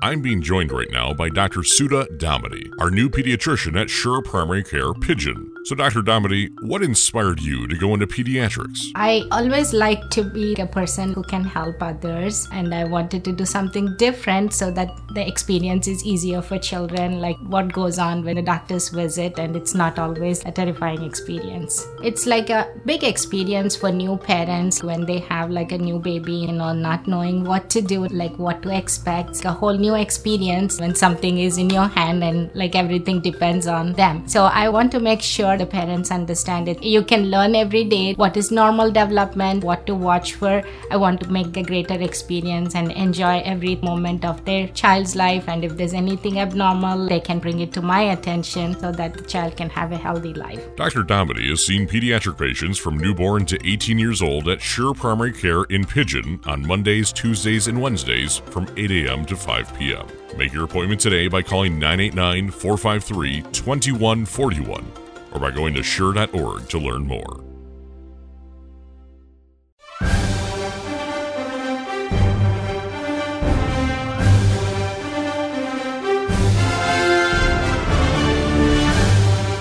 I'm being joined right now by Dr. Sudha Domity, our new pediatrician at Sure Primary Care Pigeon. So Dr. Domity, what inspired you to go into pediatrics? I always liked to be a person who can help others, and I wanted to do something different so that the experience is easier for children, like what goes on when the doctors visit, and it's not always a terrifying experience. It's like a big experience for new parents when they have like a new baby, you know, not knowing what to do, like what to expect. It's a whole new experience when something is in your hand and like everything depends on them. So I want to make sure the parents understand it. You can learn every day what is normal development, what to watch for. I want to make a greater experience and enjoy every moment of their child's life, and if there's anything abnormal, they can bring it to my attention so that the child can have a healthy life. Dr. Domity has seen pediatric patients from newborn to 18 years old at Sure Primary Care in Pigeon on Mondays, Tuesdays, and Wednesdays from 8 a.m. to 5 p.m. Make your appointment today by calling 989-453-2141 or by going to sure.org to learn more.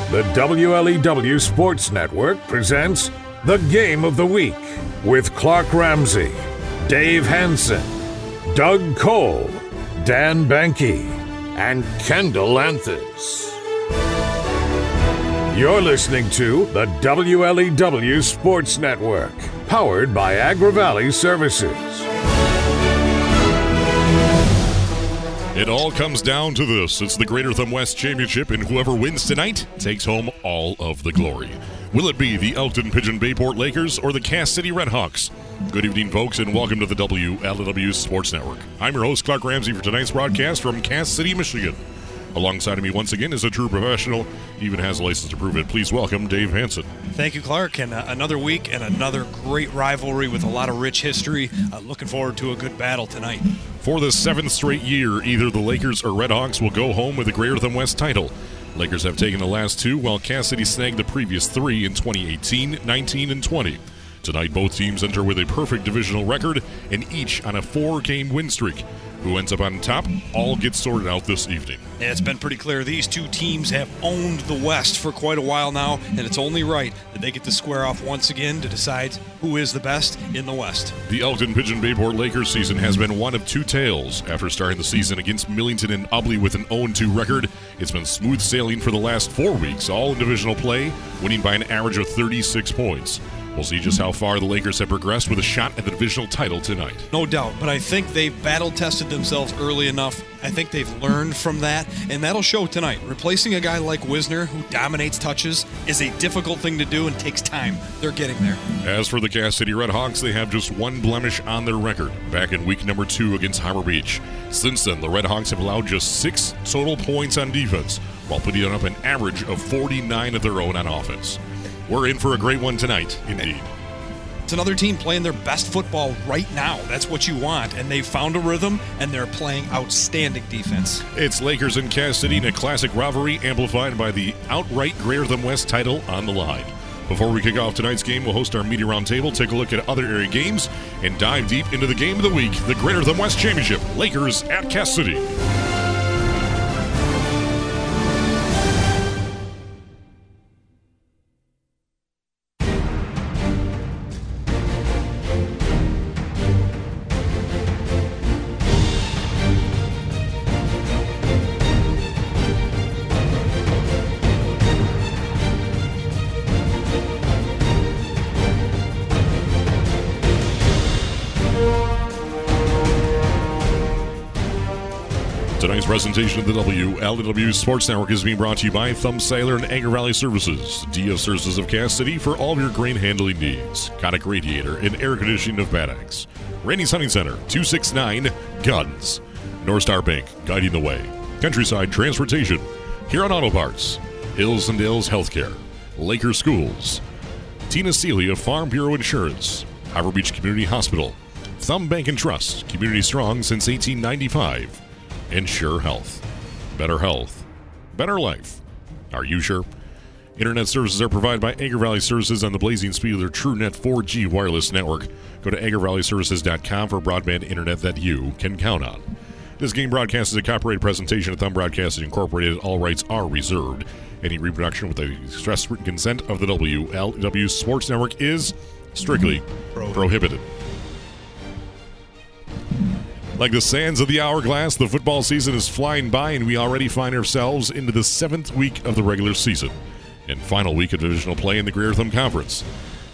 The WLEW Sports Network presents The Game of the Week with Clark Ramsey, Dave Hansen, Doug Cole, Dan Banke, and Kendall Anthes. You're listening to the WLEW Sports Network, powered by Agra Valley Services. It all comes down to this. It's the Greater Thumb West Championship, and whoever wins tonight takes home all of the glory. Will it be the Elkton Pigeon Bayport Lakers or the Cass City Redhawks? Good evening, folks, and welcome to the WLEW Sports Network. I'm your host, Clark Ramsey, for tonight's broadcast from Cass City, Michigan. Alongside of me once again is a true professional, even has a license to prove it. Please welcome Dave Hansen. Thank you, Clark, and another week and another great rivalry with a lot of rich history. Looking forward to a good battle tonight. For the seventh straight year, either the Lakers or Redhawks will go home with the Greater Thumb West title. Lakers have taken the last two, while Cass City snagged the previous three in 2018, 19, and 20. Tonight, both teams enter with a perfect divisional record and each on a four-game win streak. Who ends up on top, all gets sorted out this evening. Yeah, it's been pretty clear these two teams have owned the West for quite a while now, and it's only right that they get to square off once again to decide who is the best in the West. The Elkton Pigeon Bayport Lakers season has been one of two tales. After starting the season against Millington and Ubly with an 0-2 record, it's been smooth sailing for the last 4 weeks, all in divisional play, winning by an average of 36 points. We'll see just how far the Lakers have progressed with a shot at the divisional title tonight. No doubt, but I think they've battle-tested themselves early enough. I think they've learned from that, and that'll show tonight. Replacing a guy like Wisner, who dominates touches, is a difficult thing to do and takes time. They're getting there. As for the Cass City Redhawks, they have just one blemish on their record, back in week number 2 against Harbor Beach. Since then, the Redhawks have allowed just 6 total points on defense, while putting up an average of 49 of their own on offense. We're in for a great one tonight, indeed. It's another team playing their best football right now. That's what you want, and they've found a rhythm, and they're playing outstanding defense. It's Lakers and Cass City in a classic rivalry amplified by the outright Greater Thumb West title on the line. Before we kick off tonight's game, we'll host our media roundtable, take a look at other area games, and dive deep into the game of the week, the Greater Thumb West Championship, Lakers at Cass City. Presentation of the WLEW Sports Network is being brought to you by Thumb Sailor and Agra Valley Services, DF Services of Cass City for all of your grain handling needs, Conic Radiator, and air conditioning of Bad Axe, Randy's Hunting Center, 269 Guns, North Star Bank, guiding the way, Countryside Transportation, Huron Auto Parts, Hills and Dales Healthcare, Laker Schools, Tina Seeley of Farm Bureau Insurance, Harbor Beach Community Hospital, Thumb Bank and Trust, community strong since 1895, and Sure Health, better life. Are you sure? Internet services are provided by Agra Valley Services on the blazing speed of their TrueNet 4G wireless network. Go to agrarvalleyservices.com for broadband internet that you can count on. This game broadcast is a copyrighted presentation of Thumb Broadcasting Incorporated. All rights are reserved. Any reproduction with the express written consent of the WLEW Sports Network is strictly prohibited. Like the sands of the hourglass, the football season is flying by, and we already find ourselves into the 7th week of the regular season and final week of divisional play in the Greer Thumb Conference.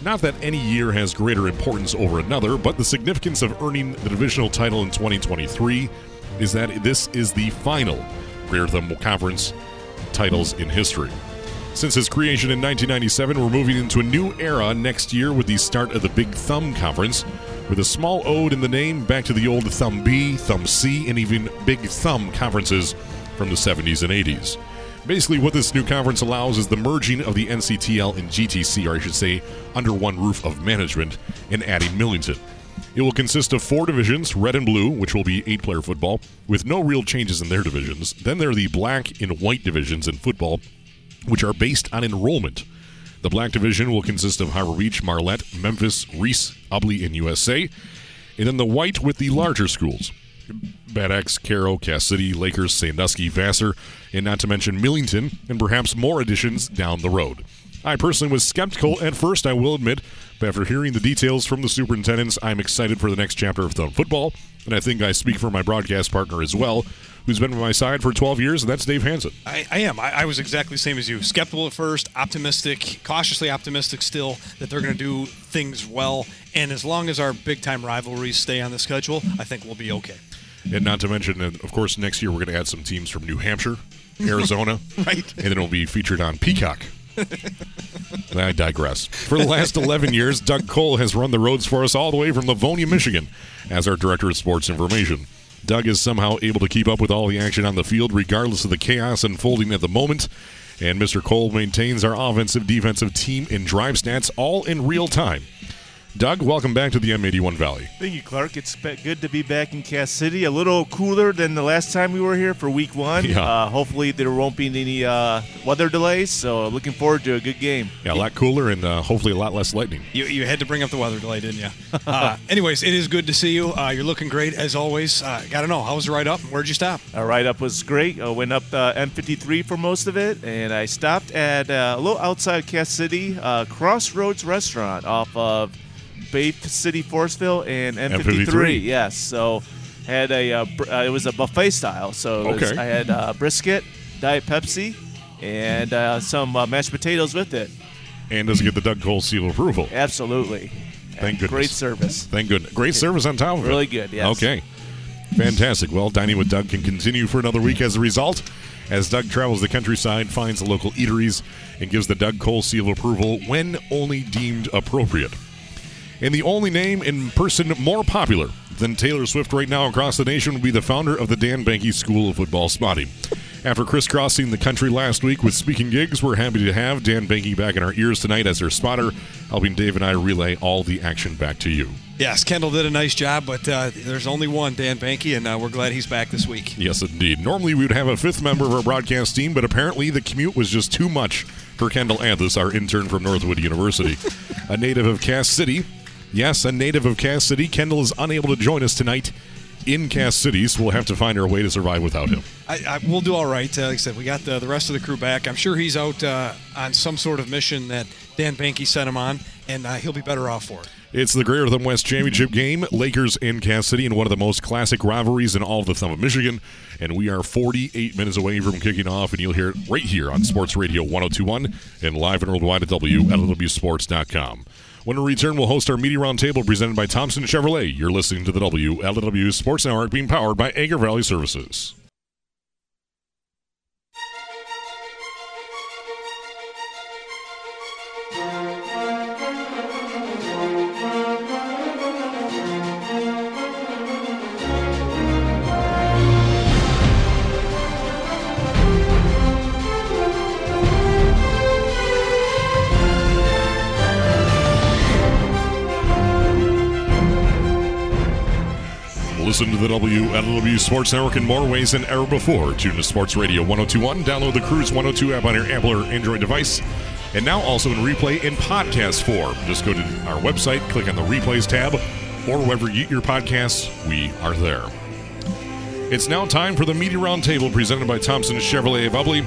Not that any year has greater importance over another, but the significance of earning the divisional title in 2023 is that this is the final Greer Thumb Conference titles in history. Since its creation in 1997, we're moving into a new era next year with the start of the Big Thumb Conference, with a small ode in the name back to the old Thumb B, Thumb C, and even Big Thumb conferences from the 70s and 80s. Basically, what this new conference allows is the merging of the NCTL and GTC, or I should say, under one roof of management, and adding Millington. It will consist of 4 divisions, red and blue, which will be 8-player football, with no real changes in their divisions. Then there are the black and white divisions in football, which are based on enrollment. The black division will consist of Harbor Beach, Marlette, Memphis, Reese, Ubly, and USA. And then the white with the larger schools: Bad Axe, Caro, Cass City, Lakers, Sandusky, Vassar, and not to mention Millington, and perhaps more additions down the road. I personally was skeptical at first, I will admit, but after hearing the details from the superintendents, I'm excited for the next chapter of Thumb football, and I think I speak for my broadcast partner as well, who's been by my side for 12 years, and that's Dave Hansen. I am. I was exactly the same as you. Skeptical at first, optimistic, cautiously optimistic still that they're going to do things well. And as long as our big-time rivalries stay on the schedule, I think we'll be okay. And not to mention, of course, next year we're going to add some teams from New Hampshire, Arizona, right? And then it'll be featured on Peacock. I digress. For the last 11 years, Doug Cole has run the roads for us all the way from Livonia, Michigan, as our Director of Sports Information. Doug is somehow able to keep up with all the action on the field, regardless of the chaos unfolding at the moment. And Mr. Cole maintains our offensive, defensive team, and drive stats all in real time. Doug, welcome back to the M81 Valley. Thank you, Clark. It's good to be back in Cass City. A little cooler than the last time we were here for week one. Yeah. Hopefully there won't be any weather delays, so looking forward to a good game. Yeah, a lot cooler and hopefully a lot less lightning. You had to bring up the weather delay, didn't you? Anyways, it is good to see you. You're looking great, as always. Got to know, how was the ride up? Where'd you stop? Our ride up was great. I went up M53 for most of it, and I stopped at a little outside Cass City, Crossroads Restaurant off of Bay City, Forestville, and M53. Yes, so had a it was a buffet style. So it was, I had brisket, Diet Pepsi, and some mashed potatoes with it. And does it get the Doug Cole seal of approval? Absolutely. Thank goodness. Great service. Thank goodness. Great service on top of it. Really good. Yes. Okay. Fantastic. Well, Dining with Doug can continue for another week as a result, as Doug travels the countryside, finds the local eateries, and gives the Doug Cole seal of approval when only deemed appropriate. And the only name in person more popular than Taylor Swift right now across the nation will be the founder of the Dan Banke School of Football Spotting. After crisscrossing the country last week with speaking gigs, we're happy to have Dan Banke back in our ears tonight as their spotter, helping Dave and I relay all the action back to you. Yes, Kendall did a nice job, but there's only one Dan Banke, and we're glad he's back this week. Yes, indeed. Normally we would have a 5th member of our broadcast team, but apparently the commute was just too much for Kendall Anthes, our intern from Northwood University. A native of Cass City. Yes, a native of Cass City. Kendall is unable to join us tonight in Cass City, so we'll have to find our way to survive without him. We'll do all right. Like I said, we got the rest of the crew back. I'm sure he's out on some sort of mission that Dan Banke sent him on, and he'll be better off for it. It's the Greater Thumb West Championship game, Lakers in Cass City, and one of the most classic rivalries in all of the Thumb of Michigan. And we are 48 minutes away from kicking off, and you'll hear it right here on Sports Radio 1021 and live and worldwide at WLWsports.com. When we return, we'll host our Media Roundtable presented by Thompson Chevrolet. You're listening to the WLW Sports Network, being powered by Agar Valley Services. Listen to the WLW Sports Network in more ways than ever before. Tune to Sports Radio 1021. Download the Cruise 102 app on your Apple or Android device. And now also in replay in podcast form. Just go to our website, click on the Replays tab, or wherever you get your podcasts, we are there. It's now time for the Media Roundtable presented by Thompson Chevrolet of Ubly.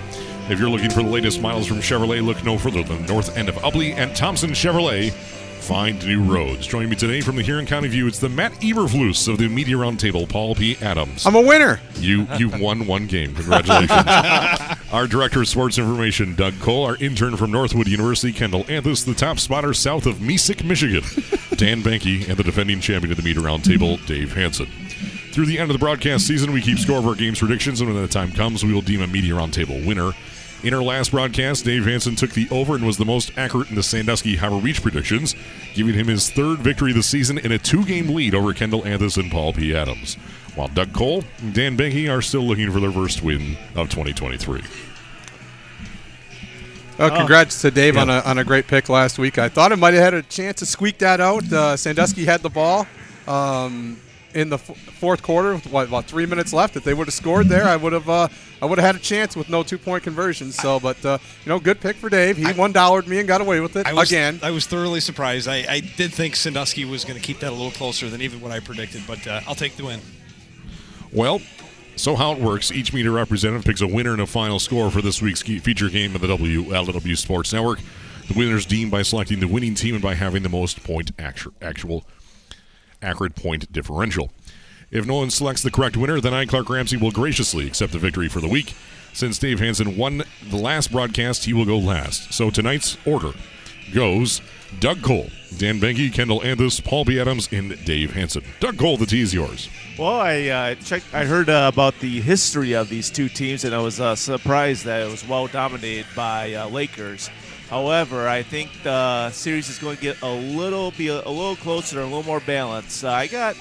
If you're looking for the latest miles from Chevrolet, look no further than the north end of Ubly and Thompson Chevrolet. Find new roads. Joining me today from the Huron County View, it's the Matt Eberflus of the Media Roundtable, Paul P. Adams. I'm a winner. You won one game. Congratulations. Our Director of Sports Information, Doug Cole. Our intern from Northwood University, Kendall Anthes. The top spotter south of Meesick, Michigan, Dan Banke. And the defending champion of the Media Roundtable, Dave Hansen. Through the end of the broadcast season, we keep score of our games predictions, and when the time comes, we will deem a Media Roundtable winner. In our last broadcast, Dave Hansen took the over and was the most accurate in the Sandusky Harbor Beach predictions, giving him his third victory this season in a two-game lead over Kendall Anthes and Paul P. Adams, while Doug Cole and Dan Banke are still looking for their first win of 2023. Well, congrats to Dave on a great pick last week. I thought it might have had a chance to squeak that out. Sandusky had the ball in the fourth quarter, with about 3 minutes left. If they would have scored there, I would have had a chance with no two-point conversion. So, but good pick for Dave. He $1'd me and got away with it again. I was thoroughly surprised. I did think Sandusky was going to keep that a little closer than even what I predicted, but I'll take the win. Well, so how it works, each media representative picks a winner and a final score for this week's feature game of the WLEW Sports Network. The winner is deemed by selecting the winning team and by having the most point accurate point differential. If no one selects the correct winner, then I, Clark Ramsey, will graciously accept the victory for the week. Since Dave Hansen won the last broadcast, he will go last. So tonight's order goes Doug Cole, Dan Banke, Kendall Anthes, Paul B. Adams, and Dave Hansen. Doug Cole, the tee is yours. Well, I heard about the history of these two teams, and I was surprised that it was well dominated by Lakers. However, I think the series is going to get a little closer, a little more balanced. I got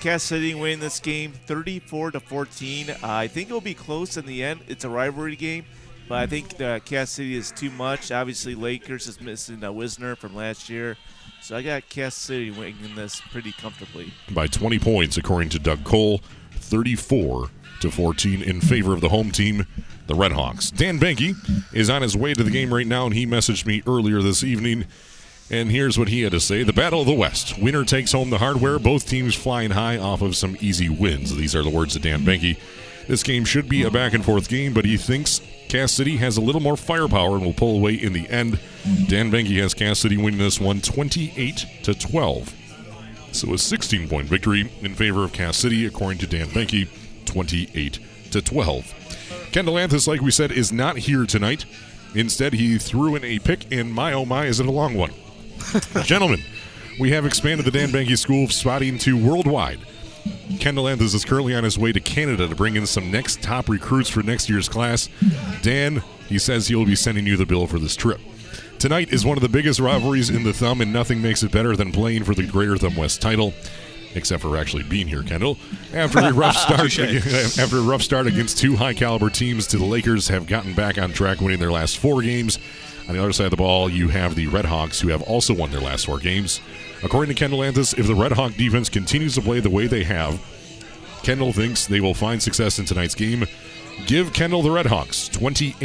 Cass City winning this game 34-14. I think it'll be close in the end. It's a rivalry game, but I think Cass City is too much. Obviously, Lakers is missing Wisner from last year. So I got Cass City winning this pretty comfortably. By 20 points, according to Doug Cole, 34-14 in favor of the home team, the Redhawks. Dan Banke is on his way to the game right now, and he messaged me earlier this evening, and here's what he had to say. The Battle of the West. Winner takes home the hardware. Both teams flying high off of some easy wins. These are the words of Dan Banke. This game should be a back-and-forth game, but he thinks Cass City has a little more firepower and will pull away in the end. Dan Banke has Cass City winning this one 28-12. So a 16-point victory in favor of Cass City, according to Dan Banke, 28-12. Kendall Anthes, like we said, is not here tonight. Instead, he threw in a pick, and my oh my, is it a long one. Gentlemen, we have expanded the Dan Banke School of Spotting to worldwide. Kendall Anthes is currently on his way to Canada to bring in some next top recruits for next year's class. Dan, he says he'll be sending you the bill for this trip. Tonight is one of the biggest rivalries in the Thumb, and nothing makes it better than playing for the Greater Thumb West title. Except for actually being here, Kendall. After a rough start, against two high-caliber teams, the Lakers have gotten back on track, winning their last four games. On the other side of the ball, you have the Redhawks, who have also won their last four games. According to Kendall Anthes, if the Redhawk defense continues to play the way they have, Kendall thinks they will find success in tonight's game. Give Kendall the Redhawks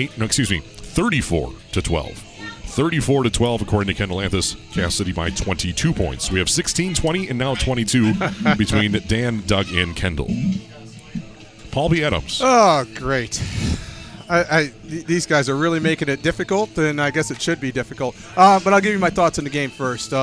34-12. 34-12, according to Kendall Anthes. Cass City by 22 points. We have 16, 20, and now 22 between Dan, Doug, and Kendall. Paul B. Adams. Oh, great. These guys are really making it difficult, and I guess it should be difficult. But I'll give you my thoughts on the game first.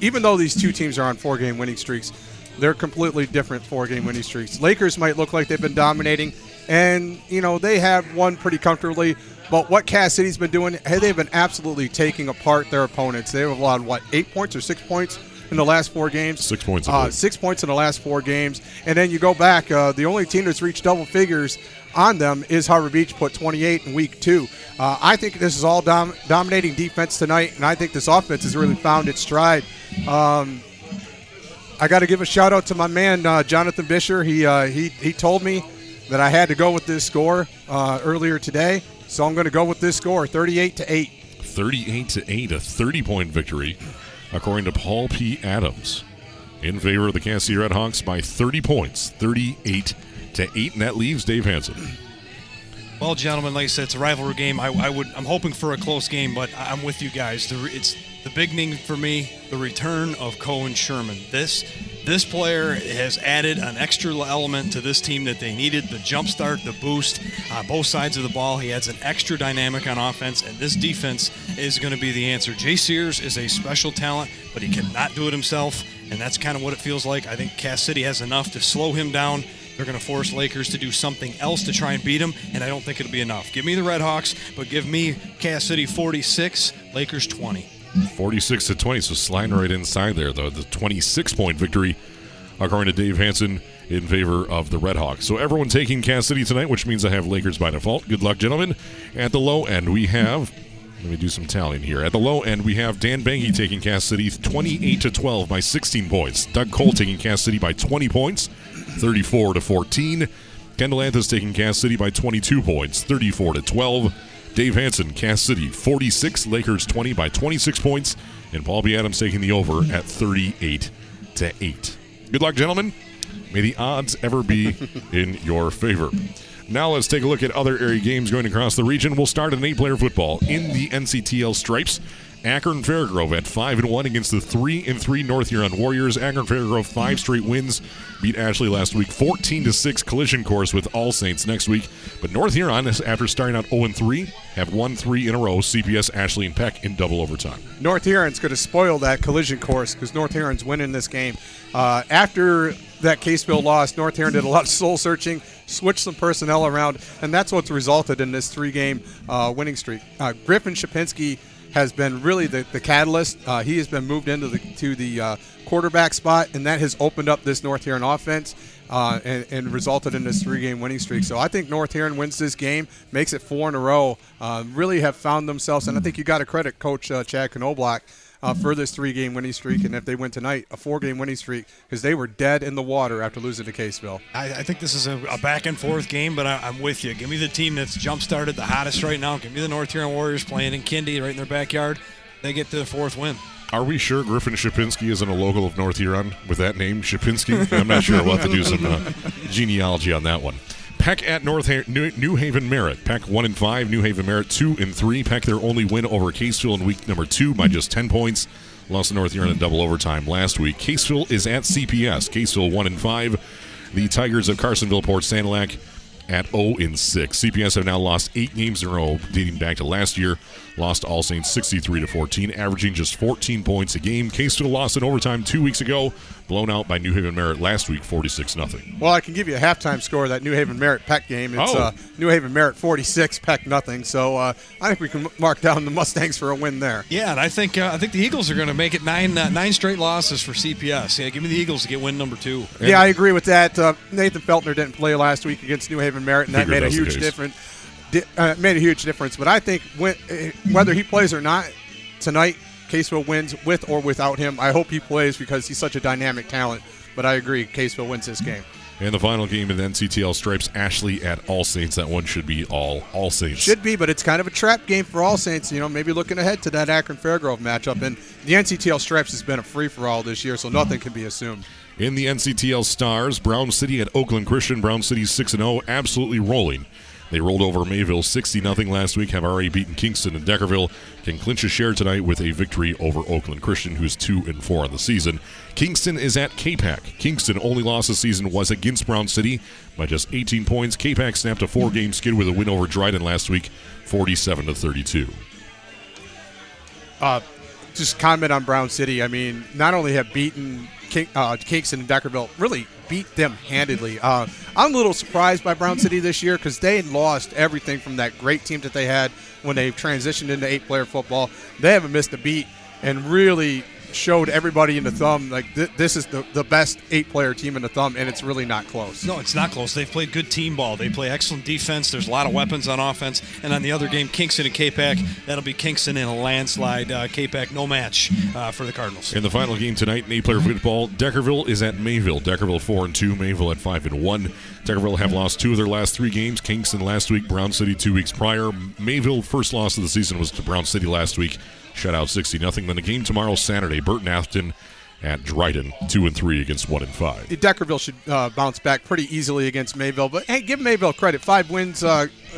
Even though these two teams are on four-game winning streaks, they're completely different four-game winning streaks. Lakers might look like they've been dominating, and, they have won pretty comfortably. But what Cass City's been doing, they've been absolutely taking apart their opponents. They've allowed, 8 points or 6 points in the last four games? 6 points. 6 points in the last four games. And then you go back, the only team that's reached double figures on them is Harbor Beach, put 28 in week two. I think this is all dominating defense tonight, and I think this offense has really found its stride. I got to give a shout-out to my man, Jonathan Bisher. He told me that I had to go with this score earlier today. So I'm going to go with this score, 38-8. 38-8, a 30-point victory, according to Paul P. Adams, in favor of the Cass City Redhawks by 30 points, 38-8, and that leaves Dave Hansen. Well, gentlemen, like I said, it's a rivalry game. I'm hoping for a close game, but I'm with you guys. It's the big thing for me, the return of Cohen Sherman. This This player has added an extra element to this team that they needed, the jump start, the boost on both sides of the ball. He adds an extra dynamic on offense, and this defense is going to be the answer. Jay Sears is a special talent, but he cannot do it himself, and that's kind of what it feels like. I think Cass City has enough to slow him down. They're going to force Lakers to do something else to try and beat them, and I don't think it'll be enough. Give me the Redhawks, but give me Cass City 46, Lakers 20. 46-20, so sliding right inside there, though. The 26-point victory, according to Dave Hansen, in favor of the Redhawks. So everyone taking Cass City tonight, which means I have Lakers by default. Good luck, gentlemen. At the low end, we have... Let me do some tallying here. At the low end, we have Dan Banke taking Cass City 28-12 by 16 points. Doug Cole taking Cass City by 20 points, 34-14. Kendall Anthes taking Cass City by 22 points, 34-12. Dave Hansen, Cass City, 46, Lakers 20 by 26 points, and Paul P. Adams taking the over at 38-8. Good luck, gentlemen. May the odds ever be in your favor. Now let's take a look at other area games going across the region. We'll start in 8-player football in the NCTL stripes. Akron-Fairgrove at 5-1 against the 3-3 North Huron Warriors. Akron-Fairgrove, 5 straight wins. Beat Ashley last week, 14-6 collision course with All Saints next week. But North Huron, after starting out 0-3, have won 3 in a row. CPS, Ashley, and Peck in double overtime. North Huron's going to spoil that collision course because North Huron's winning this game. After that Caseville loss, North Huron did a lot of soul-searching, switched some personnel around, and that's what's resulted in this 3-game winning streak. Griffin Shapinsky has been really the catalyst. He has been moved into the quarterback spot, and that has opened up this North Huron offense and resulted in this 3-game winning streak. So I think North Huron wins this game, makes it 4 in a row, really have found themselves, and I think you got to credit Coach Chad Knobloch for this 3-game winning streak, and if they win tonight, a 4-game winning streak, because they were dead in the water after losing to Caseville. I think this is a back-and-forth game, but I'm with you. Give me the team that's jump-started, the hottest right now. Give me the North Huron Warriors playing in Kindy right in their backyard. They get to the 4th win. Are we sure Griffin Shapinsky isn't a local of North Huron with that name, Shapinsky? I'm not sure. We'll have to do some genealogy on that one. Peck at New Haven Merritt. Peck 1-5, New Haven Merritt 2-3. Peck their only win over Caseville in week number 2 by just 10 points. Lost to North Huron in double overtime last week. Caseville is at CPS. Caseville 1-5. The Tigers of Carsonville Port Sanilac at 0-6. CPS have now lost 8 games in a row dating back to last year. Lost to All Saints 63-14, averaging just 14 points a game. Caseville lost in overtime 2 weeks ago, blown out by New Haven Merritt last week, 46-0. Well, I can give you a halftime score of that New Haven Merritt Peck game. It's New Haven Merritt 46, Peck 0. So I think we can mark down the Mustangs for a win there. Yeah, and I think the Eagles are going to make it nine straight losses for CPS. Yeah, give me the Eagles to get win number 2. And yeah, I agree with that. Nathan Feltner didn't play last week against New Haven Merritt, and that made a huge difference. But I think whether he plays or not tonight, Caseville wins with or without him. I hope he plays because he's such a dynamic talent. But I agree, Caseville wins this game. And the final game in the NCTL stripes, Ashley at All Saints. That one should be All Saints. Should be, but it's kind of a trap game for All Saints. You know, maybe looking ahead to that Akron-Fairgrove matchup. And the NCTL stripes has been a free-for-all this year, so nothing can be assumed. In the NCTL stars, Brown City at Oakland Christian. Brown City 6-0, absolutely rolling. They rolled over Mayville 60-0 last week, have already beaten Kingston and Deckerville, can clinch a share tonight with a victory over Oakland Christian, who's 2-4 on the season. Kingston is at K-Pac. Kingston only loss this season was against Brown City by just 18 points. K-Pac snapped a 4-game skid with a win over Dryden last week, 47-32. Just comment on Brown City. I mean, not only have beaten Kingston and Deckerville, really beat them handedly. I'm a little surprised by Brown City this year because they lost everything from that great team that they had when they transitioned into 8-player football. They haven't missed a beat and really showed everybody in the Thumb like this is the best 8-player team in the Thumb, and it's really not close. No, it's not close. They've played good team ball. They play excellent defense. There's a lot of weapons on offense. And on the other game, Kingston and K-Pac, that'll be Kingston in a landslide. K-Pac, no match for the Cardinals. In the final game tonight, in 8-player football, Deckerville is at Mayville. Deckerville 4-2, Mayville at 5-1. Deckerville have lost 2 of their last 3 games. Kingston last week, Brown City 2 weeks prior. Mayville first loss of the season was to Brown City last week. Shutout 60-0. Then the game tomorrow, Saturday, Burton Afton at Dryden, 2-3 against 1-5. Deckerville should bounce back pretty easily against Mayville, but hey, give Mayville credit. 5 wins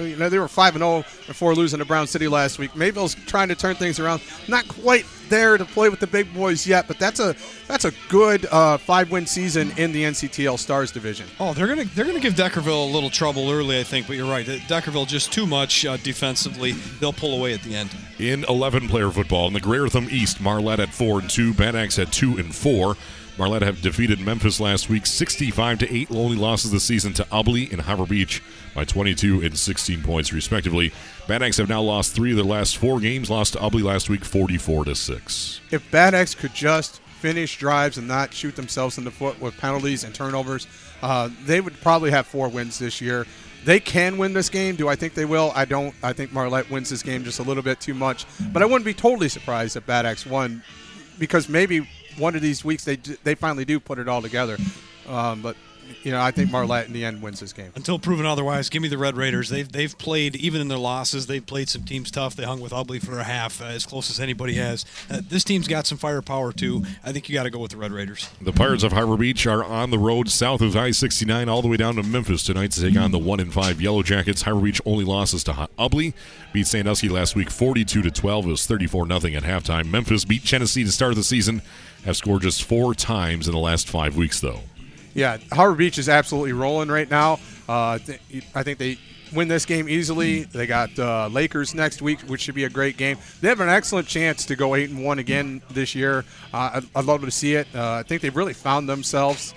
you know, they were 5-0 before losing to Brown City last week. Mayville's trying to turn things around. Not quite there to play with the big boys yet, but that's a good 5-win season in the NCTL Stars division. Oh, they're gonna give Deckerville a little trouble early, I think. But you're right, Deckerville just too much defensively. They'll pull away at the end. In 11-player football in the Greater Thumb East, Marlette at 4-2, Bad Axe at 2-4. Marlette have defeated Memphis last week 65-8. Only losses this season to Ubly and Harbor Beach by 22 and 16 points, respectively. Bad Axe have now lost 3 of their last 4 games, lost to Ubly last week 44-6. If Bad Axe could just finish drives and not shoot themselves in the foot with penalties and turnovers, they would probably have 4 wins this year. They can win this game. Do I think they will? I don't. I think Marlette wins this game just a little bit too much. But I wouldn't be totally surprised if Bad Axe won, because maybe one of these weeks they finally do put it all together. But you know, I think Marlette in the end wins this game. Until proven otherwise, give me the Red Raiders. They've played, even in their losses, they've played some teams tough. They hung with Ubly for a half, as close as anybody has. This team's got some firepower, too. I think you got to go with the Red Raiders. The Pirates of Harbor Beach are on the road south of I-69 all the way down to Memphis tonight to take on the 1-5 Yellow Jackets. Harbor Beach only losses to Ubly. Beat Sandusky last week 42-12. It was 34-0 at halftime. Memphis beat Tennessee to start the season. Have scored just 4 times in the last 5 weeks, though. Yeah, Harbor Beach is absolutely rolling right now. I think they win this game easily. They got Lakers next week, which should be a great game. They have an excellent chance to go 8-1 again this year. I'd love to see it. I think they've really found themselves.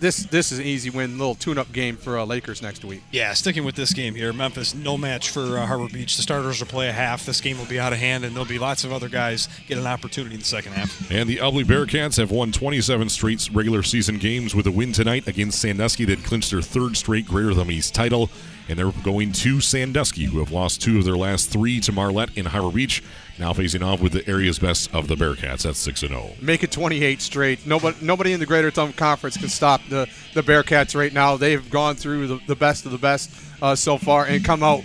This is an easy win, little tune-up game for Lakers next week. Yeah, sticking with this game here, Memphis, no match for Harbor Beach. The starters will play a half. This game will be out of hand, and there'll be lots of other guys get an opportunity in the second half. And the Ubly Bearcats have won 27 straight regular season games with a win tonight against Sandusky that clinched their 3rd straight Greater Thumb East title. And they're going to Sandusky, who have lost 2 of their last 3 to Marlette in Harbor Beach, now facing off with the area's best of the Bearcats. That's 6-0. Make it 28 straight. Nobody in the Greater Thumb Conference can stop the Bearcats right now. They've gone through the best of the best so far and come out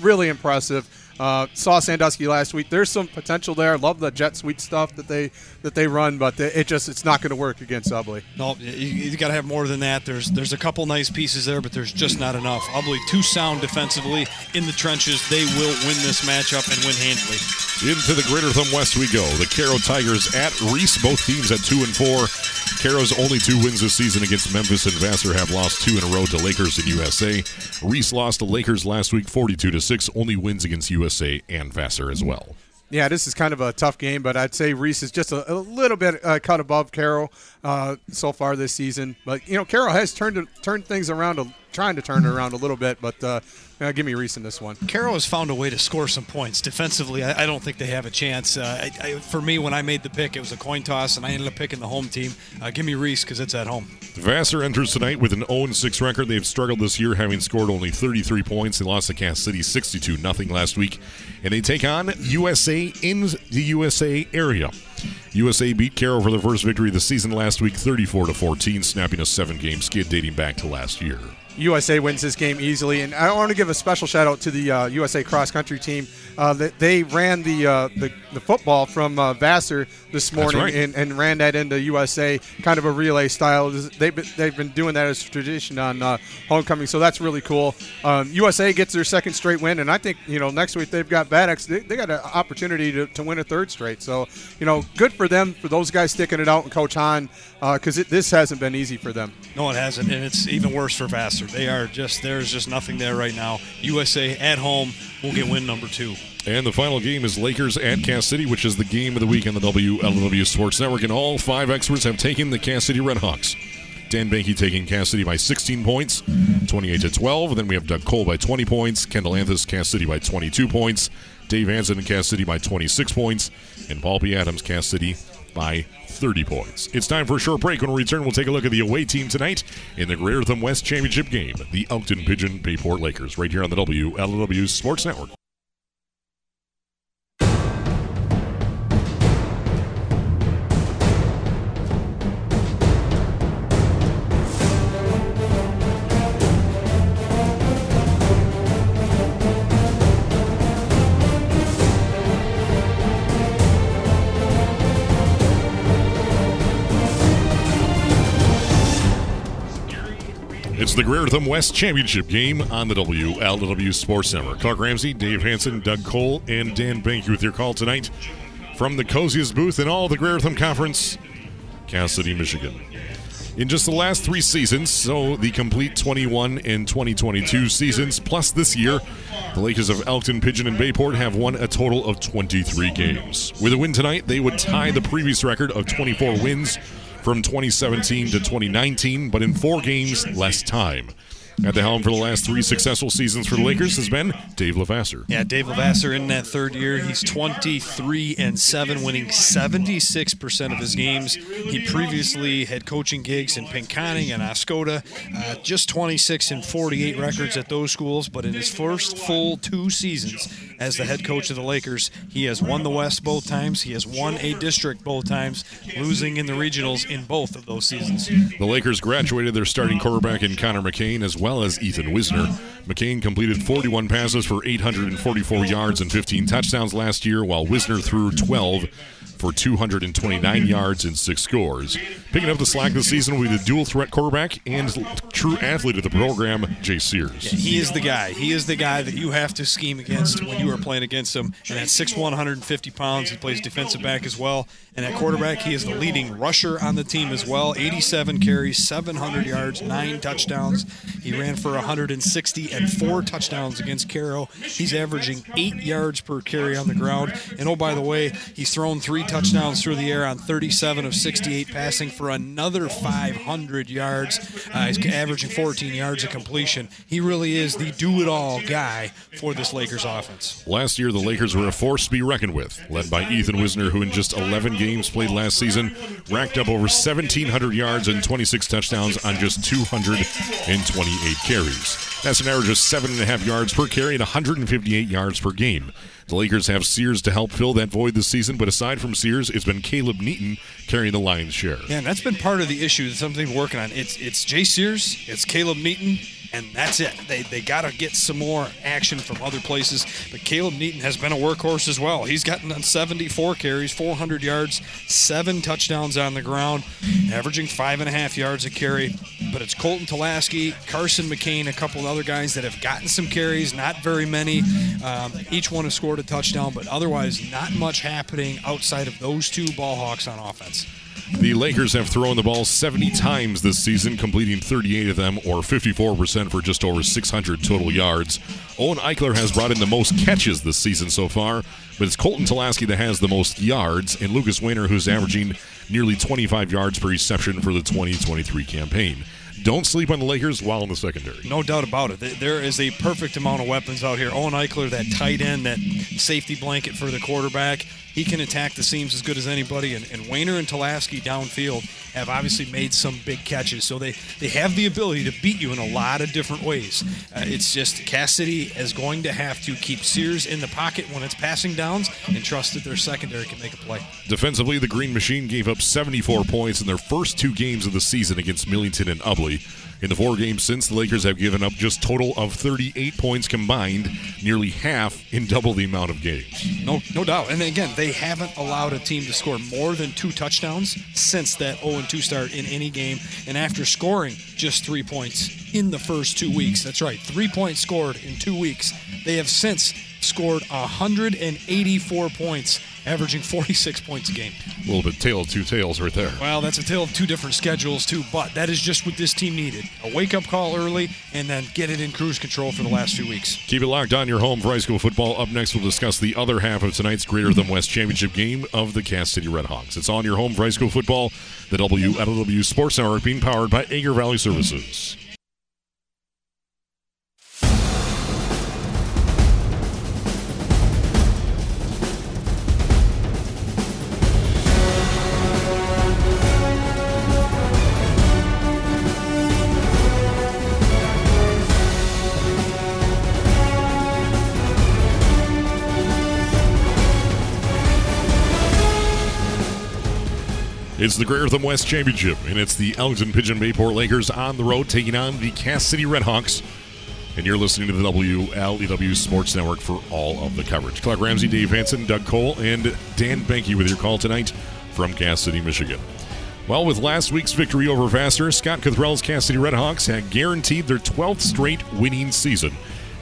really impressive. Saw Sandusky last week. There's some potential there. Love the jet sweep stuff that they run, but it's not going to work against Ubly. No, you got to have more than that. There's a couple nice pieces there, but there's just not enough. Ubly too sound defensively in the trenches. They will win this matchup and win handily. Into the Greater Thumb West we go. The Caro Tigers at Reese. Both teams at 2-4. Caro's only 2 wins this season against Memphis and Vassar have lost 2 in a row to Lakers and USA. Reese lost to Lakers last week 42-6. Only wins against USA and Vassar as well. Yeah, this is kind of a tough game, but I'd say Reese is just a little bit cut above Caro so far this season. But, you know, Caro has turned things around, trying to turn it around a little bit, but give me Reese in this one. Caro has found a way to score some points. Defensively, I don't think they have a chance. For me, when I made the pick, it was a coin toss, and I ended up picking the home team. Give me Reese because it's at home. Vassar enters tonight with an 0-6 record. They've struggled this year, having scored only 33 points. They lost to Cass City 62-0 last week, and they take on USA in the USA area. USA beat Caro for their first victory of the season last week, 34-14, snapping a 7-game skid dating back to last year. USA wins this game easily, and I want to give a special shout-out to the USA cross-country team. They ran the football from Vassar this morning. That's right. and ran that into USA, kind of a relay style. They've been doing that as a tradition on homecoming, so that's really cool. USA gets their 2nd straight win, and I think, you know, next week they've got Bad Axe. They got an opportunity to win a 3rd straight. So, you know, good for them, for those guys sticking it out, and Coach Hahn, because this hasn't been easy for them. No, it hasn't, and it's even worse for Vassar. They are just, there's just nothing there right now. USA at home will get win number 2. And the final game is Lakers at Cass City, which is the game of the week on the WLEW Sports Network. And all 5 experts have taken the Cass City Redhawks. Dan Banke taking Cass City by 16 points, 28-12. Then we have Doug Cole by 20 points, Kendall Anthes, Cass City by 22 points, Dave Hansen and Cass City by 26 points, and Paul P. Adams, Cass City by 30 points. It's time for a short break. When we return, we'll take a look at the away team tonight in the Greater Thumb West Championship game, the Elkton Pigeon Bayport Lakers, right here on the WLEW Sports Network. It's It's the Greater Thumb West Championship game on the WLEW Sports Network. Clark Ramsey, Dave Hansen, Doug Cole, and Dan Banke with your call tonight from the coziest booth in all the Greater Thumb Conference, Cass City, Michigan. In just the last three seasons, so the complete 21 and 2022 seasons, plus this year, the Lakers of Elkton, Pigeon, and Bayport have won a total of 23 games. With a win tonight, they would tie the previous record of 24 wins from 2017 to 2019, but in four games less time. At the helm for the last three successful seasons for the Lakers has been Dave Levasseur. Yeah, Dave Levasseur in that third year, he's 23-7, winning 76% of his games. He previously had coaching gigs in Pinconning and Oscoda, just 26-48 records at those schools, but in his first full two seasons as the head coach of the Lakers, he has won the West both times. He has won a district both times, losing in the regionals in both of those seasons. The Lakers graduated their starting quarterback in Connor McCain as well as Ethan Wisner. McCain completed 41 passes for 844 yards and 15 touchdowns last year, while Wisner threw 12 for 229 yards and 6 scores. Picking up the slack this season will be the dual threat quarterback and true athlete of the program, Jay Sears. Yeah, he is the guy. He is the guy that you have to scheme against when you are playing against him. And at 6'1", 150 pounds, he plays defensive back as well. And at quarterback, he is the leading rusher on the team as well. 87 carries, 700 yards, 9 touchdowns. He ran for 160 and 4 touchdowns against Caro. He's averaging 8 yards per carry on the ground. And oh, by the way, he's thrown 3 touchdowns through the air on 37 of 68 passing for another 500 yards. He's averaging 14 yards of completion. He really is the do-it-all guy for this Lakers offense. Last year, the Lakers were a force to be reckoned with, led by Ethan Wisner, who in just 11 games played last season racked up over 1,700 yards and 26 touchdowns on just 228 carries. That's an average of 7.5 yards per carry and 158 yards per game. The Lakers have Sears to help fill that void this season, but aside from Sears, it's been Caleb Neaton carrying the lion's share. Yeah, and that's been part of the issue that something we're working on. It's Jay Sears, it's Caleb Neaton, and that's it. They got to get some more action from other places. But Caleb Neaton has been a workhorse as well. He's gotten 74 carries, 400 yards, 7 touchdowns on the ground, averaging 5.5 yards a carry. But it's Colton Tulaski, Carson McCain, a couple other guys that have gotten some carries, not very many. Each one has scored a touchdown, but otherwise not much happening outside of those two ball hawks on offense. The Lakers have thrown the ball 70 times this season, completing 38 of them, or 54% for just over 600 total yards. Owen Eichler has brought in the most catches this season so far, but it's Colton Tulaski that has the most yards, and Lucas Wehner, who's averaging nearly 25 yards per reception for the 2023 campaign. Don't sleep on the Lakers while in the secondary. No doubt about it. There is a perfect amount of weapons out here. Owen Eichler, that tight end, that safety blanket for the quarterback. He can attack the seams as good as anybody. And Wehner and Tulaski downfield have obviously made some big catches. So they have the ability to beat you in a lot of different ways. It's just Cass City is going to have to keep Sears in the pocket when it's passing downs and trust that their secondary can make a play. Defensively, the Green Machine gave up 74 points in their first two games of the season against Millington and Ubly. In the four games since, the Lakers have given up just total of 38 points combined, nearly half in double the amount of games. No doubt. And again, they haven't allowed a team to score more than 2 touchdowns since that 0-2 start in any game. And after scoring just 3 points in the first 2 weeks, that's right, 3 points scored in 2 weeks, they have since scored 184 points, averaging 46 points a game. A little bit tale of two tales right there. Well, that's a tale of 2 different schedules, too, but that is just what this team needed. A wake-up call early and then get it in cruise control for the last few weeks. Keep it locked on your home for high school football. Up next, we'll discuss the other half of tonight's Greater Thumb West Championship game of the Cass City Redhawks. It's on your home for high school football, the WLEW Sports Network, being powered by Agar Valley Services. It's the Greater Thumb West Championship, and it's the Elkton Pigeon Bayport Lakers on the road taking on the Cass City Redhawks. And you're listening to the WLEW Sports Network for all of the coverage. Clark Ramsey, Dave Hansen, Doug Cole, and Dan Banke with your call tonight from Cass City, Michigan. Well, with last week's victory over Vassar, Scott Cuthrell's Cass City Redhawks had guaranteed their 12th straight winning season,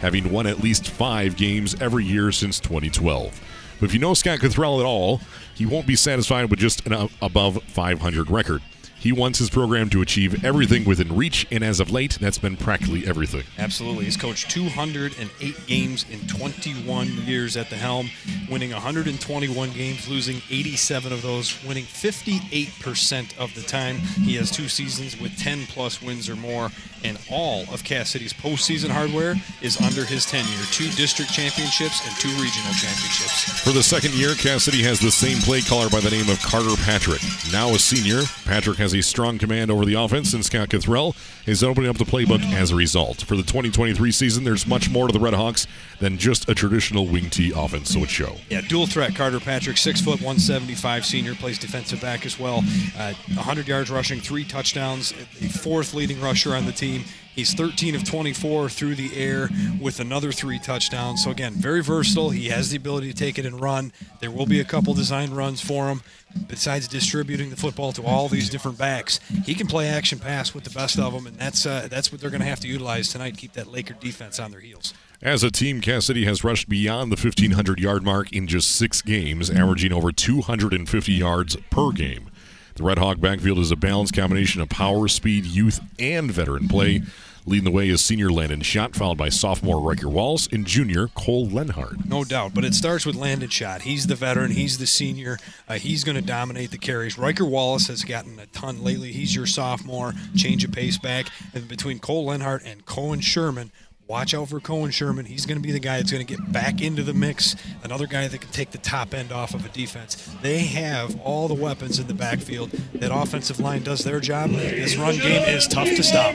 having won at least 5 games every year since 2012. But if you know Scott Cuthrell at all, he won't be satisfied with just an above 500 record. He wants his program to achieve everything within reach, and as of late, that's been practically everything. Absolutely. He's coached 208 games in 21 years at the helm, winning 121 games, losing 87 of those, winning 58% of the time. He has 2 seasons with 10-plus wins or more, and all of Cass City's postseason hardware is under his tenure. 2 district championships and 2 regional championships. For the second year, Cass City has the same play caller by the name of Carter Patrick. Now a senior, Patrick has a strong command over the offense, and Scott Cuthrell is opening up the playbook as a result. For the 2023 season, there's much more to the Redhawks than just a traditional wing tee offense, so it show. Yeah, dual threat. Carter Patrick, 6 foot, 175 senior, plays defensive back as well. 100 yards rushing, 3 touchdowns, the 4th leading rusher on the team. He's 13 of 24 through the air with another 3 touchdowns. So, again, very versatile. He has the ability to take it and run. There will be a couple design runs for him. Besides distributing the football to all these different backs, he can play action pass with the best of them, and that's what they're going to have to utilize tonight to keep that Laker defense on their heels. As a team, Cass City has rushed beyond the 1,500-yard mark in just 6 games, averaging over 250 yards per game. The Red Hawk backfield is a balanced combination of power, speed, youth, and veteran play. Leading the way is senior Landon Schott, followed by sophomore Riker Walls and junior Cole Lenhard. No doubt, but it starts with Landon Schott. He's the veteran. He's the senior. He's going to dominate the carries. Riker Wallace has gotten a ton lately. He's your sophomore. Change of pace back. And between Cole Lenhard and Cohen Sherman, watch out for Cohen Sherman. He's going to be the guy that's going to get back into the mix, another guy that can take the top end off of a defense. They have all the weapons in the backfield. That offensive line does their job. This run game is tough to stop.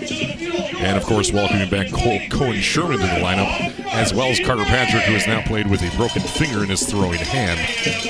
And, of course, welcoming back Cohen Sherman to the lineup, as well as Carter Patrick, who has now played with a broken finger in his throwing hand,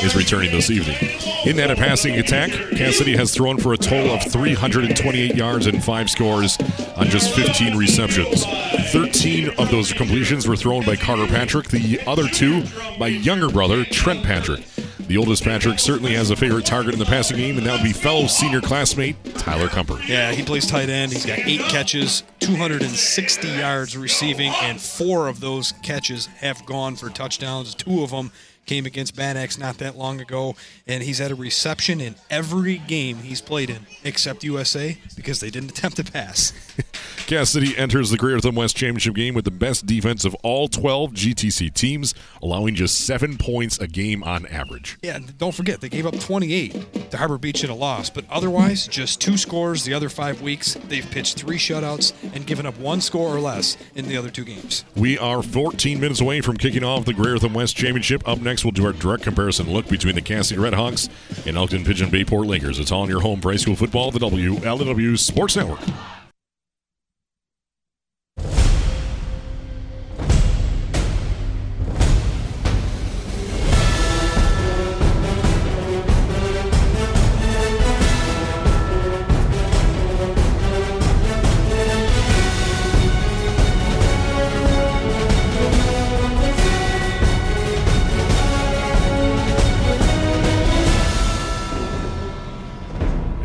is returning this evening. In that a passing attack, Cass City has thrown for a total of 328 yards and 5 scores on just 15 receptions. 13 of those completions were thrown by Carter Patrick, the other 2 by younger brother Trent Patrick. The oldest Patrick certainly has a favorite target in the passing game, and that would be fellow senior classmate Tyler Cumper. Yeah, he plays tight end. He's got 8 catches, 260 yards receiving, and 4 of those catches have gone for touchdowns. 2 of them came against Bad Axe not that long ago, and he's had a reception in every game he's played in, except USA, because they didn't attempt to pass. Cass City enters the Greater Thumb West Championship game with the best defense of all 12 GTC teams, allowing just 7 points a game on average. Yeah, and don't forget, they gave up 28 to Harbor Beach in a loss, but otherwise, just 2 scores the other 5 weeks. They've pitched 3 shutouts and given up 1 score or less in the other 2 games. We are 14 minutes away from kicking off the Greater Thumb West Championship. Up next, we'll do our direct comparison look between the Cass City Redhawks and Elkton Pigeon Bayport Lakers. It's all on your home for high school football, the WLEW Sports Network.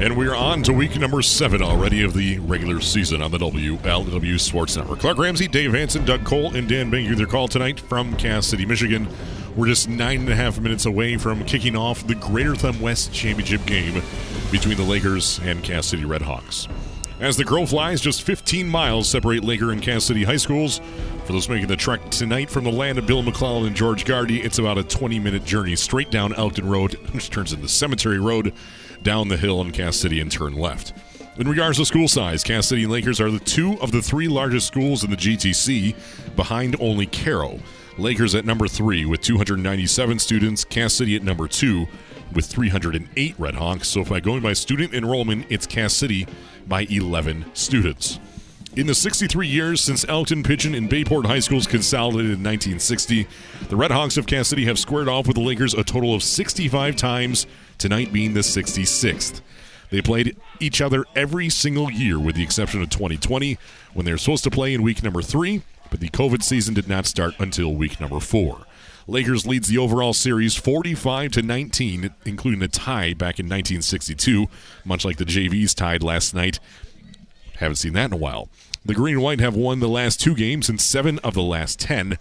And we are on to week number 7 already of the regular season on the WLW Sports Network. Clark Ramsey, Dave Hansen, Doug Cole, and Dan Banke with their call tonight from Cass City, Michigan. We're just 9.5 minutes away from kicking off the Greater Thumb West Championship game between the Lakers and Cass City Redhawks. As the crow flies, just 15 miles separate Laker and Cass City high schools. For those making the trek tonight from the land of Bill McClellan and George Gardy, it's about a 20-minute journey straight down Elkton Road, which turns into Cemetery Road, down the hill in Cass City and turn left. In regards to school size, Cass City and Lakers are the 2 of the 3 largest schools in the GTC, behind only Caro. Lakers at number 3 with 297 students, Cass City at number 2 with 308 Redhawks. So if I go by student enrollment, it's Cass City by 11 students. In the 63 years since Elkton, Pigeon, and Bayport High Schools consolidated in 1960, the Redhawks of Cass City have squared off with the Lakers a total of 65 times, tonight being the 66th. They played each other every single year with the exception of 2020, when they were supposed to play in week number 3, but the COVID season did not start until week number 4. Lakers leads the overall series 45-19, including a tie back in 1962, much like the JVs tied last night. Haven't seen that in a while. The Green and White have won the last two games and 7 of the last 10.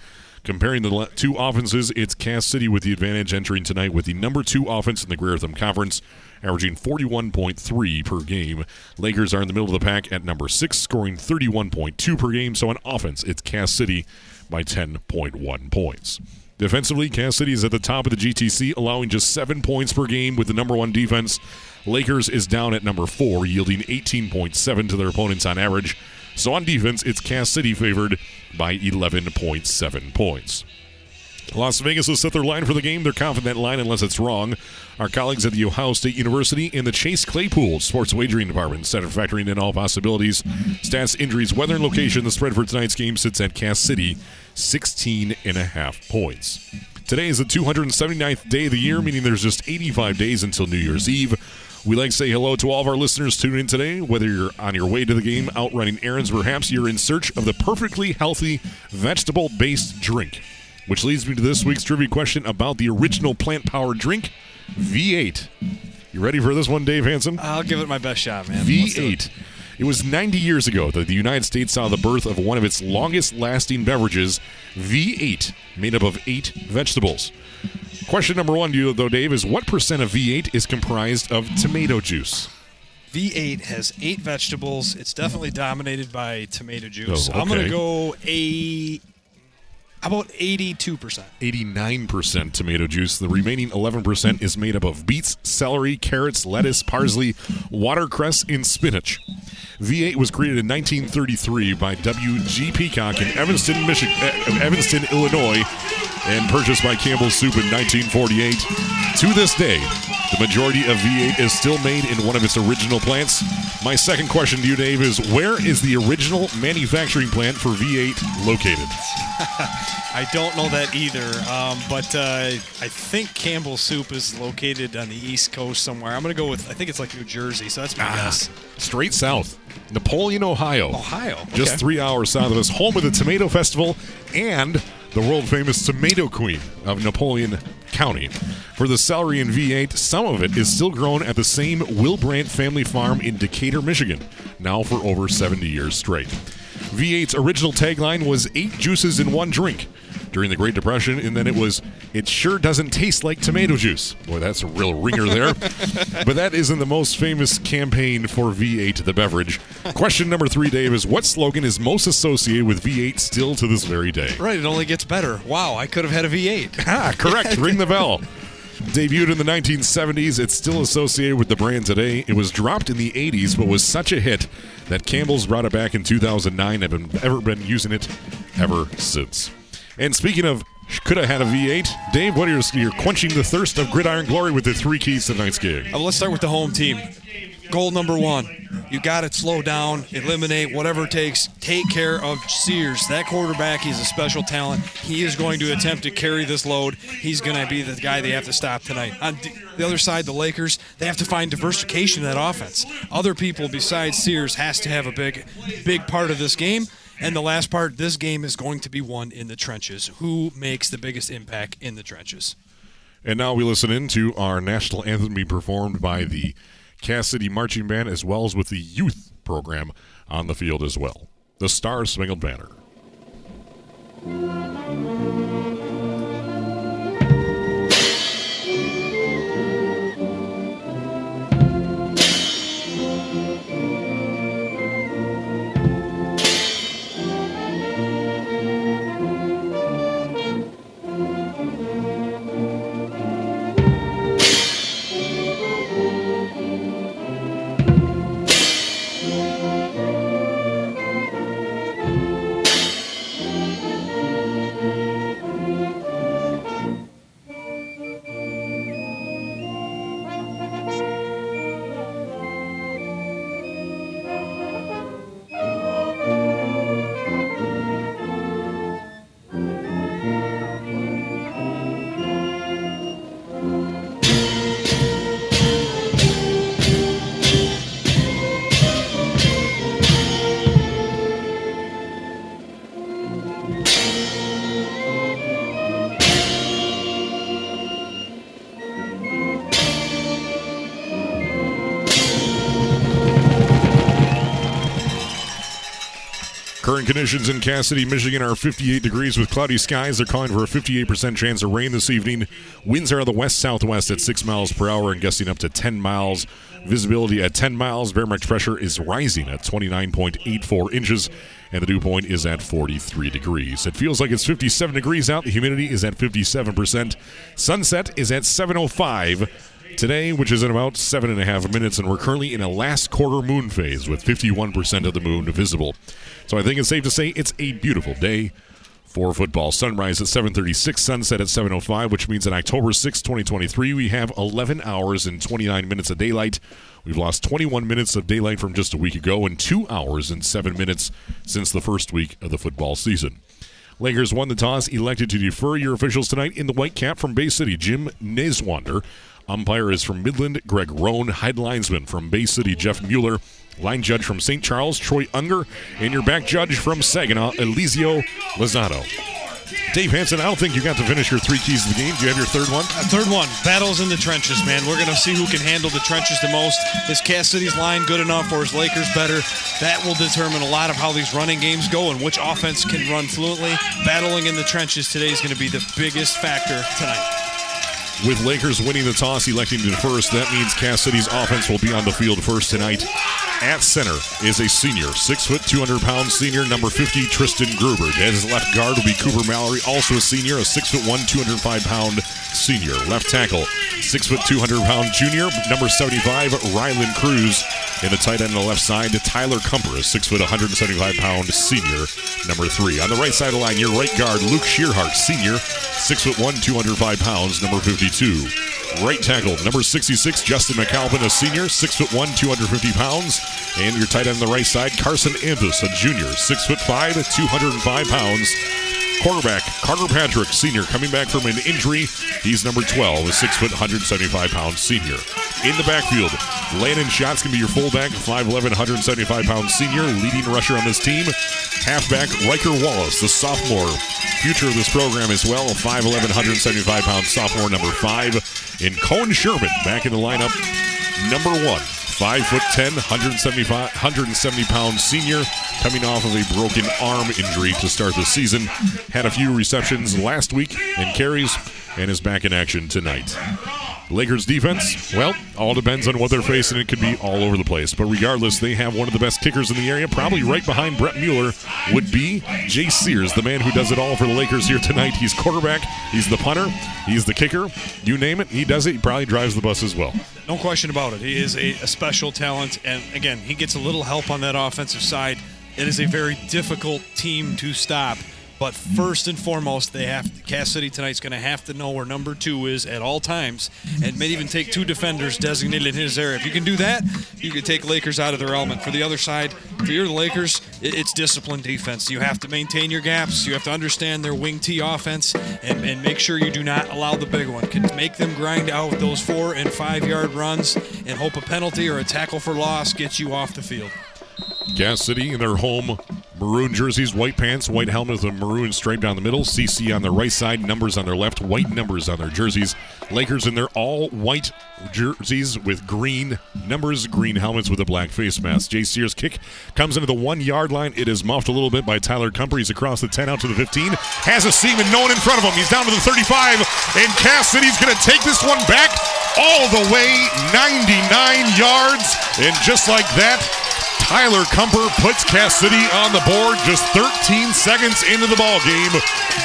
Comparing the two offenses, it's Cass City with the advantage entering tonight with the number 2 offense in the Greer Thumb Conference, averaging 41.3 per game. Lakers are in the middle of the pack at number 6, scoring 31.2 per game. So on offense, it's Cass City by 10.1 points. Defensively, Cass City is at the top of the GTC, allowing just 7 points per game with the number 1 defense. Lakers is down at number 4, yielding 18.7 to their opponents on average. So on defense, it's Cass City favored by 11.7 points. Las Vegas has set their line for the game. They're confident that line unless it's wrong. Our colleagues at The Ohio State University and the Chase Claypool Sports Wagering Department said factoring in all possibilities. Stats, injuries, weather, and location. The spread for tonight's game sits at Cass City, 16.5 points. Today is the 279th day of the year, meaning there's just 85 days until New Year's Eve. We'd like to say hello to all of our listeners tuning in today. Whether you're on your way to the game, out running errands, perhaps you're in search of the perfectly healthy vegetable-based drink. Which leads me to this week's trivia question about the original plant-powered drink, V8. You ready for this one, Dave Hansen? I'll give it my best shot, man. V8. It was 90 years ago that the United States saw the birth of one of its longest-lasting beverages, V8, made up of 8 vegetables. Question number 1 to you, though, Dave, is what % of V8 is comprised of tomato juice? V8 has 8 vegetables. It's definitely dominated by tomato juice. Oh, okay. I'm going to go about 82%. 89% tomato juice. The remaining 11% is made up of beets, celery, carrots, lettuce, parsley, watercress, and spinach. V8 was created in 1933 by W.G. Peacock in Evanston, Illinois, and purchased by Campbell's Soup in 1948. To this day, the majority of V8 is still made in one of its original plants. My second question to you, Dave, is where is the original manufacturing plant for V8 located? I don't know that either, but I think Campbell's Soup is located on the East Coast somewhere. I'm going to go with, I think it's like New Jersey, so that's my guess. Straight south. Napoleon, Ohio. Okay. Just 3 hours south of us, home of the Tomato Festival and the world-famous Tomato Queen of Napoleon County. For the celery in V8, some of it is still grown at the same Will Brandt family farm in Decatur, Michigan, now for over 70 years straight. V8's original tagline was 8 juices in one drink during the Great Depression, and then it was, it sure doesn't taste like tomato juice. Boy, that's a real ringer there. But that isn't the most famous campaign for V8, the beverage. Question number 3, Dave, is what slogan is most associated with V8 still to this very day? Right, it only gets better. Wow, I could have had a V8. Ah, correct. Ring the bell. Debuted in the 1970s, it's still associated with the brand today. It was dropped in the 80s, but was such a hit that Campbell's brought it back in 2009. I've been using it ever since. And speaking of could have had a V8, Dave, what are you're quenching the thirst of Gridiron Glory with the 3 keys to tonight's game? Let's start with the home team. Goal number 1, you got to slow down, eliminate whatever it takes, take care of Sears. That quarterback, he's a special talent. He is going to attempt to carry this load. He's going to be the guy they have to stop tonight. On the other side, the Lakers, they have to find diversification in that offense. Other people besides Sears has to have a big part of this game. And the last part, this game is going to be won in the trenches. Who makes the biggest impact in the trenches? And now we listen in to our national anthem being performed by the Cass City Marching Band, as well as with the youth program on the field as well. The Star-Spangled Banner. Current conditions in Cass City, Michigan are 58 degrees with cloudy skies. They're calling for a 58% chance of rain this evening. Winds are the west-southwest at 6 miles per hour and gusting up to 10 miles. Visibility at 10 miles. Barometric pressure is rising at 29.84 inches, and the dew point is at 43 degrees. It feels like it's 57 degrees out. The humidity is at 57%. Sunset is at 7:05 today, which is in about 7.5 minutes, and we're currently in a last quarter moon phase with 51% of the moon visible. So I think it's safe to say it's a beautiful day for football. Sunrise at 7:36, sunset at 7:05, which means on October 6, 2023, we have 11 hours and 29 minutes of daylight. We've lost 21 minutes of daylight from just a week ago and 2 hours and 7 minutes since the first week of the football season. Lakers won the toss, elected to defer. Your officials tonight in the white cap from Bay City, Jim Naiswander. Umpire is from Midland, Greg Rohn. Head linesman from Bay City, Jeff Mueller. Line judge from St. Charles, Troy Unger. And your back judge from Saginaw, Eliseo Lozano. Dave Hansen, I don't think you got to finish your three keys of the game. Do you have your third one? Third one, battles in the trenches, man. We're going to see who can handle the trenches the most. Is Cass City's line good enough or is Lakers better? That will determine a lot of how these running games go and which offense can run fluently. Battling in the trenches today is going to be the biggest factor tonight. With Lakers winning the toss, electing to first, that means Cass City's offense will be on the field first tonight. At center is a senior, 6 foot, 200 pound senior, number 50, Tristan Gruber. At his left guard will be Cooper Mallory, also a senior, a 6'1", 205 pound senior. Left tackle, 6 foot, 200 pound junior, number 75, Rylan Cruz. In the tight end on the left side, Tyler Cumper, a 6 foot, 175 pound senior, number 3. On the right side of the line, your right guard, Luke Shearhart, senior, 6'1", 205 pounds, number 50. Right tackle, number 66, Justin McAlpin, a senior, 6'1", 250 pounds. And your tight end on the right side, Carson Anthes, a junior, 6'5", 205 pounds. Quarterback, Carter Patrick, senior, coming back from an injury. He's number 12, a 6 foot, 175 pound senior. In the backfield, Landon Schott's going to be your fullback, 5'11", 175 pound senior, leading rusher on this team. Halfback, Riker Wallace, the sophomore, future of this program as well, a 5'11", 175 pound sophomore, number 5. And Cohen Sherman back in the lineup, number 1. 5'10", 170 pound senior, coming off of a broken arm injury to start the season. Had a few receptions last week and carries, and is back in action tonight. Lakers defense, well, all depends on what they're facing. It could be all over the place. But regardless, they have one of the best kickers in the area. Probably right behind Brett Mueller would be Jay Sears, the man who does it all for the Lakers here tonight. He's quarterback, he's the punter, he's the kicker. You name it, he does it. He probably drives the bus as well. No question about it. He is a special talent, and again, he gets a little help on that offensive side. It is a very difficult team to stop, but first and foremost, they have to, Cass City tonight's going to have to know where number 2 is at all times, and may even take 2 defenders designated in his area. If you can do that, you can take Lakers out of their element. For the other side, for your Lakers, it's disciplined defense. You have to maintain your gaps. You have to understand their wing T offense and make sure you do not allow the big one. Can make them grind out those 4- and 5-yard runs and hope a penalty or a tackle for loss gets you off the field. Cass City in their home maroon jerseys, white pants, white helmets, and maroon stripe down the middle. CC on the right side, numbers on their left, white numbers on their jerseys. Lakers in their all-white jerseys with green numbers, green helmets with a black face mask. Jay Sears' kick comes into the 1-yard line. It is muffed a little bit by Tyler Cumper. He's across the 10 out to the 15. Has a seam and no one in front of him. He's down to the 35, and Cass City's going to take this one back all the way 99 yards. And just like that, Tyler Cumper puts Cass City on the board just 13 seconds into the ballgame.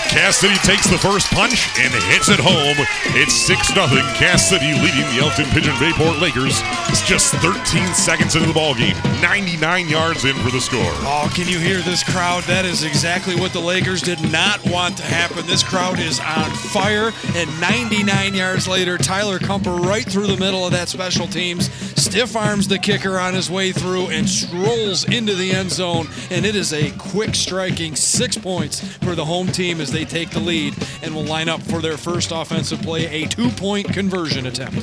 Cass City takes the first punch and hits it home. It's 6-0. Cass City leading the Elkton Pigeon Bayport Lakers. It's just 13 seconds into the ballgame. 99 yards in for the score. Oh, can you hear this crowd? That is exactly what the Lakers did not want to happen. This crowd is on fire. And 99 yards later, Tyler Cumper right through the middle of that special teams. Stiff arms the kicker on his way through and rolls into the end zone, and it is a quick striking 6 points for the home team as they take the lead and will line up for their first offensive play, a 2-point conversion attempt.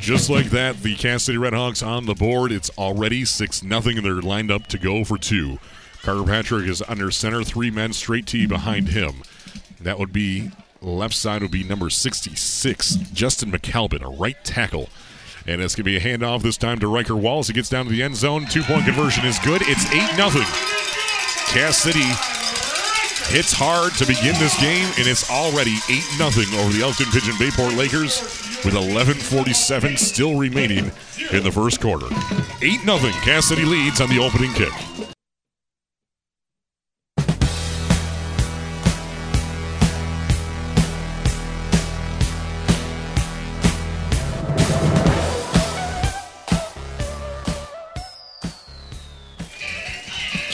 Just like that, the Cass City Redhawks on the board. It's already 6-0, and they're lined up to go for 2. Carter Patrick is under center, 3 men straight T behind him. That would be, left side would be number 66, Justin McAlpin, a right tackle. And it's going to be a handoff this time to Riker Wallace. He gets down to the end zone. 2-point conversion is good. It's 8-0. Cass City hits hard to begin this game, and it's already 8-0 over the Elkton Pigeon Bayport Lakers with 11:47 still remaining in the first quarter. 8-0, Cass City leads on the opening kick.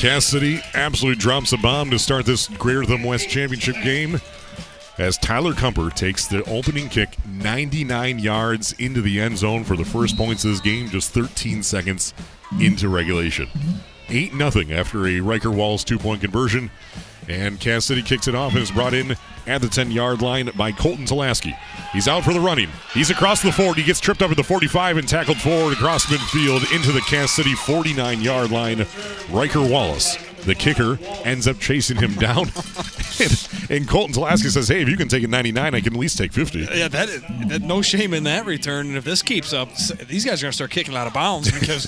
Cass City absolutely drops a bomb to start this Greater Thumb West Championship game as Tyler Cumper takes the opening kick 99 yards into the end zone for the first points of this game, just 13 seconds into regulation. 8-0 after a Riker Walls two-point conversion, and Cass City kicks it off and is brought in at the 10-yard line by Colton Tulaski. He's out for the running. He's across the 40. He gets tripped up at the 45 and tackled forward across midfield into the Cass City 49-yard line. Riker Wallace, the kicker, ends up chasing him down. And Colton Tulaski says, hey, if you can take a 99, I can at least take 50. Yeah, that no shame in that return. And if this keeps up, these guys are going to start kicking out of bounds because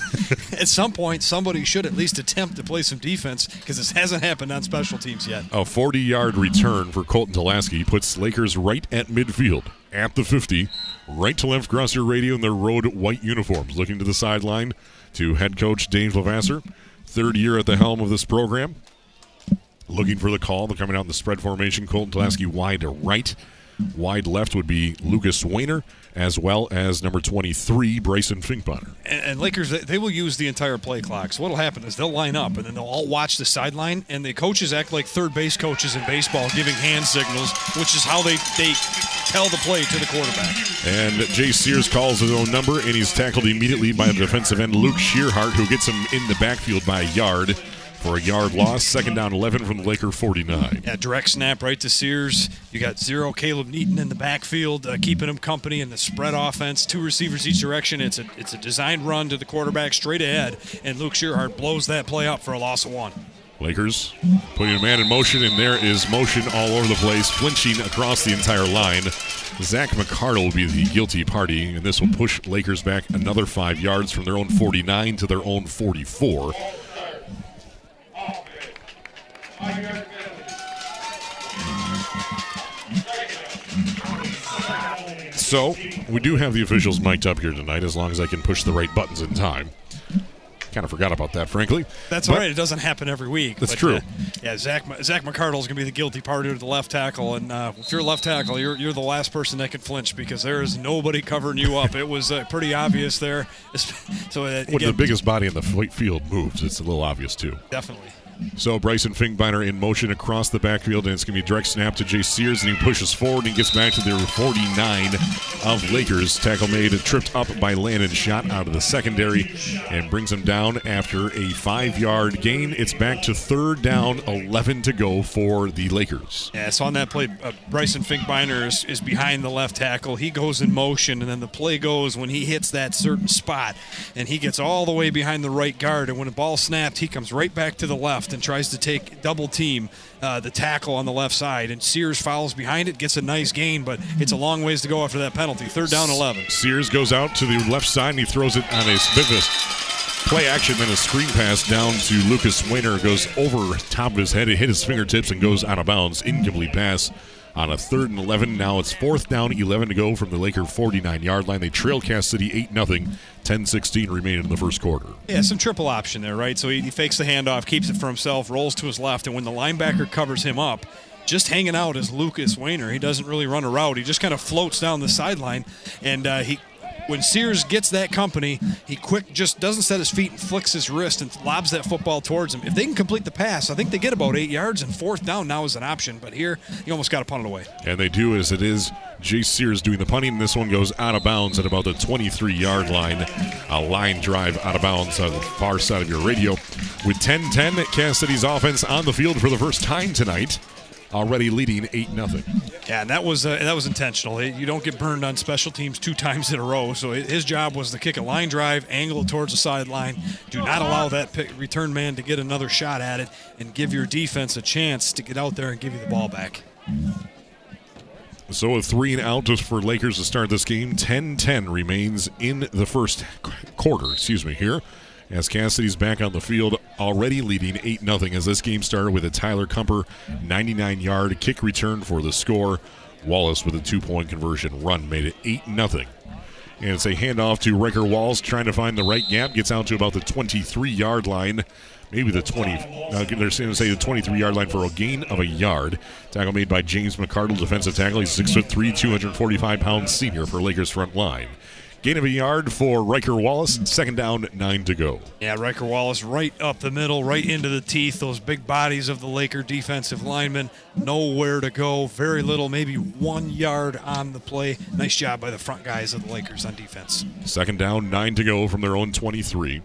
at some point somebody should at least attempt to play some defense because this hasn't happened on special teams yet. A 40-yard return for Colton Tulaski puts Lakers right at midfield. At the 50, right to left across your radio in their road white uniforms. Looking to the sideline to head coach Dave Vassar, third year at the helm of this program. Looking for the call. They're coming out in the spread formation. Colton Tulaski wide to right. Wide left would be Lucas Wainer, as well as number 23, Bryson Finkbonner. And Lakers, they will use the entire play clock. So what will happen is they'll line up, and then they'll all watch the sideline, and the coaches act like third base coaches in baseball, giving hand signals, which is how they tell the play to the quarterback. And Jay Sears calls his own number, and he's tackled immediately by the defensive end, Luke Shearhart, who gets him in the backfield by a yard for a yard loss. Second down 11 from the Laker 49. Yeah, direct snap right to Sears. You got zero Caleb Neaton in the backfield, keeping him company in the spread offense. Two receivers each direction. It's a designed run to the quarterback straight ahead, and Luke Shearhart blows that play up for a loss of one. Lakers putting a man in motion, and there is motion all over the place, flinching across the entire line. Zach McCardle will be the guilty party, and this will push Lakers back another 5 yards from their own 49 to their own 44. So, we do have the officials mic'd up here tonight, as long as I can push the right buttons in time. Kind of forgot about that, frankly. That's all right. It doesn't happen every week. That's true. Yeah, Zach McCardle is going to be the guilty party to the left tackle, and if you're a left tackle, you're the last person that can flinch because there is nobody covering you up. It was pretty obvious there. So when the biggest body in the field moves, it's a little obvious too. Definitely. So Bryson Finkbeiner in motion across the backfield, and it's going to be a direct snap to Jay Sears, and he pushes forward and gets back to the 49 of Lakers. Tackle made, tripped up by Landon Schott out of the secondary, and brings him down after a 5-yard gain. It's back to third down, 11 to go for the Lakers. Yeah, so on that play, Bryson Finkbeiner is behind the left tackle. He goes in motion, and then the play goes when he hits that certain spot, and he gets all the way behind the right guard, and when the ball snapped, he comes right back to the left and tries to take double team the tackle on the left side, and Sears fouls behind it, gets a nice gain, but it's a long ways to go after that penalty. Third down 11. Sears goes out to the left side and he throws it on a bit of a play action, then a screen pass down to Lucas Wainer, goes over top of his head, it hit his fingertips and goes out of bounds. Incomplete pass on a third and 11. Now it's fourth down, 11 to go from the Laker 49-yard line. They trail Cass City 8-0, 10-16 remaining in the first quarter. Yeah, some triple option there, right? So he fakes the handoff, keeps it for himself, rolls to his left, and when the linebacker covers him up, just hanging out is Lucas Wainer. He doesn't really run a route. He just kind of floats down the sideline, and when Sears gets that company, he quick just doesn't set his feet and flicks his wrist and lobs that football towards him. If they can complete the pass, I think they get about 8 yards, and fourth down now is an option. But here, you almost got to punt it away. And they do, as it is Jay Sears doing the punting. This one goes out of bounds at about the 23-yard line. A line drive out of bounds on the far side of your radio. With 10-10, Cass City's offense on the field for the first time tonight, already leading 8-0. Yeah, and that was intentional. You don't get burned on special teams 2 times in a row, so his job was to kick a line drive, angle it towards the sideline, do not allow that return man to get another shot at it, and give your defense a chance to get out there and give you the ball back. So a 3 and out just for Lakers to start this game. 10-10 remains in the first quarter, here. as Cass City's back on the field, already leading 8-0 as this game started with a Tyler Cumper 99-yard kick return for the score. Wallace with a two-point conversion run made it 8-0. And it's a handoff to Riker Walls, trying to find the right gap. Gets out to about the 23-yard line. Maybe the 20. They're going to say the 23-yard line for a gain of a yard. Tackle made by James McCardle, defensive tackle. He's 6'3", 245-pound senior for Lakers front line. Gain of a yard for Riker Wallace. Second down, 9 to go. Yeah, Riker Wallace right up the middle, right into the teeth. Those big bodies of the Laker defensive linemen, nowhere to go. Very little, maybe 1 yard on the play. Nice job by the front guys of the Lakers on defense. Second down, 9 to go from their own 23.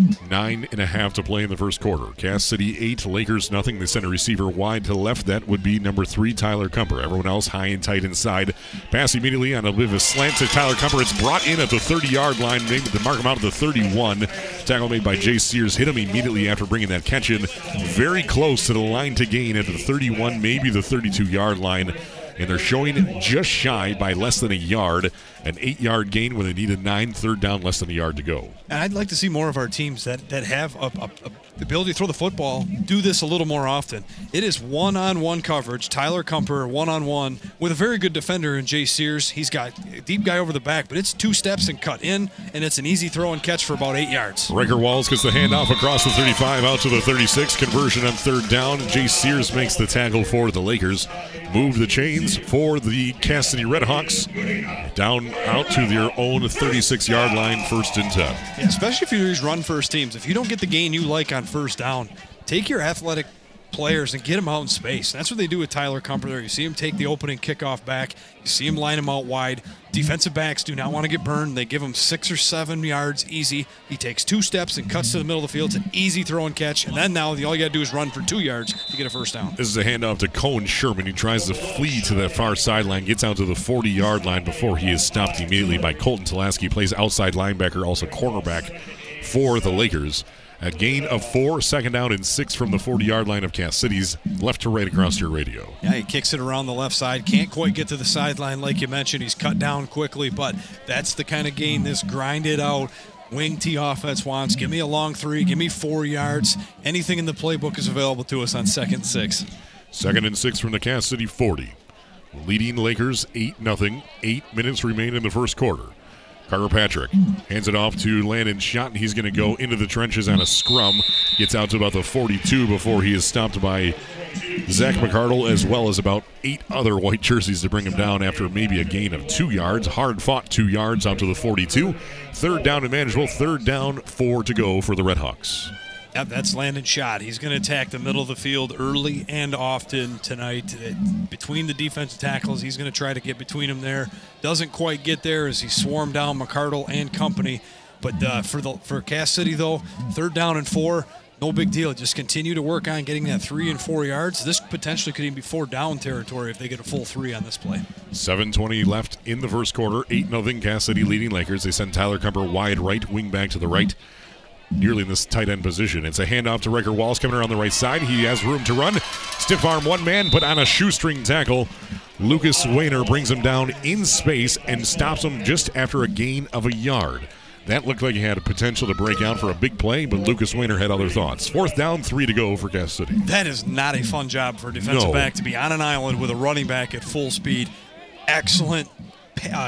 9.5 to play in the first quarter. Cass City 8, Lakers 0. They send a receiver wide to left. That would be number 3, Tyler Cumper. Everyone else high and tight inside. Pass immediately on a bit of a slant to Tyler Cumper. It's brought in at the 30-yard line. They mark him out at the 31. Tackle made by Jay Sears. Hit him immediately after bringing that catch in. Very close to the line to gain at the 31, maybe the 32-yard line. And they're showing just shy by less than a yard, an 8-yard gain when they need a 9, third down, less than a yard to go. And I'd like to see more of our teams that have the ability to throw the football do this a little more often. It is one-on-one coverage, Tyler Cumper one-on-one, with a very good defender in Jay Sears. He's got a deep guy over the back, but it's 2 steps and cut in, and it's an easy throw and catch for about 8 yards. Riker Walls gets the handoff across the 35, out to the 36, conversion on third down. Jay Sears makes the tackle for the Lakers. Move the chains for the Cass City Redhawks down out to their own 36-yard line, first and 10. Yeah, especially if you use run-first teams. If you don't get the gain you like on first down, take your athletic players and get them out in space. That's what they do with Tyler Cumper there. You see him take the opening kickoff back. You see him line him out wide. Defensive backs do not want to get burned. They give him 6 or 7 yards easy. He takes 2 steps and cuts to the middle of the field. It's an easy throw and catch. And then now all you got to do is run for 2 yards to get a first down. This is a handoff to Cohen Sherman, who tries to flee to that far sideline, gets out to the 40-yard line before he is stopped immediately by Colton Tulaski, plays outside linebacker, also cornerback for the Lakers. A gain of 4, second down and 6 from the 40-yard line of Cass City's, left to right across your radio. Yeah, he kicks it around the left side. Can't quite get to the sideline like you mentioned. He's cut down quickly, but that's the kind of gain this grinded out wing T offense wants. Give me a long 3. Give me 4 yards. Anything in the playbook is available to us on second and 6. Second and 6 from the Cass City 40. Leading Lakers 8-0. 8 minutes remain in the first quarter. Carter Patrick hands it off to Landon Schott, and he's going to go into the trenches on a scrum. Gets out to about the 42 before he is stopped by Zach McCardle, as well as about 8 other white jerseys to bring him down after maybe a gain of 2 yards. Hard-fought 2 yards out to the 42. Third down and manageable. Third down, 4 to go for the Redhawks. Yep, that's Landon Schott. He's going to attack the middle of the field early and often tonight. Between the defensive tackles, he's going to try to get between them there. Doesn't quite get there as he swarmed down McCardle and company. But for Cass City, though, third down and 4, no big deal. Just continue to work on getting that 3 and 4 yards. This potentially could even be 4 down territory if they get a full 3 on this play. 7:20 left in the first quarter. 8-0 Cass City leading Lakers. They send Tyler Cumper wide right, wing back to the right. Nearly in this tight end position. It's a handoff to Riker Wallace coming around the right side. He has room to run. Stiff arm one man, but on a shoestring tackle, Lucas Wehner brings him down in space and stops him just after a gain of a yard. That looked like he had a potential to break out for a big play, but Lucas Wehner had other thoughts. Fourth down, 3 to go for Cass City. That is not a fun job for a defensive back to be on an island with a running back at full speed. Excellent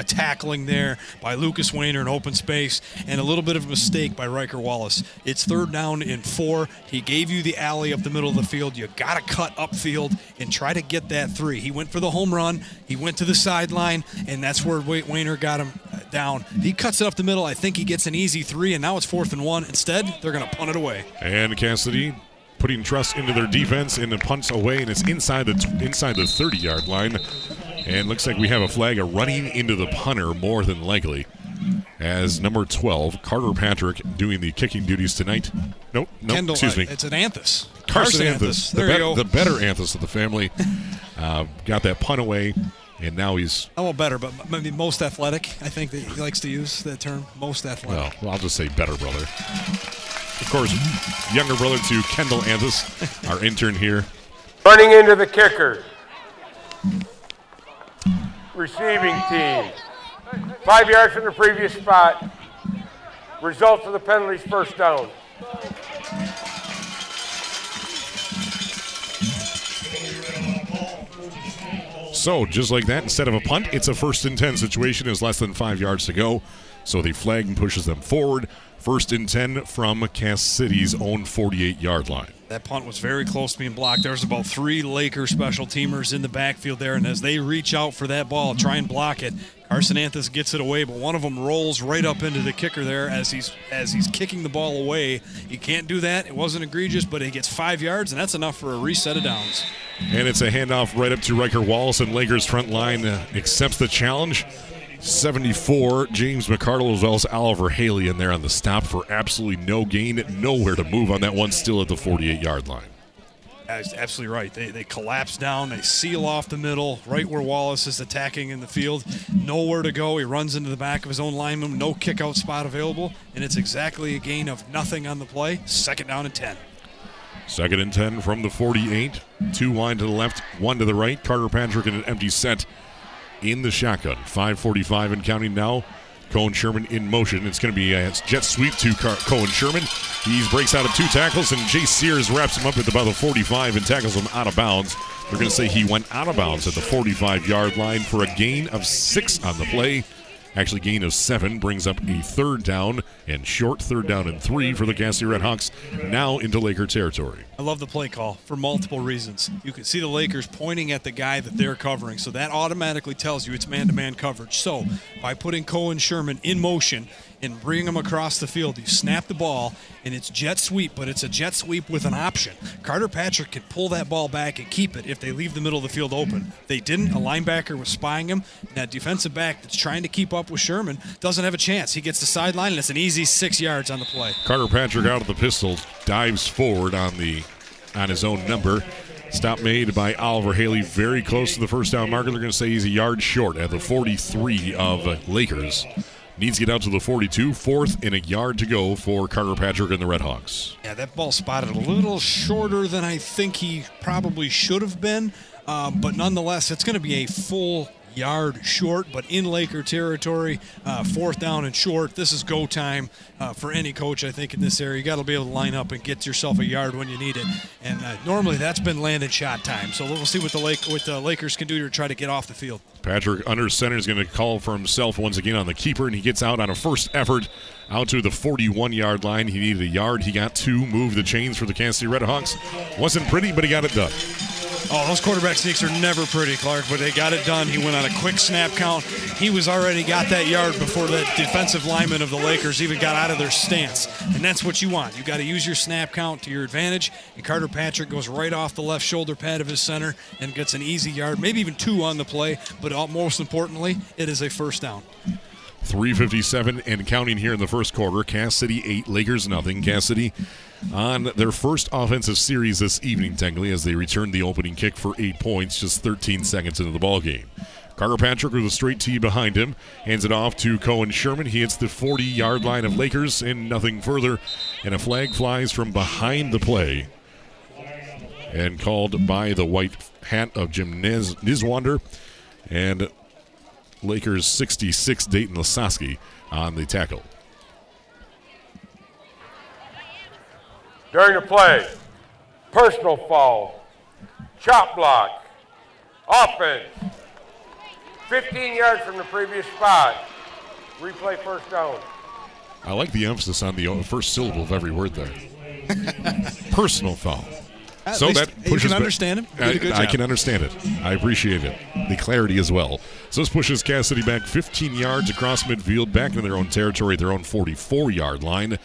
tackling there by Lucas Wehner in open space, and a little bit of a mistake by Riker Wallace. It's third down and 4. He gave you the alley up the middle of the field. You got to cut upfield and try to get that 3. He went for the home run. He went to the sideline, and that's where Wehner got him down. He cuts it up the middle. I think he gets an easy 3, and now it's 4th and 1. Instead, they're going to punt it away. And Cass City putting trust into their defense, and the punts away, and it's inside the 30-yard line. And looks like we have a flag of running into the punter, more than likely, as number 12, Carter Patrick, doing the kicking duties tonight. Excuse me. It's an Anthes. Carson Anthes. The better Anthes of the family. Got that punt away, and now he's... Oh, better, but maybe most athletic. I think that he likes to use that term, most athletic. Well, I'll just say better brother. Of course, younger brother to Kendall Anthes, our intern here. Running into the kicker. Receiving team. 5 yards from the previous spot. Results of the penalties, first down. So just like that, instead of a punt, it's a 1st and 10 situation. Is less than 5 yards to go. So the flag pushes them forward. 1st and 10 from Cass City's own 48-yard line. That punt was very close to being blocked. There's about 3 Laker special teamers in the backfield there, and as they reach out for that ball, try and block it, Carson Anthes gets it away, but one of them rolls right up into the kicker there as he's kicking the ball away. You can't do that. It wasn't egregious, but he gets 5 yards, and that's enough for a reset of downs. And it's a handoff right up to Riker Wallace, and Lakers front line accepts the challenge. 74, James McCardle, as well as Oliver Haley in there on the stop for absolutely no gain, nowhere to move on that one, still at the 48-yard line. That's absolutely right. They collapse down. They seal off the middle, right where Wallace is attacking in the field. Nowhere to go. He runs into the back of his own lineman. No kickout spot available, and it's exactly a gain of nothing on the play. 2nd down and 10. 2nd and 10 from the 48. 2 wide to the left, 1 to the right. Carter Patrick in an empty set in the shotgun. 5:45 and counting now. Cohen Sherman in motion. It's going to be a jet sweep to Cohen Sherman. He breaks out of 2 tackles, and Jay Sears wraps him up at about the 45 and tackles him out of bounds. They're going to say he went out of bounds at the 45-yard line for a gain of 6 on the play. Actually, gain of 7 brings up a 3rd down and short. 3rd down and 3 for the Cass City Redhawks, now into Laker territory. I love the play call for multiple reasons. You can see the Lakers pointing at the guy that they're covering, so that automatically tells you it's man-to-man coverage. So by putting Cohen Sherman in motion and bringing him across the field, you snap the ball, and it's jet sweep, but it's a jet sweep with an option. Carter Patrick can pull that ball back and keep it if they leave the middle of the field open. They didn't. A linebacker was spying him, and that defensive back that's trying to keep up with Sherman doesn't have a chance. He gets the sideline, and it's an easy 6 yards on the play. Carter Patrick out of the pistol, dives forward on his own number. Stop made by Oliver Haley, very close to the 1st down marker. They're going to say he's a yard short at the 43 of Lakers. Needs to get out to the 42, 4th and a yard to go for Carter Patrick and the Redhawks. Yeah, that ball spotted a little shorter than I think he probably should have been, but nonetheless, it's going to be a full yard short, but in Laker territory, 4th down and short. This is go time for any coach, I think, in this area. You got to be able to line up and get yourself a yard when you need it, and normally that's been landed shot time. So we'll see what the Lakers can do to try to get off the field. Patrick under center is going to call for himself once again on the keeper, and he gets out on a first effort out to the 41-yard line. He needed a yard. He got 2, moved the chains for the Kansas City Redhawks. Wasn't pretty, but he got it done. Oh, those quarterback sneaks are never pretty, Clark, but they got it done. He went on a quick snap count. He was already got that yard before the defensive lineman of the Lakers even got out of their stance, and that's what you want. You got to use your snap count to your advantage, and Carter Patrick goes right off the left shoulder pad of his center and gets an easy yard, maybe even 2 on the play, but most importantly, it is a 1st down. 3:57 and counting here in the 1st quarter. Cass City 8, Lakers nothing. Cass City on their first offensive series this evening, technically, as they returned the opening kick for 8 points just 13 seconds into the ballgame. Carter Patrick with a straight tee behind him hands it off to Cohen Sherman. He hits the 40-yard line of Lakers and nothing further, and a flag flies from behind the play and called by the white hat of Jim Niswander, and Lakers 66, Dayton Lasoski on the tackle. During the play, personal foul, chop block, offense, 15 yards from the previous spot, replay 1st down. I like the emphasis on the first syllable of every word there. Personal foul. At so that pushes. You can understand him. I can understand it. I appreciate it. The clarity as well. So this pushes Cass City back 15 yards across midfield, back into their own territory, their own 44-yard line.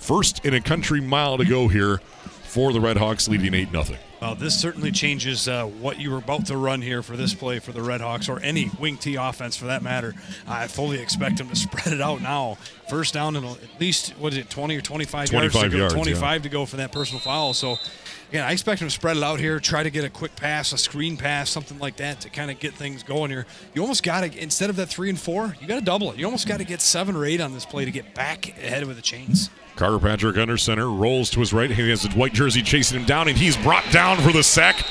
1st and a country mile to go here for the Redhawks, leading 8-0. Well, this certainly changes what you were about to run here for this play for the Redhawks, or any wing tee offense for that matter. I fully expect them to spread it out now. 1st down and at least, what is it, 20 or 25 yards? 25 yeah, to go for that personal foul. So, yeah, I expect them to spread it out here, try to get a quick pass, a screen pass, something like that to kind of get things going here. You almost got to, instead of that 3 and 4, you got to double it. You almost got to get 7 or 8 on this play to get back ahead with the chains. Carter Patrick under center, rolls to his right. He has the white jersey chasing him down, and he's brought down for the sack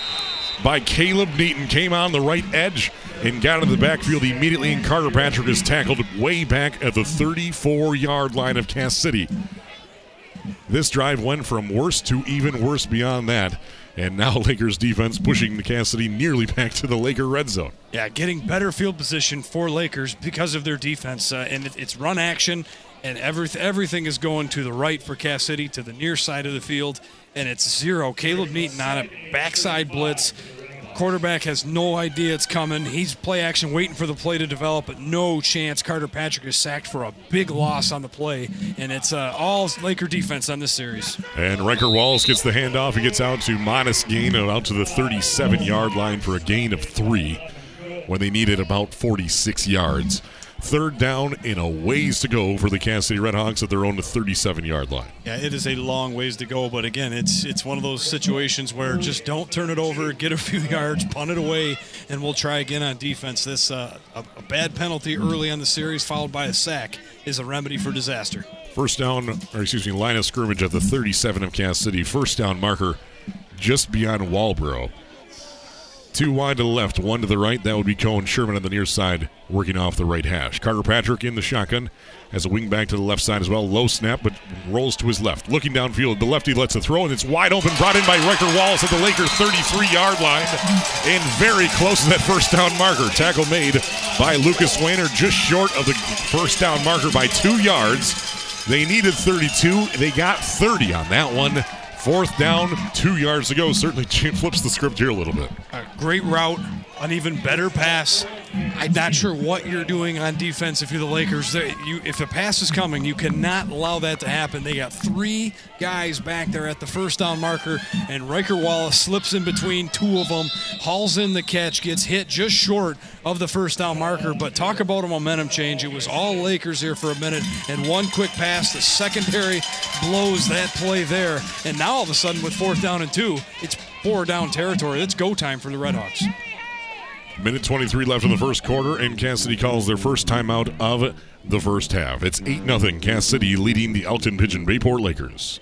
by Caleb Neaton. Came on the right edge and got into the backfield immediately, and Carter Patrick is tackled way back at the 34-yard line of Cass City. This drive went from worse to even worse beyond that. And now Lakers defense pushing the Cass City nearly back to the Laker red zone. Yeah, getting better field position for Lakers because of their defense. And it's run action, and everything is going to the right for Cass City, to the near side of the field, and it's zero. Caleb Neaton on a backside blitz. Quarterback has no idea it's coming. He's play action, waiting for the play to develop, but no chance. Carter Patrick is sacked for a big loss on the play, and it's all Laker defense on this series. And Riker Wallace gets the handoff. He gets out to modest gain, out to the 37-yard line for a gain of 3 when they needed about 46 yards. Third down and a ways to go for the Cass City Redhawks at their own 37-yard line. Yeah, it is a long ways to go, but again, it's one of those situations where just don't turn it over, get a few yards, punt it away, and we'll try again on defense. This a bad penalty early on the series followed by a sack is a remedy for disaster. First down, or excuse me, line of scrimmage at the 37 of Cass City. First down marker just beyond Walbro. Two wide to the left, one to the right. That would be Cohen Sherman on the near side working off the right hash. Carter Patrick in the shotgun has a wing back to the left side as well. Low snap, but rolls to his left. Looking downfield, the lefty lets a throw, and it's wide open. Brought in by Riker Wallace at the Lakers' 33-yard line, and very close to that first down marker. Tackle made by Lucas Wehner just short of the first down marker by 2 yards. They needed 32. They got 30 on that one. Fourth down, 2 yards to go. Certainly flips the script here a little bit. A great route, an even better pass. I'm not sure what you're doing on defense if you're the Lakers. If a pass is coming, you cannot allow that to happen. They got 3 guys back there at the first down marker, and Riker Wallace slips in between 2 of them, hauls in the catch, gets hit just short of the first down marker. But talk about a momentum change. It was all Lakers here for a minute, and one quick pass. The secondary blows that play there, and now all of a sudden with 4th down and 2, it's 4-down territory. It's go time for the Redhawks. Minute 23 left in the first quarter, and Cass City calls their first timeout of the first half. It's 8-0 Cass City leading the Elkton Pigeon Bayport Lakers.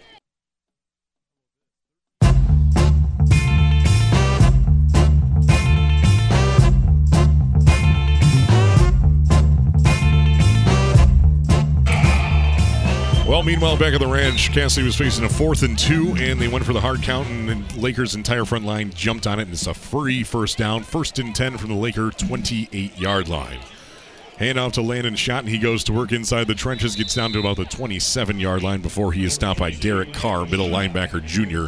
Well, meanwhile, back at the ranch, Cass City was facing a 4th and 2, and they went for the hard count, and Lakers' entire front line jumped on it, and it's a free first down. 1st and 10 from the Laker 28-yard line. Handoff to Landon Schott, and he goes to work inside the trenches, gets down to about the 27-yard line before he is stopped by Derek Carr, middle linebacker junior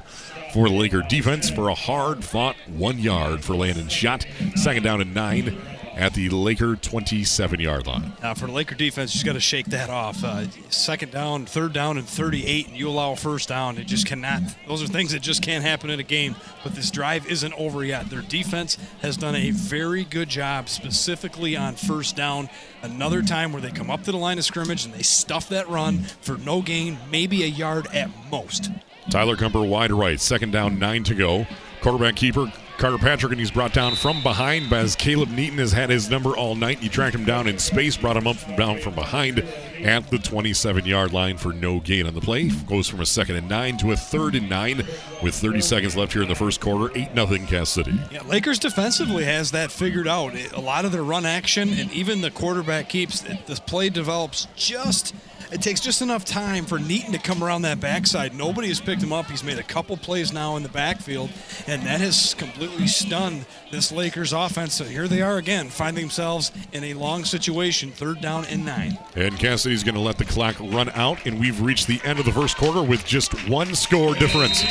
for the Laker defense, for a hard-fought 1 yard for Landon Schott. 2nd down and 9. At the Laker 27-yard line. Now for the Laker defense, you just got to shake that off. 2nd down, 3rd down, and 38, and you allow a 1st down. It just cannot. Those are things that just can't happen in a game. But this drive isn't over yet. Their defense has done a very good job, specifically on 1st down. Another time where they come up to the line of scrimmage and they stuff that run for no gain, maybe a yard at most. Tyler Cumper wide right, 2nd down, 9 to go. Quarterback keeper Carter Patrick, and he's brought down from behind as Caleb Neaton has had his number all night. He tracked him down in space, brought him up from down from behind at the 27-yard line for no gain on the play. Goes from a 2nd and 9 to a 3rd and 9 with 30 seconds left here in the first quarter. 8-0 Cass City. Yeah, Lakers defensively has that figured out. A lot of their run action, and even the quarterback keeps. The play develops just... It takes just enough time for Neaton to come around that backside. Nobody has picked him up. He's made a couple plays now in the backfield, and that has completely stunned this Lakers offense. So here they are again, finding themselves in a long situation, 3rd down and 9. And Cass City's going to let the clock run out, and we've reached the end of the first quarter with just 1 score difference.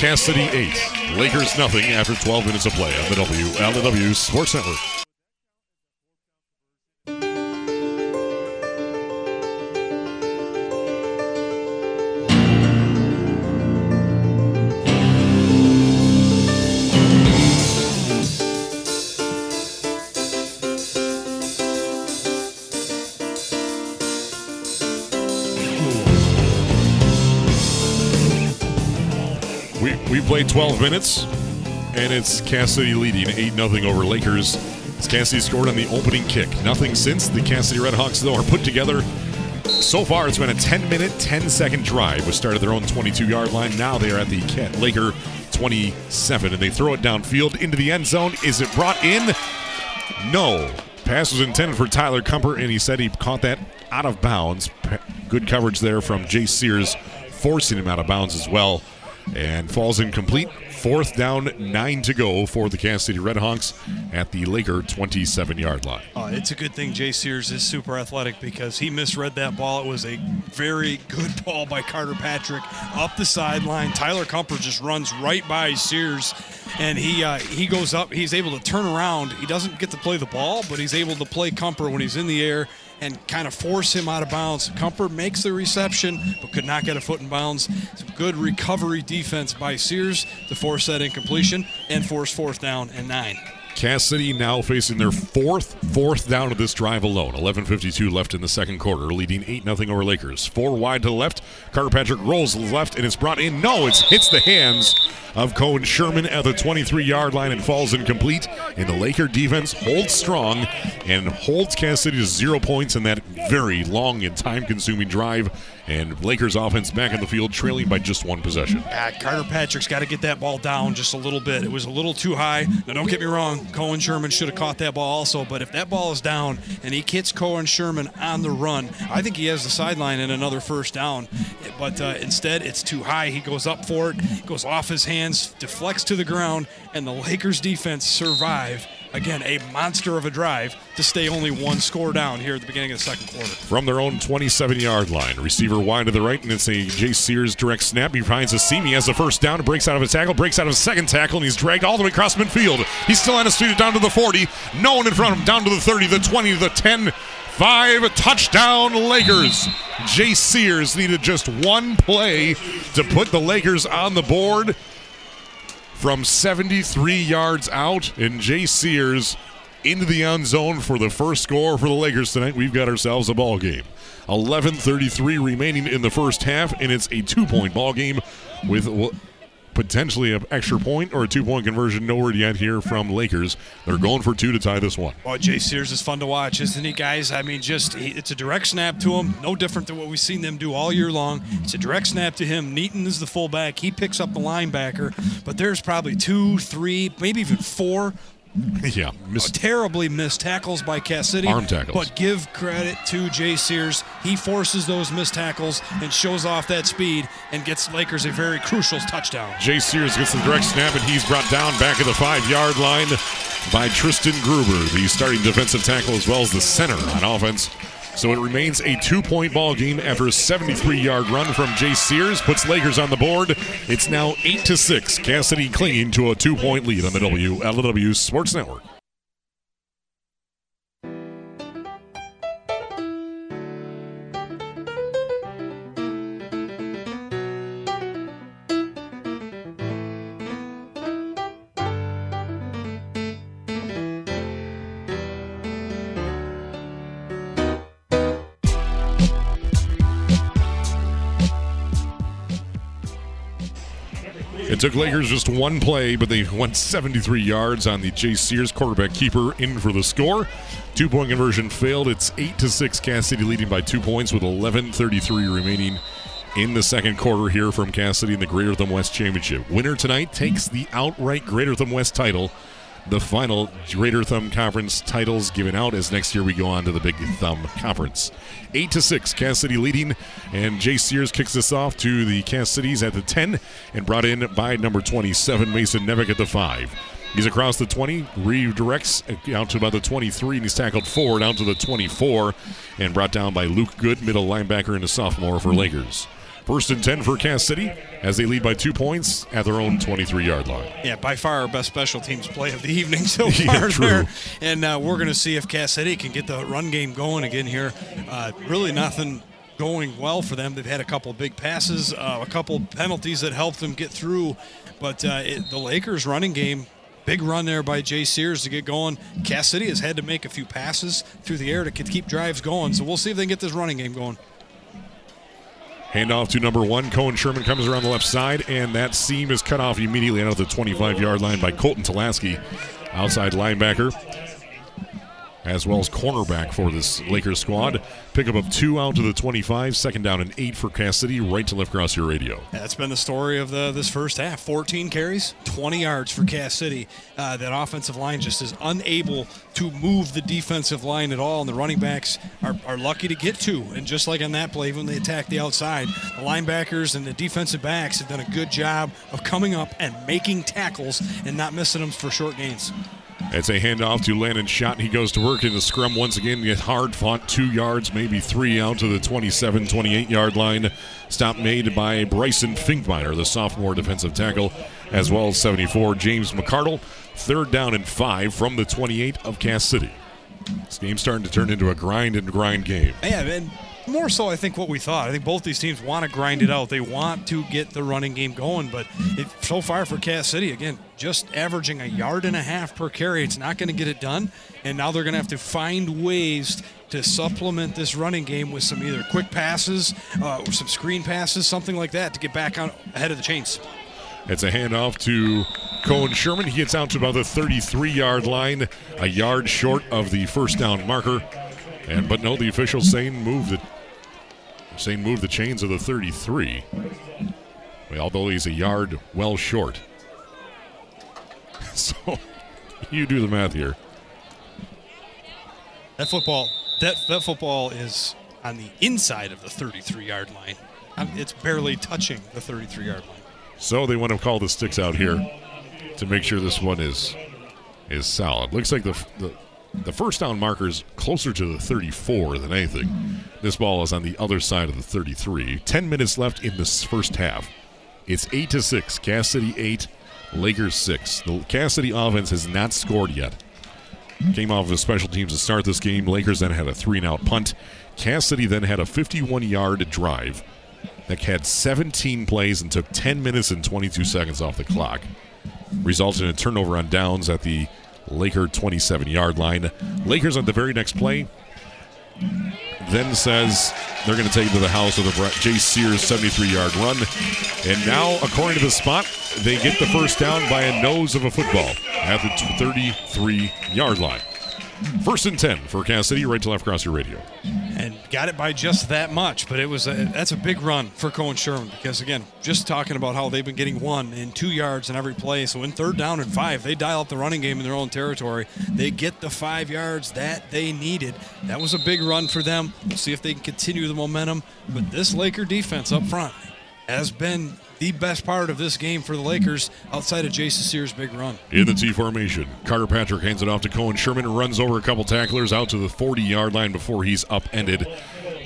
Cass City 8, Lakers nothing after 12 minutes of play on the WLEW Sports Network. We played 12 minutes, and it's Cass City leading 8-0 over Lakers. It's Cass City scored on the opening kick. Nothing since. The Cass City Redhawks, though, are put together. So far, it's been a 10-minute, 10-second drive, which started their own 22-yard line. Now they are at the Laker 27. And they throw it downfield into the end zone. Is it brought in? No. Pass was intended for Tyler Cumper, and he said he caught that out of bounds. Good coverage there from Jay Sears, forcing him out of bounds as well. And falls incomplete. 4th down, 9 to go for the Cass City Redhawks at the Laker 27-yard line. It's a good thing Jay Sears is super athletic, because he misread that ball. It was a very good ball by Carter Patrick up the sideline. Tyler Cumper just runs right by Sears, and he goes up. He's able to turn around. He doesn't get to play the ball, but he's able to play Cumper when he's in the air and kind of force him out of bounds. Cumper makes the reception, but could not get a foot in bounds. Some good recovery defense by Sears to force that incompletion and force 4th down and 9. Cass City now facing their fourth down of this drive alone. 11:52 left in the second quarter, leading 8-0 over Lakers. Four wide to the left. Carter Patrick rolls left, and it's brought in. No, it hits the hands of Cohen Sherman at the 23-yard line and falls incomplete. And the Laker defense holds strong and holds Cass City to 0 points in that very long and time-consuming drive. And Lakers offense back in the field, trailing by just one possession. Carter Patrick's got to get that ball down just a little bit. It was a little too high. Now, don't get me wrong, Cohen Sherman should have caught that ball also, but if that ball is down and he hits Cohen Sherman on the run, I think he has the sideline and another 1st down. But instead, it's too high. He goes up for it, goes off his hands, deflects to the ground, and the Lakers defense survive. Again, a monster of a drive to stay only one score down here at the beginning of the second quarter. From their own 27-yard line, receiver wide to the right, and it's a Jay Sears direct snap. He finds a seam. He has the 1st down, breaks out of a tackle, breaks out of a 2nd tackle, and he's dragged all the way across midfield. He's still on his feet, down to the 40. No one in front of him, down to the 30, the 20, the 10, 5. Touchdown, Lakers. Jay Sears needed just one play to put the Lakers on the board. From 73 yards out, and Jay Sears into the end zone for the 1st score for the Lakers tonight. We've got ourselves a ball game. 11:33 remaining in the first half, and it's a 2-point ball game with potentially an extra point or a 2-point conversion nowhere yet here from Lakers. They're going for 2 to tie this one. Well, Jay Sears is fun to watch, isn't he, guys? I mean, it's a direct snap to him, no different than what we've seen them do all year long. It's a direct snap to him. Neaton is the fullback. He picks up the linebacker, but there's probably 2, 3, maybe even 4 yeah, terribly missed tackles by Cass City. Arm tackles. But give credit to Jay Sears. He forces those missed tackles and shows off that speed and gets Lakers a very crucial touchdown. Jay Sears gets the direct snap, and he's brought down back at the 5-yard line by Tristan Gruber, the starting defensive tackle as well as the center on offense. So it remains a 2-point ball game after a 73-yard run from Jay Sears puts Lakers on the board. It's now 8-6. Cass City clinging to a 2-point lead on the WLEW Sports Network. It took Lakers just one play, but they went 73 yards on the Jay Sears quarterback keeper in for the score. 2-point conversion failed. It's 8-6. Cass City leading by 2 points with 11:33 remaining in the second quarter here from Cass City in the Greater Thumb West Championship. Winner tonight takes the outright Greater Thumb West title. The final Greater Thumb Conference titles given out as next year we go on to the Big Thumb Conference. 8-6, Cass City leading, and Jay Sears kicks this off to the Cass Cities at the 10 and brought in by number 27, Mason Nevick at the 5. He's across the 20, redirects out to about the 23, and he's tackled forward out to the 24 and brought down by Luke Good, middle linebacker and a sophomore for Lakers. 1st and 10 for Cass City as they lead by 2 points at their own 23-yard line. Yeah, by far our best special teams play of the evening so far there. And we're going to see if Cass City can get the run game going again here. Really nothing going well for them. They've had a couple big passes, a couple penalties that helped them get through. But the Lakers' running game, big run there by Jay Sears to get going. Cass City has had to make a few passes through the air to keep drives going. So we'll see if they can get this running game going. Handoff to number 1. Cohen Sherman comes around the left side, and that seam is cut off immediately out of the 25-yard line by Colton Tulaski, outside linebacker. as well as cornerback for this Lakers squad. Pickup of 2 out to the 25, second down and 8 for Cass City, right to left across your radio. That's been the story of this first half. 14 carries, 20 yards for Cass City. That offensive line just is unable to move the defensive line at all, and the running backs are lucky to get to. And just like on that play, when they attack the outside, the linebackers and the defensive backs have done a good job of coming up and making tackles and not missing them for short gains. It's a handoff to Landon Schott. He goes to work in the scrum once again. Get hard fought, 2 yards, maybe 3 out to the 27, 28-yard line. Stop made by Bryson Finkbeiner, the sophomore defensive tackle, as well as 74, James McCardle. Third down and 5 from the 28 of Cass City. This game's starting to turn into a grind game. Yeah, man. More so, I think, what we thought. I think both these teams want to grind it out. They want to get the running game going, but so far for Cass City, again, just averaging 1.5 yards per carry. It's not going to get it done, and now they're going to have to find ways to supplement this running game with some either quick passes or some screen passes, something like that, to get back on ahead of the chains. It's a handoff to Cohen Sherman. He gets out to about the 33-yard line, a yard short of the first down marker. But no, the officials saying move the chains of the 33. Well, although he's a yard well short. So you do the math here. That football is on the inside of the 33-yard line. It's barely touching the 33-yard line. So they want to call the sticks out here to make sure this one is solid. Looks like the first down marker is closer to the 34 than anything. This ball is on the other side of the 33. 10 minutes left in this first half. It's 8-6. Cass City 8, Lakers 6. The Cass City offense has not scored yet. Came off of special teams to start this game. Lakers then had a 3-and-out punt. Cass City then had a 51-yard drive that had 17 plays and took 10 minutes and 22 seconds off the clock, resulting in a turnover on downs at the Laker 27-yard line. Lakers on the very next play then says they're going to take it to the house with a Jay Sears 73-yard run. And now, according to the spot, they get the first down by a nose of a football at the 33-yard line. 1st and 10 for Cass City, right to left across your radio. And got it by just that much, but it was that's a big run for Cohen Sherman because, again, just talking about how they've been getting 1 and 2 yards in every play. So in 3rd down and 5, they dial up the running game in their own territory. They get the 5 yards that they needed. That was a big run for them. We'll see if they can continue the momentum. But this Laker defense up front has been the best part of this game for the Lakers outside of Jason Sears' big run. In the T formation, Carter Patrick hands it off to Cohen Sherman, runs over a couple tacklers out to the 40-yard line before he's upended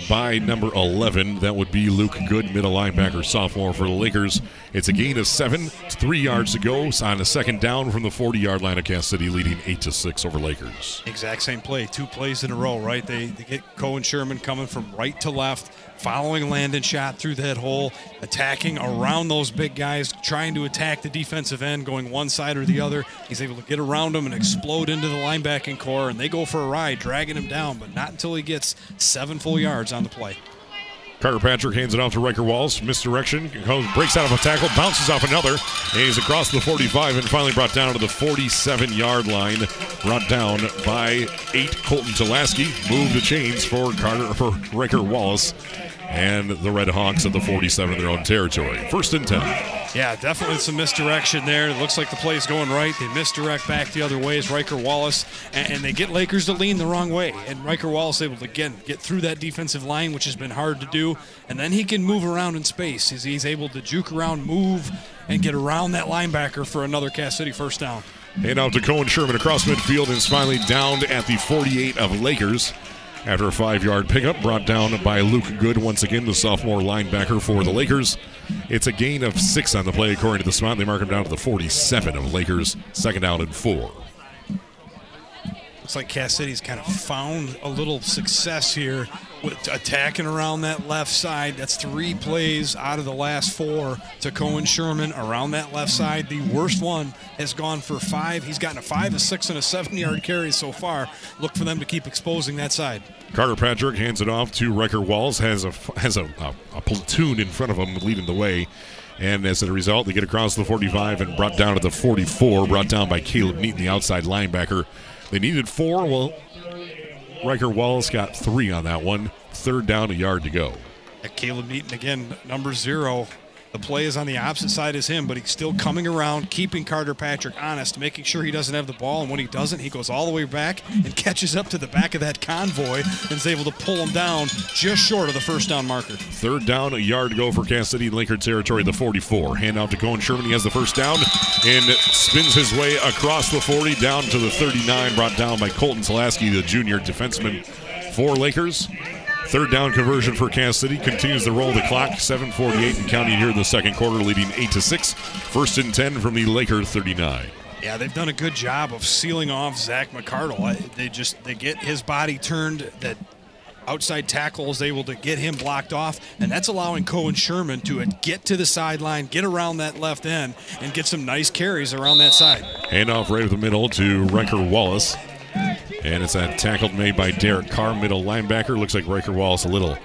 by number 11. That would be Luke Good, middle linebacker, sophomore for the Lakers. It's a gain of 7, 3 yards to go on a second down from the 40-yard line of Cass City, leading 8-6 over Lakers. Exact same play, 2 plays in a row, right? They get Cohen Sherman coming from right to left, following Landon Schott through that hole, attacking around those big guys, trying to attack the defensive end, going one side or the other. He's able to get around them and explode into the linebacking core, and they go for a ride, dragging him down, but not until he gets 7 full yards on the play. Carter Patrick hands it off to Riker Walls. Misdirection, breaks out of a tackle, bounces off another, and he's across the 45 and finally brought down to the 47-yard line. Brought down by 8, Colton Tulaski. Moved the chains for Riker Wallace and the Red Hawks at the 47 in their own territory. 1st and 10. Yeah, definitely some misdirection there. It looks like the play's going right. They misdirect back the other way as Riker Wallace, and they get Lakers to lean the wrong way. And Riker Wallace able to, again, get through that defensive line, which has been hard to do. And then he can move around in space as he's able to juke around, move, and get around that linebacker for another Cass City 1st down. And out to Cohen Sherman across midfield, and is finally downed at the 48 of Lakers. After a 5-yard pickup, brought down by Luke Good, once again, the sophomore linebacker for the Lakers. It's a gain of 6 on the play, according to the spot. They mark him down to the 47 of Lakers, 2nd down and 4. Looks like Cass City's kind of found a little success here with attacking around that left side. That's 3 plays out of the last 4 to Cohen Sherman around that left side. The worst one has gone for 5. He's gotten a 5, a 6, and a 7-yard carry so far. Look for them to keep exposing that side. Carter Patrick hands it off to Riker Walls, has a platoon in front of him leading the way. And as a result, they get across the 45 and brought down to the 44, brought down by Caleb Neaton, the outside linebacker. They needed 4. Well, Riker Wallace got 3 on that one. Third down, a yard to go. And Caleb Neaton, again, number 0. The play is on the opposite side as him, but he's still coming around, keeping Carter Patrick honest, making sure he doesn't have the ball. And when he doesn't, he goes all the way back and catches up to the back of that convoy and is able to pull him down just short of the first down marker. Third down, a yard to go for Cass City in Laker territory, the 44. Handoff to Cohen Sherman. He has the first down and spins his way across the 40 down to the 39, brought down by Colton Zalaski, the junior defenseman for Lakers. Third down conversion for Cass City continues to roll the clock. 7:48 and counting here in the second quarter, leading 8-6. First and 10 from the Laker 39. Yeah, they've done a good job of sealing off Zach McArdle. They get his body turned. That outside tackle is able to get him blocked off, and that's allowing Cohen Sherman to get to the sideline, get around that left end, and get some nice carries around that side. Handoff right at the middle to Riker Wallace. And it's a tackle made by Derek Carr, middle linebacker. Looks like Riker Wallace a little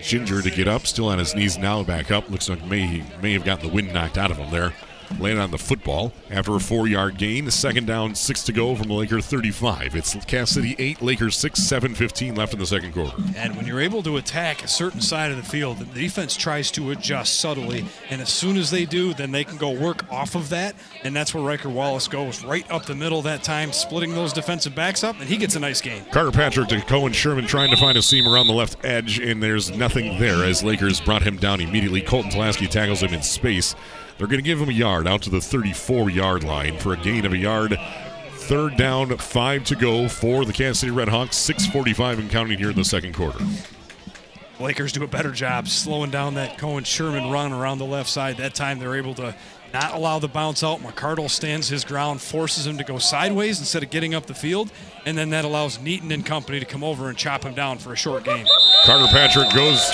ginger to get up. Still on his knees now, back up. Looks like he may have gotten the wind knocked out of him there. Landed on the football after a 4-yard gain. Second down, 6 to go from the Laker 35. It's Cass City 8, Lakers 6, 7:15 left in the second quarter. And when you're able to attack a certain side of the field, the defense tries to adjust subtly. And as soon as they do, then they can go work off of that. And that's where Riker Wallace goes, right up the middle that time, splitting those defensive backs up, and he gets a nice gain. Carter Patrick to Cohen Sherman trying to find a seam around the left edge, and there's nothing there as Lakers brought him down immediately. Colton Zalaski tackles him in space. They're going to give him a yard out to the 34-yard line for a gain of a yard. Third down, 5 to go for the Cass City Redhawks. 6:45 and counting here in the second quarter. Lakers do a better job slowing down that Cohen Sherman run around the left side. That time they're able to not allow the bounce out. McArdle stands his ground, forces him to go sideways instead of getting up the field, and then that allows Neaton and company to come over and chop him down for a short gain. Carter Patrick goes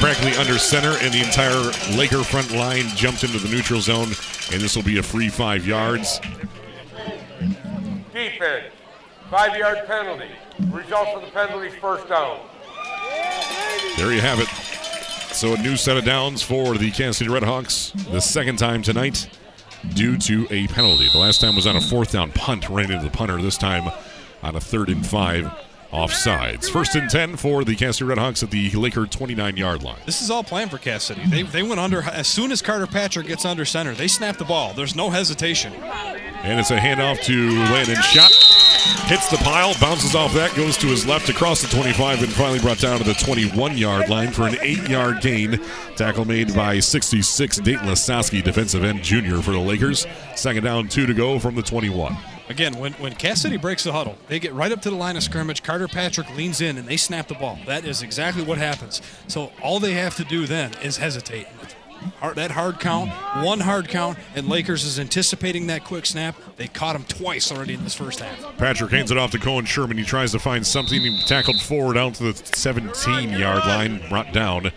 practically under center, and the entire Laker front line jumped into the neutral zone, and this will be a free 5 yards. Defense, 5-yard penalty. Results of the penalty, first down. There you have it. So a new set of downs for the Kansas City Redhawks, the second time tonight due to a penalty. The last time was on a fourth down punt, ran into the punter. This time on a 3rd and 5. Offsides. First and 10 for the Cass City Redhawks at the Laker 29-yard line. This is all planned for Cass City. They went under. As soon as Carter Patrick gets under center, they snap the ball. There's no hesitation. And it's a handoff to Landon Schott. Hits the pile, bounces off that, goes to his left across the 25, and finally brought down to the 21-yard line for an 8-yard gain. Tackle made by 66 Dayton Lasoski, defensive end junior for the Lakers. Second down, 2 to go from the 21. Again, when Cass City breaks the huddle, they get right up to the line of scrimmage. Carter Patrick leans in, and they snap the ball. That is exactly what happens. So all they have to do then is hesitate. That hard count, one hard count, and Lakers is anticipating that quick snap. They caught him twice already in this first half. Patrick hands it off to Cohen Sherman. He tries to find something. He tackled forward out to the 17-yard line, brought down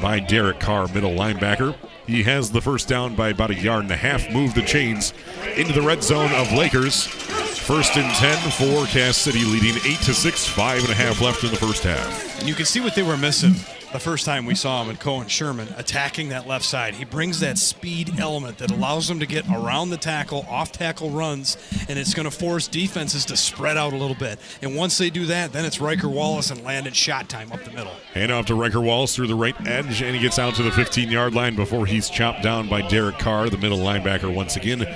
by Derek Carr, middle linebacker. He has the first down by about a yard and a half. Move the chains into the red zone of Lakers. First and 10 for Cass City, leading 8-6, 5.5 left in the first half. And you can see what they were missing the first time we saw him in Cohen Sherman attacking that left side. He brings that speed element that allows him to get around the tackle, off-tackle runs, and it's going to force defenses to spread out a little bit. And once they do that, then it's Riker Wallace and Landon Schott time up the middle. Hand off to Riker Wallace through the right edge, and he gets out to the 15-yard line before he's chopped down by Derek Carr, the middle linebacker once again.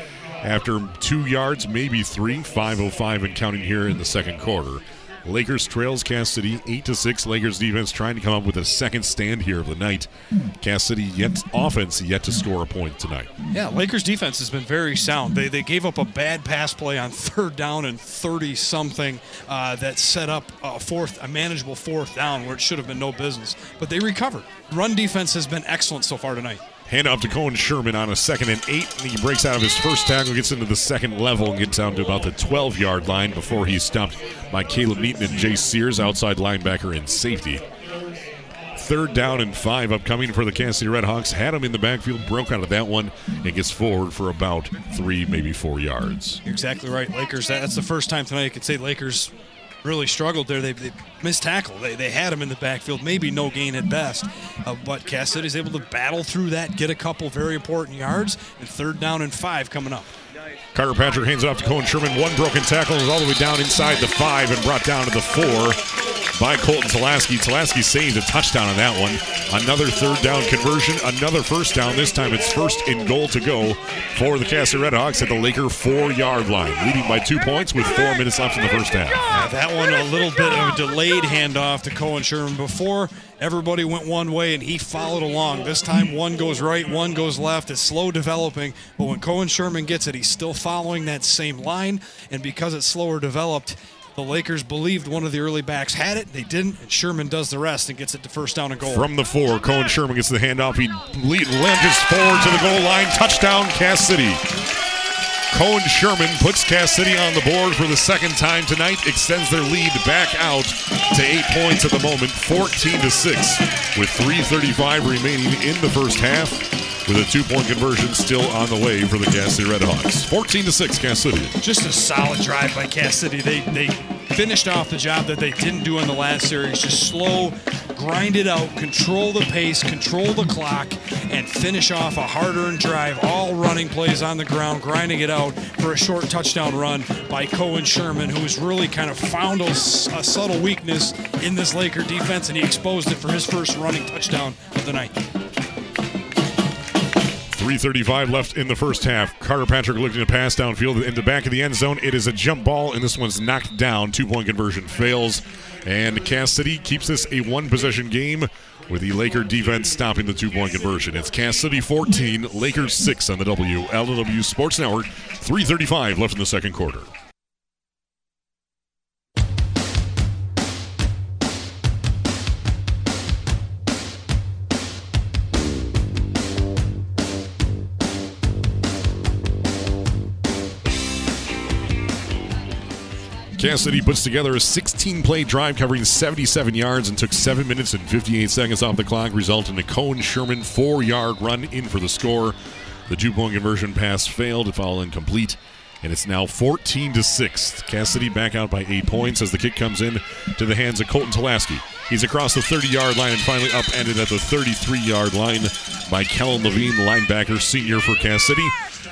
After 2 yards, maybe three, 5:05 and counting here in the second quarter. Lakers trails Cass City 8-6. Lakers defense trying to come up with a second stand here of the night. Cass City offense yet to score a point tonight. Yeah, Lakers defense has been very sound. They gave up a bad pass play on third down and 30-something that set up a manageable fourth down where it should have been no business. But they recovered. Run defense has been excellent so far tonight. Handoff to Cohen Sherman on a 2nd and 8, and he breaks out of his first tackle, gets into the second level, and gets down to about the 12-yard line before he's stopped by Caleb Neaton and Jay Sears, outside linebacker and safety. Third down and 5 upcoming for the Cass City Redhawks. Had him in the backfield, broke out of that one, and gets forward for about 3, maybe 4 yards. You're exactly right, Lakers. That's the first time tonight you could say Lakers really struggled there. They missed tackle. They had him in the backfield, maybe no gain at best. But Cass City's able to battle through that, get a couple very important yards, and 3rd down and 5 coming up. Nice. Carter Patrick hands it off to Cohen Sherman. One broken tackle is all the way down inside the 5 and brought down to the 4 by Colton Tulaski. Tulaski saved a touchdown on that one. Another third down conversion, another first down. This time it's first and goal to go for the Cass City Redhawks at the Laker 4-yard line, leading by 2 points with 4 minutes left in the first half. Yeah, that one a little bit of a delayed handoff to Cohen Sherman. Before, everybody went one way and he followed along. This time one goes right, one goes left. It's slow developing, but when Cohen Sherman gets it, he's still following that same line, and because it's slower developed, the Lakers believed one of the early backs had it. They didn't, and Sherman does the rest and gets it to first down and goal. From the 4, Cohen Sherman gets the handoff. He lunges forward to the goal line. Touchdown, Cass City. Cohen Sherman puts Cass City on the board for the second time tonight, extends their lead back out to 8 points at the moment, 14-6, with 3:35 remaining in the first half, with a 2-point conversion still on the way for the Cass City Redhawks. 14-6, Cass City. Just a solid drive by Cass City. They finished off the job that they didn't do in the last series. Just slow, grind it out, control the pace, control the clock, and finish off a hard-earned drive. All running plays on the ground, grinding it out for a short touchdown run by Cohen Sherman, who has really kind of found a subtle weakness in this Laker defense, and he exposed it for his first running touchdown of the night. 3:35 left in the first half. Carter Patrick looking to pass downfield in the back of the end zone. It is a jump ball, and this one's knocked down. 2-point conversion fails, and Cass City keeps this a one-possession game with the Laker defense stopping the 2-point conversion. It's Cass City 14, Lakers 6 on the WLEW Sports Network. 3:35 left in the second quarter. Cass City puts together a 16-play drive covering 77 yards and took 7 minutes and 58 seconds off the clock, resulting in a Cohen Sherman 4-yard run in for the score. The 2-point conversion pass failed, it foul incomplete, and it's now 14-6. Cass City back out by 8 points as the kick comes in to the hands of Colton Tulaski. He's across the 30-yard line and finally upended at the 33-yard line by Kellen Levine, linebacker senior for Cass City.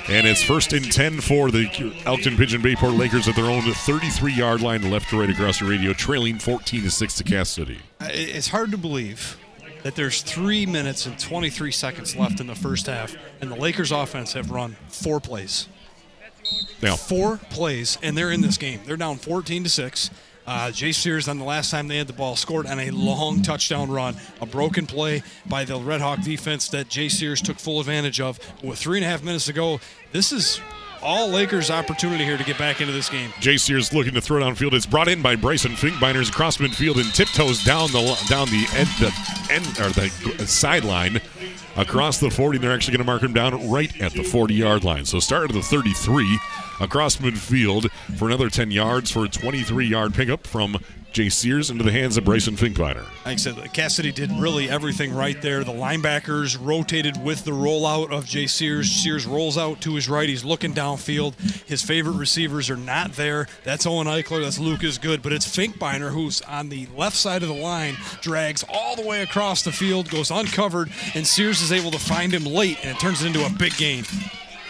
And it's first and 10 for the Elkton Pigeon Bayport Lakers at their own 33-yard line, left to right across the radio, trailing 14-6 to Cass City. It's hard to believe that there's 3 minutes and 23 seconds left in the first half, and the Lakers offense have run 4 plays. Yeah. 4 plays, and they're in this game. They're down 14-6. Jay Sears, on the last time they had the ball, scored on a long touchdown run, a broken play by the Red Hawk defense that Jay Sears took full advantage of. With 3.5 minutes to go, this is all Lakers' opportunity here to get back into this game. Jay Sears looking to throw downfield. It's brought in by Bryson Finkbiners across midfield and tiptoes down the sideline across the 40. They're actually going to mark him down right at the 40-yard line. So start at the 33. Across midfield for another 10 yards for a 23-yard pickup from Jay Sears into the hands of Bryson Finkbeiner. Like I said, Cass City did really everything right there. The linebackers rotated with the rollout of Jay Sears. Sears rolls out to his right. He's looking downfield. His favorite receivers are not there. That's Owen Eichler. That's Lucas Good. But it's Finkbeiner who's on the left side of the line, drags all the way across the field, goes uncovered, and Sears is able to find him late, and it turns it into a big gain.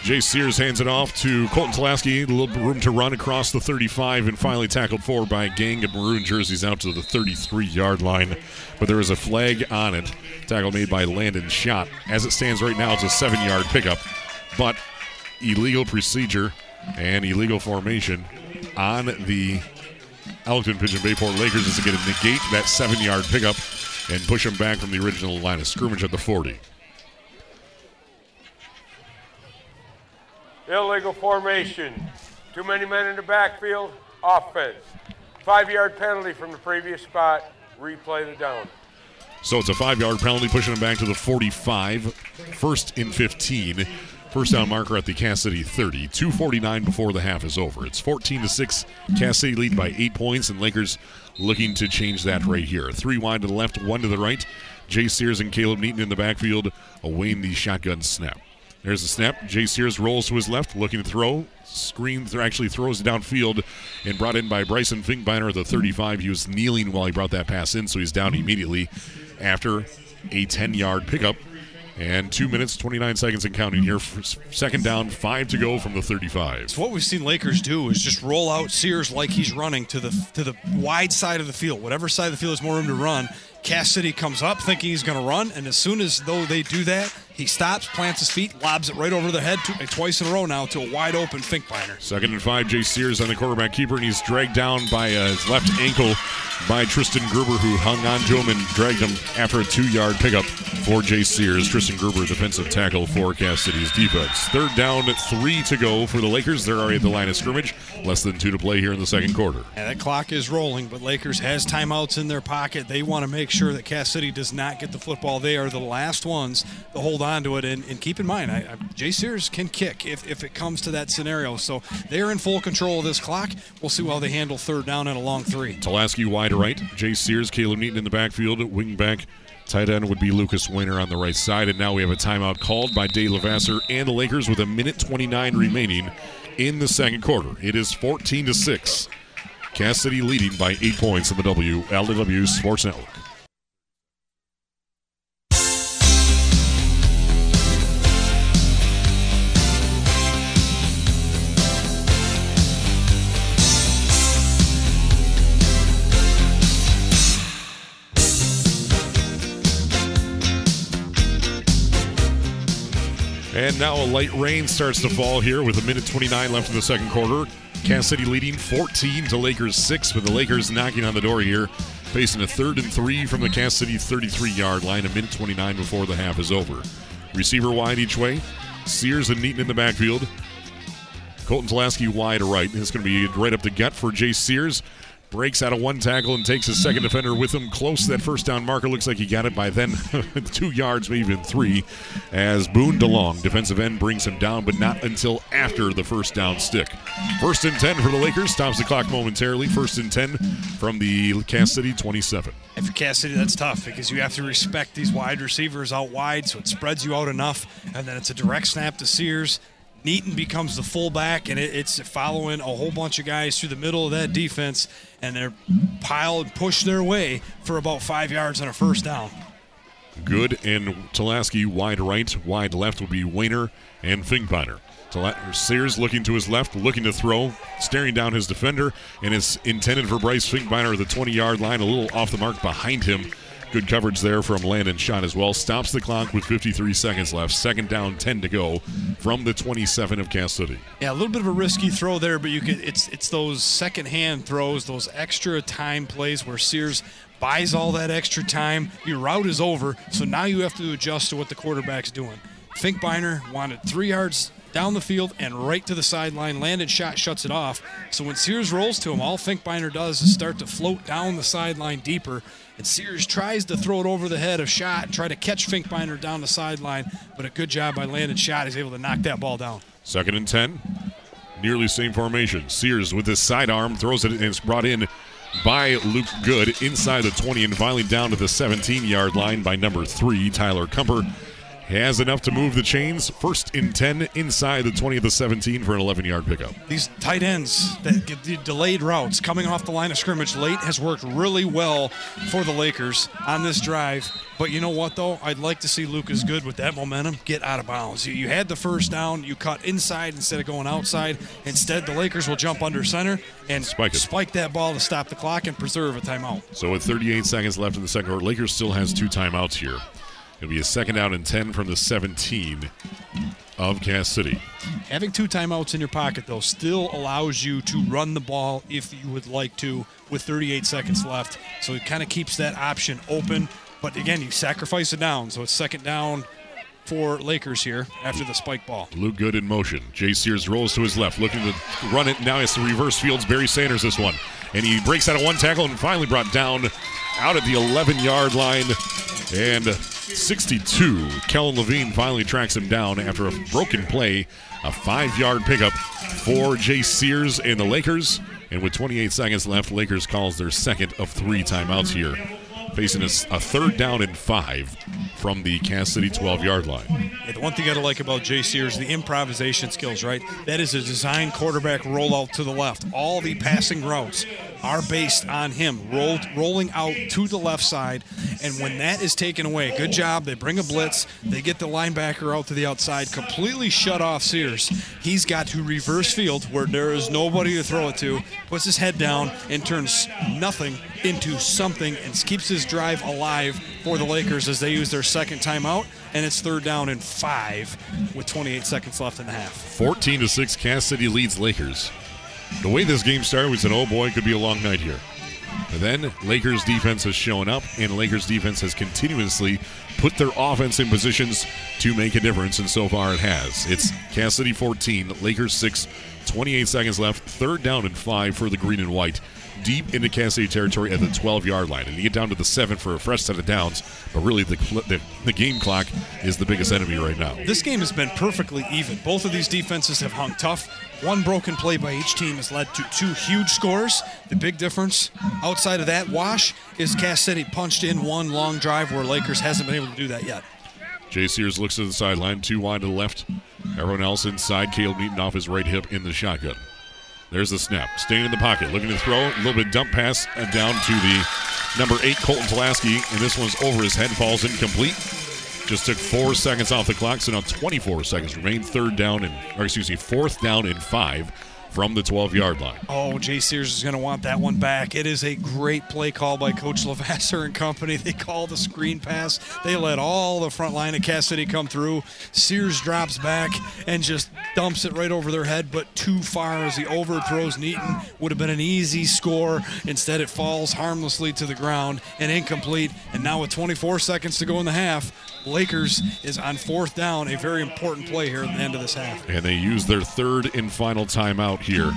Jay Sears hands it off to Colton Tulaski. A little room to run across the 35 and finally tackled forward by a gang of maroon jerseys out to the 33-yard line. But there is a flag on it. Tackle made by Landon Schott. As it stands right now, it's a 7-yard pickup. But illegal procedure and illegal formation on the Elkton Pigeon Bayport Lakers is going to negate that 7-yard pickup and push them back from the original line of scrimmage at the 40. Illegal formation. Too many men in the backfield. Offense. 5-yard penalty from the previous spot. Replay the down. So it's a 5-yard penalty pushing them back to the 45. First and 15. First down marker at the Cass City 30. 2:49 before the half is over. It's 14-6. Cass City lead by 8 points, and Lakers looking to change that right here. 3 wide to the left, 1 to the right. Jay Sears and Caleb Neaton in the backfield awaiting the shotgun snap. There's the snap. Jay Sears rolls to his left, looking to throw. Actually throws it downfield and brought in by Bryson Finkbeiner at the 35. He was kneeling while he brought that pass in, so he's down immediately after a 10-yard pickup And 2 minutes, 29 seconds and counting here for second down, 5 to go from the 35. So what we've seen Lakers do is just roll out Sears like he's running to the wide side of the field. Whatever side of the field is more room to run, Cass City comes up thinking he's going to run, and as soon as though they do that, he stops, plants his feet, lobs it right over their head twice in a row now to a wide-open Finkbeiner. Second and 5, Jay Sears on the quarterback keeper, and he's dragged down by his left ankle by Tristan Gruber, who hung on to him and dragged him after a 2-yard pickup for Jay Sears. Tristan Gruber, defensive tackle for Cass City's defense. Third down, 3 to go for the Lakers. They're already at the line of scrimmage. Less than 2 to play here in the second quarter. And that clock is rolling, but Lakers has timeouts in their pocket. They want to make sure that Cass City does not get the football. They are the last ones to hold on to it, and keep in mind, Jay Sears can kick if it comes to that scenario, so they're in full control of this clock. We'll see how they handle third down and a long 3. Tulaski wide right, Jay Sears, Caleb Neaton in the backfield, wing back, tight end would be Lucas Weiner on the right side, and now we have a timeout called by Dave Levasseur and the Lakers with 1:29 remaining in the second quarter. It is 14-6. Cass City leading by 8 points in the WLEW Sports Network. And now a light rain starts to fall here with 1:29 left in the second quarter. Cass City leading 14 to Lakers 6, with the Lakers knocking on the door here, facing a 3rd and 3 from the Cass City 33-yard line, 1:29 before the half is over. Receiver wide each way, Sears and Neaton in the backfield. Colton Tulaski wide to right. It's going to be right up the gut for Jay Sears. Breaks out of one tackle and takes his second defender with him close to that first down marker. Looks like he got it by then 2 yards, maybe even 3, as Boone DeLong, defensive end, brings him down, but not until after the first down stick. 1st and 10 for the Lakers. Stops the clock momentarily. 1st and 10 from the Cass City 27. And for Cass City, that's tough because you have to respect these wide receivers out wide, so it spreads you out enough, and then it's a direct snap to Sears. Neaton becomes the fullback, and it's following a whole bunch of guys through the middle of that defense, and they're piled, pushed their way for about 5 yards on a first down. Good and Tulaski wide right, wide left will be Weiner and Finkbeiner. Sears looking to his left, looking to throw, staring down his defender, and it's intended for Bryce Finkbeiner at the 20-yard line, a little off the mark behind him. Good coverage there from Landon Schott as well. Stops the clock with 53 seconds left. Second down, 10 to go from the 27 of Cass City. Yeah, a little bit of a risky throw there, but you can. It's those second-hand throws, those extra time plays where Sears buys all that extra time. Your route is over, so now you have to adjust to what the quarterback's doing. Finkbeiner wanted 3 yards down the field and right to the sideline. Landon Schott shuts it off. So when Sears rolls to him, all Finkbeiner does is start to float down the sideline deeper. And Sears tries to throw it over the head of Schott and try to catch Finkbeiner down the sideline, but a good job by Landon Schott. He's able to knock that ball down. 2nd and 10, nearly same formation. Sears with his sidearm throws it, and it's brought in by Luke Good inside the 20 and finally down to the 17-yard line by number 3, Tyler Cumper. Has enough to move the chains. 1st and 10 inside the 20 of the 17 for an 11-yard pickup. These tight ends that get the delayed routes coming off the line of scrimmage late has worked really well for the Lakers on this drive. But you know what, though? I'd like to see Lucas Good with that momentum get out of bounds. You had the first down. You cut inside instead of going outside. Instead, the Lakers will jump under center and spike that ball to stop the clock and preserve a timeout. So with 38 seconds left in the second quarter, Lakers still has 2 timeouts here. It'll be a 2nd down and 10 from the 17 of Cass City. Having 2 timeouts in your pocket, though, still allows you to run the ball if you would like to with 38 seconds left. So it kind of keeps that option open. But, again, you sacrifice it down. So it's 2nd down for Lakers here after the spike ball. Luke Good in motion. Jay Sears rolls to his left, looking to run it. Now it's the reverse fields. Barry Sanders this one. And he breaks out of one tackle and finally brought down out at the 11-yard line. And 62, Kellen Levine finally tracks him down after a broken play, a 5-yard pickup for Jay Sears and the Lakers. And with 28 seconds left, Lakers calls their 2nd of 3 timeouts here, facing a 3rd down and 5 from the Cass City 12-yard line. Yeah, the one thing I like about Jay Sears, the improvisation skills, right? That is a design quarterback rollout to the left. All the passing routes are based on him rolling out to the left side, and when that is taken away, good job. They bring a blitz. They get the linebacker out to the outside, completely shut off Sears. He's got to reverse field where there is nobody to throw it to, puts his head down, and turns nothing into something and keeps his drive alive for the Lakers as they use their second timeout, and it's 3rd down and 5 with 28 seconds left in the half. 14-6, Cass City leads Lakers. The way this game started, we said, oh boy, it could be a long night here. And then Lakers defense has shown up, and Lakers defense has continuously put their offense in positions to make a difference, and so far it has. It's Cass City 14, Lakers 6, 28 seconds left, 3rd down and 5 for the green and white. Deep into Cass City territory at the 12-yard line. And you get down to the 7 for a fresh set of downs, but really the game clock is the biggest enemy right now. This game has been perfectly even. Both of these defenses have hung tough. One broken play by each team has led to 2 huge scores. The big difference outside of that wash is Cass City punched in one long drive where Lakers hasn't been able to do that yet. Jay Sears looks to the sideline, 2 wide to the left. Aaron Nelson inside, Caleb Neaton off his right hip in the shotgun. There's the snap. Staying in the pocket. Looking to throw. A little bit dump pass down to the number 8, Colton Pulaski. And this one's over his head. Falls incomplete. Just took 4 seconds off the clock. So now 24 seconds remain. 4th down and 5 from the 12-yard line. Oh, Jay Sears is going to want that one back. It is a great play call by Coach Levasseur and company. They call the screen pass. They let all the front line of Cass City come through. Sears drops back and just dumps it right over their head, but too far as he overthrows Neaton. Would have been an easy score. Instead, it falls harmlessly to the ground and incomplete. And now with 24 seconds to go in the half, Lakers is on 4th down, a very important play here at the end of this half. And they use their 3rd and final timeout here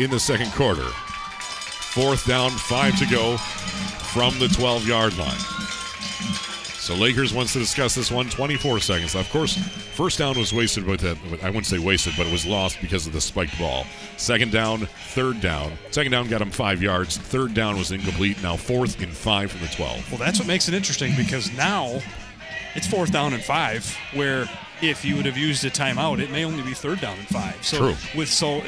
in the 2nd quarter. 4th down, 5 to go from the 12-yard line. So Lakers wants to discuss this one, 24 seconds. Of course, 1st down was wasted with that. I wouldn't say wasted, but it was lost because of the spiked ball. 2nd down, 3rd down. 2nd down got him 5 yards. 3rd down was incomplete. Now 4th and 5 from the 12. Well, that's what makes it interesting because now it's 4th down and 5, where if you would have used a timeout, it may only be 3rd down and 5. So true.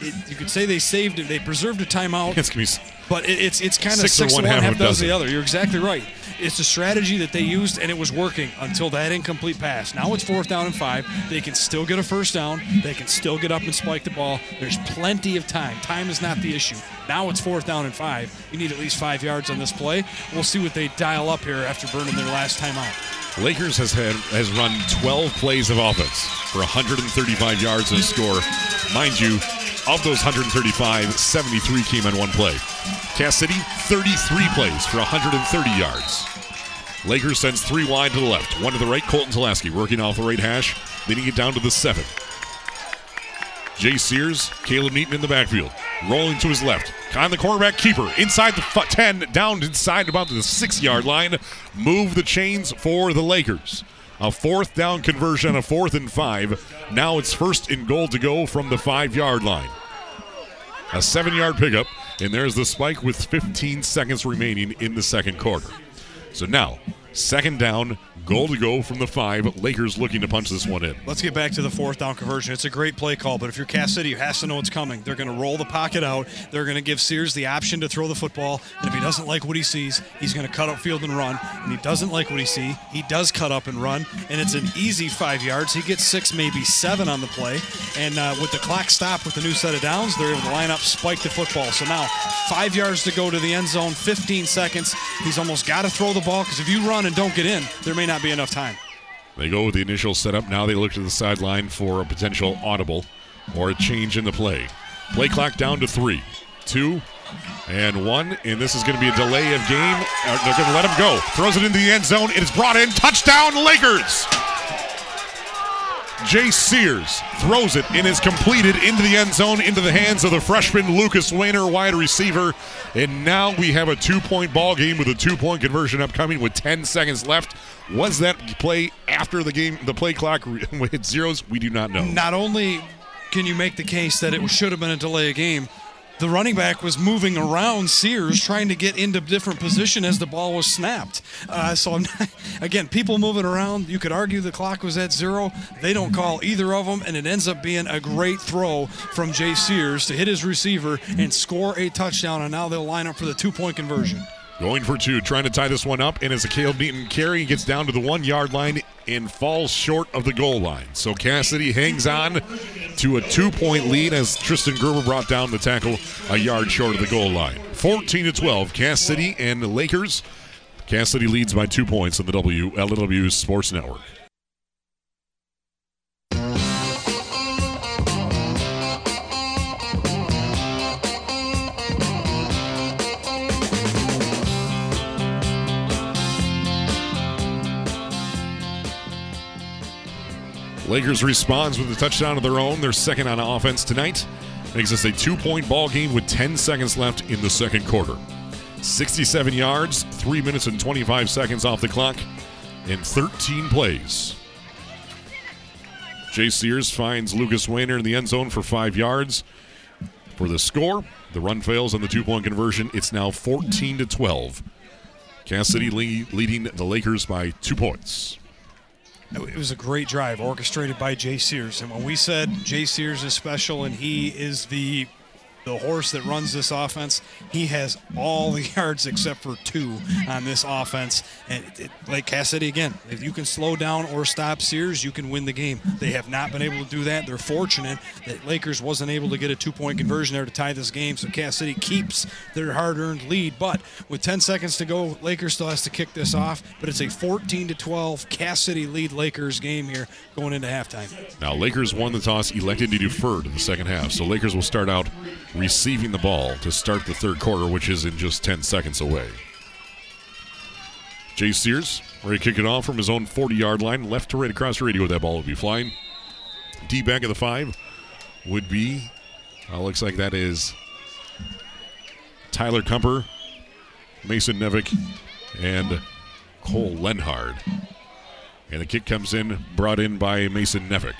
You could say they saved it, they preserved a timeout. It's gonna be, but it's kind of six or one half dozen the other. You're exactly right. It's a strategy that they used, and it was working until that incomplete pass. Now it's 4th down and 5. They can still get a 1st down. They can still get up and spike the ball. There's plenty of time. Time is not the issue. Now it's 4th down and 5. You need at least 5 yards on this play. We'll see what they dial up here after burning their last timeout. Lakers has run 12 plays of offense for 135 yards and a score. Mind you, of those 135, 73 came on one play. Cass City, 33 plays for 130 yards. Lakers sends 3 wide to the left. 1 to the right, Colton Tulaski working off the right hash. Then you get down to the 7. Jay Sears, Caleb Neaton in the backfield. Rolling to his left. On the cornerback keeper. Inside the 10, down inside about the 6-yard line. Move the chains for the Lakers. A 4th down conversion, a 4th and 5. Now it's 1st and goal to go from the 5-yard line. A 7-yard pickup, and there's the spike with 15 seconds remaining in the 2nd quarter. So now, 2nd down, goal to go from the 5. Lakers looking to punch this one in. Let's get back to the 4th down conversion. It's a great play call, but if you're Cass City, you have to know it's coming. They're going to roll the pocket out. They're going to give Sears the option to throw the football. And if he doesn't like what he sees, he's going to cut up field and run. And he doesn't like what he sees, he does cut up and run. And it's an easy 5 yards. He gets 6, maybe 7 on the play. And with the clock stopped with the new set of downs, they're able to line up, spike the football. So now 5 yards to go to the end zone, 15 seconds. He's almost got to throw the ball because if you run and don't get in, there may not be enough time. They go with the initial setup. Now they look to the sideline for a potential audible or a change in the play. Play clock down to 3, 2, and 1, and this is going to be a delay of game. They're going to let him go. Throws it into the end zone. It is brought in. Touchdown, Lakers! Jay Sears throws it and is completed into the end zone, into the hands of the freshman Lucas Wehner, wide receiver. And now we have a 2-point ball game with a 2-point conversion upcoming with 10 seconds left. Was that play after the game, the play clock hit zeros? We do not know. Not only can you make the case that it should have been a delay of game, the running back was moving around Sears trying to get into different position as the ball was snapped. Again, people moving around. You could argue the clock was at zero. They don't call either of them, and it ends up being a great throw from Jay Sears to hit his receiver and score a touchdown, and now they'll line up for the two-point conversion. Going for two, trying to tie this one up, and as a Caleb Neaton carry, gets down to the 1 yard line and falls short of the goal line. So Cassidy hangs on to a 2-point lead as Tristan Gerber brought down the tackle a yard short of the goal line. 14-12, Cass City and the Lakers. Cass City leads by 2 points on the WLEW Sports Network. Lakers responds with a touchdown of their own. They're second on offense tonight. Makes this a 2-point ball game with 10 seconds left in the second quarter. 67 yards, 3 minutes and 25 seconds off the clock, and 13 plays. Jay Sears finds Lucas Wehner in the end zone for 5 yards for the score. The run fails on the 2-point conversion. It's now 14-12. Cass City leading the Lakers by 2 points. It was a great drive orchestrated by Jay Sears. And when we said Jay Sears is special and he is the horse that runs this offense, he has all the yards except for 2 on this offense. And like Cass City, again, if you can slow down or stop Sears, you can win the game. They have not been able to do that. They're fortunate that Lakers wasn't able to get a 2-point conversion there to tie this game, so Cass City keeps their hard-earned lead. But with 10 seconds to go, Lakers still has to kick this off. But it's a 14-12 Cass City lead Lakers game here going into halftime. Now Lakers won the toss, elected to defer to the second half. So Lakers will start out receiving the ball to start the third quarter, which is in just 10 seconds away. Jay Sears ready to kick it off from his own 40-yard line. Left to right across the radio, that ball would be flying. D back of the 5 would be, looks like that is Tyler Cumper, Mason Nevick, and Cole Lenhard. And the kick comes in, brought in by Mason Nevick.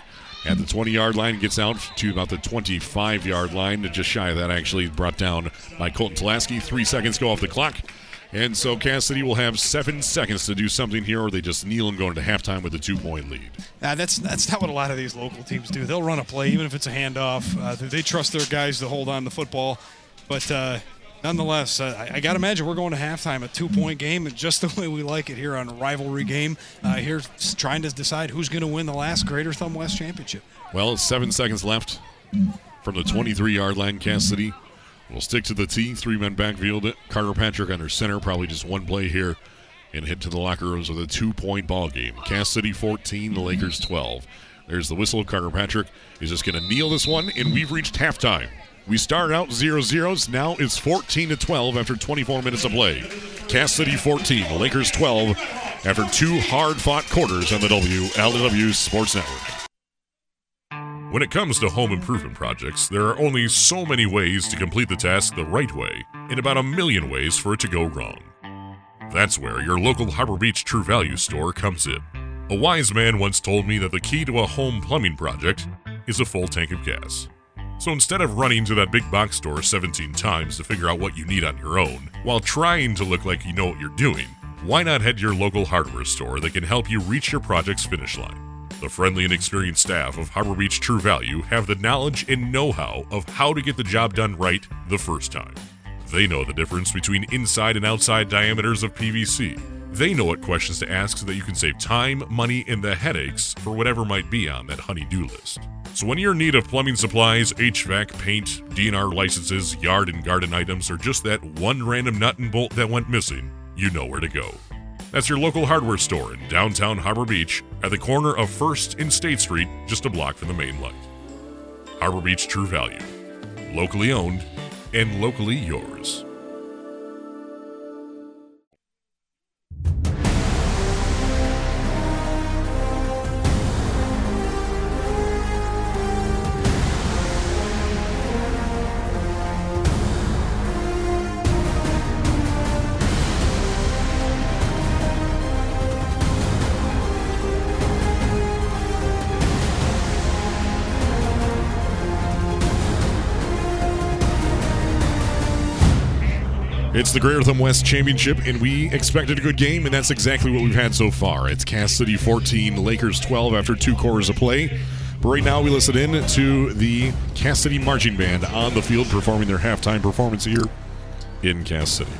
At the 20-yard line, gets out to about the 25-yard line. Just shy of that, actually, brought down by Colton Tulaski. 3 seconds go off the clock. And so Cass City will have 7 seconds to do something here, or they just kneel and go into halftime with a 2-point lead. That's not what a lot of these local teams do. They'll run a play, even if it's a handoff. They trust their guys to hold on to the football. But nonetheless, I got to imagine we're going to halftime, a 2-point game, and just the way we like it here on a rivalry game. Here trying to decide who's going to win the last Greater Thumb West Championship. Well, 7 seconds left from the 23-yard line. Cass City will stick to the tee. 3 men backfield. Carter Patrick under center. Probably just one play here and head to the locker rooms with a 2-point ball game. Cass City 14, the Lakers 12. There's the whistle. Carter Patrick is just going to kneel this one, and we've reached halftime. We started out 0-0. Now it's 14-12 after 24 minutes of play. Cass City 14, the Lakers 12 after 2 hard-fought quarters on the WLEW Sports Network. When it comes to home improvement projects, there are only so many ways to complete the task the right way and about a million ways for it to go wrong. That's where your local Harbor Beach True Value store comes in. A wise man once told me that the key to a home plumbing project is a full tank of gas. So instead of running to that big box store 17 times to figure out what you need on your own, while trying to look like you know what you're doing, why not head to your local hardware store that can help you reach your project's finish line? The friendly and experienced staff of Harbor Beach True Value have the knowledge and know-how of how to get the job done right the first time. They know the difference between inside and outside diameters of PVC. They know what questions to ask so that you can save time, money, and the headaches for whatever might be on that honey-do list. So when you're in need of plumbing supplies, HVAC, paint, DNR licenses, yard and garden items, or just that one random nut and bolt that went missing, you know where to go. That's your local hardware store in downtown Harbor Beach at the corner of 1st and State Street, just a block from the main light. Harbor Beach True Value. Locally owned and locally yours. It's the Greater Thumb West Championship, and we expected a good game, and that's exactly what we've had so far. It's Cass City 14, Lakers 12 after two quarters of play. But right now we listen in to the Cass City Marching Band on the field performing their halftime performance here in Cass City.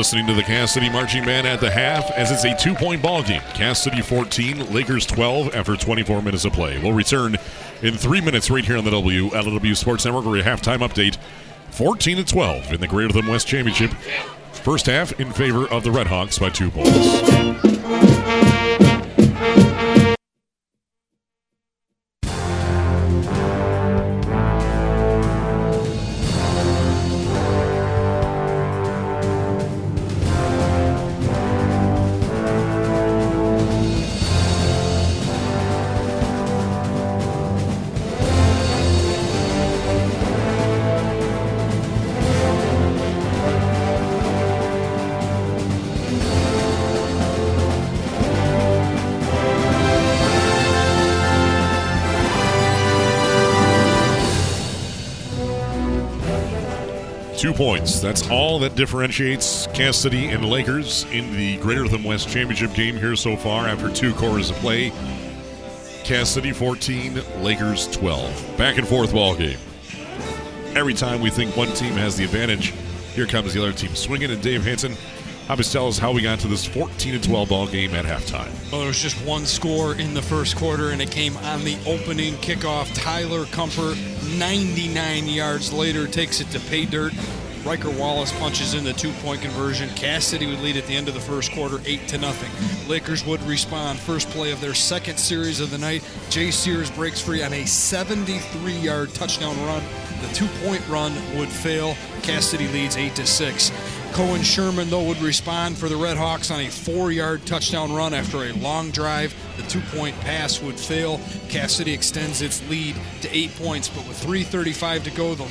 listening to the Cass City Marching Band at the half as it's a two-point ball game. Cass City 14, Lakers 12 after 24 minutes of play. We'll return in 3 minutes right here on the WLEW Sports Network for a halftime update. 14-12 in the Greater Thumb West Championship. First half in favor of the Redhawks by 2 points. Points. That's all that differentiates Cass City and Lakers in the Greater Thumb West Championship game here so far after two quarters of play. Cass City 14, Lakers 12. Back and forth ball game. Every time we think one team has the advantage, here comes the other team swinging. And Dave Hansen, just tell us how we got to this 14-12 ball game at halftime. Well, there was just one score in the first quarter, and it came on the opening kickoff. Tyler Cumper, 99 yards later, takes it to pay dirt. Riker Wallace punches in the two-point conversion. Cass City would lead at the end of the first quarter, 8-0. Lakers would respond. First play of their second series of the night. Jay Sears breaks free on a 73-yard touchdown run. The two-point run would fail. Cass City leads 8-6. Cohen Sherman, though, would respond for the Redhawks on a 4-yard touchdown run after a long drive. The two-point pass would fail. Cass City extends its lead to 8 points, but with 3:35 to go, the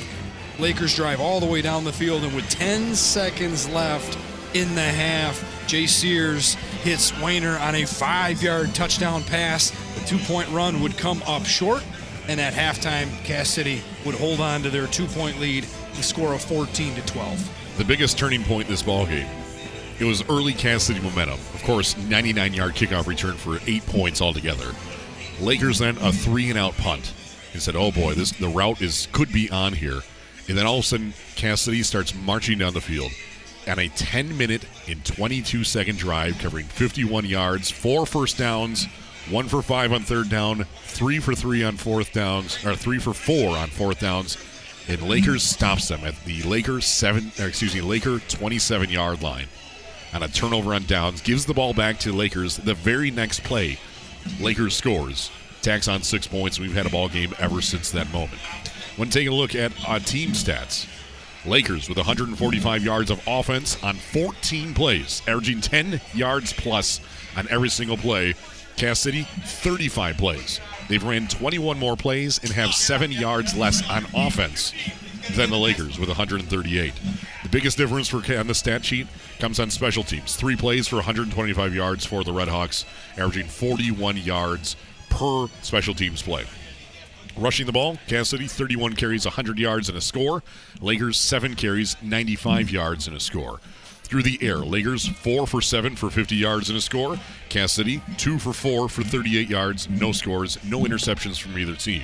Lakers drive all the way down the field, and with 10 seconds left in the half, Jay Sears hits Wehner on a 5-yard touchdown pass. The two-point run would come up short, and at halftime, Cass City would hold on to their two-point lead, the score of 14-12. The biggest turning point in this ballgame, it was early Cass City momentum. Of course, 99-yard kickoff return for 8 points altogether. Lakers then a three-and-out punt. And said, oh boy, the route could be on here. And then all of a sudden, Cass City starts marching down the field on a 10-minute and 22-second drive, covering 51 yards, 4 first downs, 1 for 5 on third down, 3 for 3 on fourth downs, or 3 for 4 on fourth downs. And Lakers stops them at the Laker 27-yard line on a turnover on downs. Gives the ball back to Lakers. The very next play, Lakers scores. Tacks on 6 points. We've had a ball game ever since that moment. When taking a look at team stats, Lakers with 145 yards of offense on 14 plays, averaging 10 yards plus on every single play. Cass City, 35 plays. They've ran 21 more plays and have 7 yards less on offense than the Lakers with 138. The biggest difference on the stat sheet comes on special teams. 3 plays for 125 yards for the Redhawks, averaging 41 yards per special teams play. Rushing the ball, Cass City, 31 carries, 100 yards and a score. Lakers, 7 carries, 95 yards and a score. Through the air, Lakers 4 for 7 for 50 yards and a score. Cass City 2 for 4 for 38 yards, no scores, no interceptions from either team.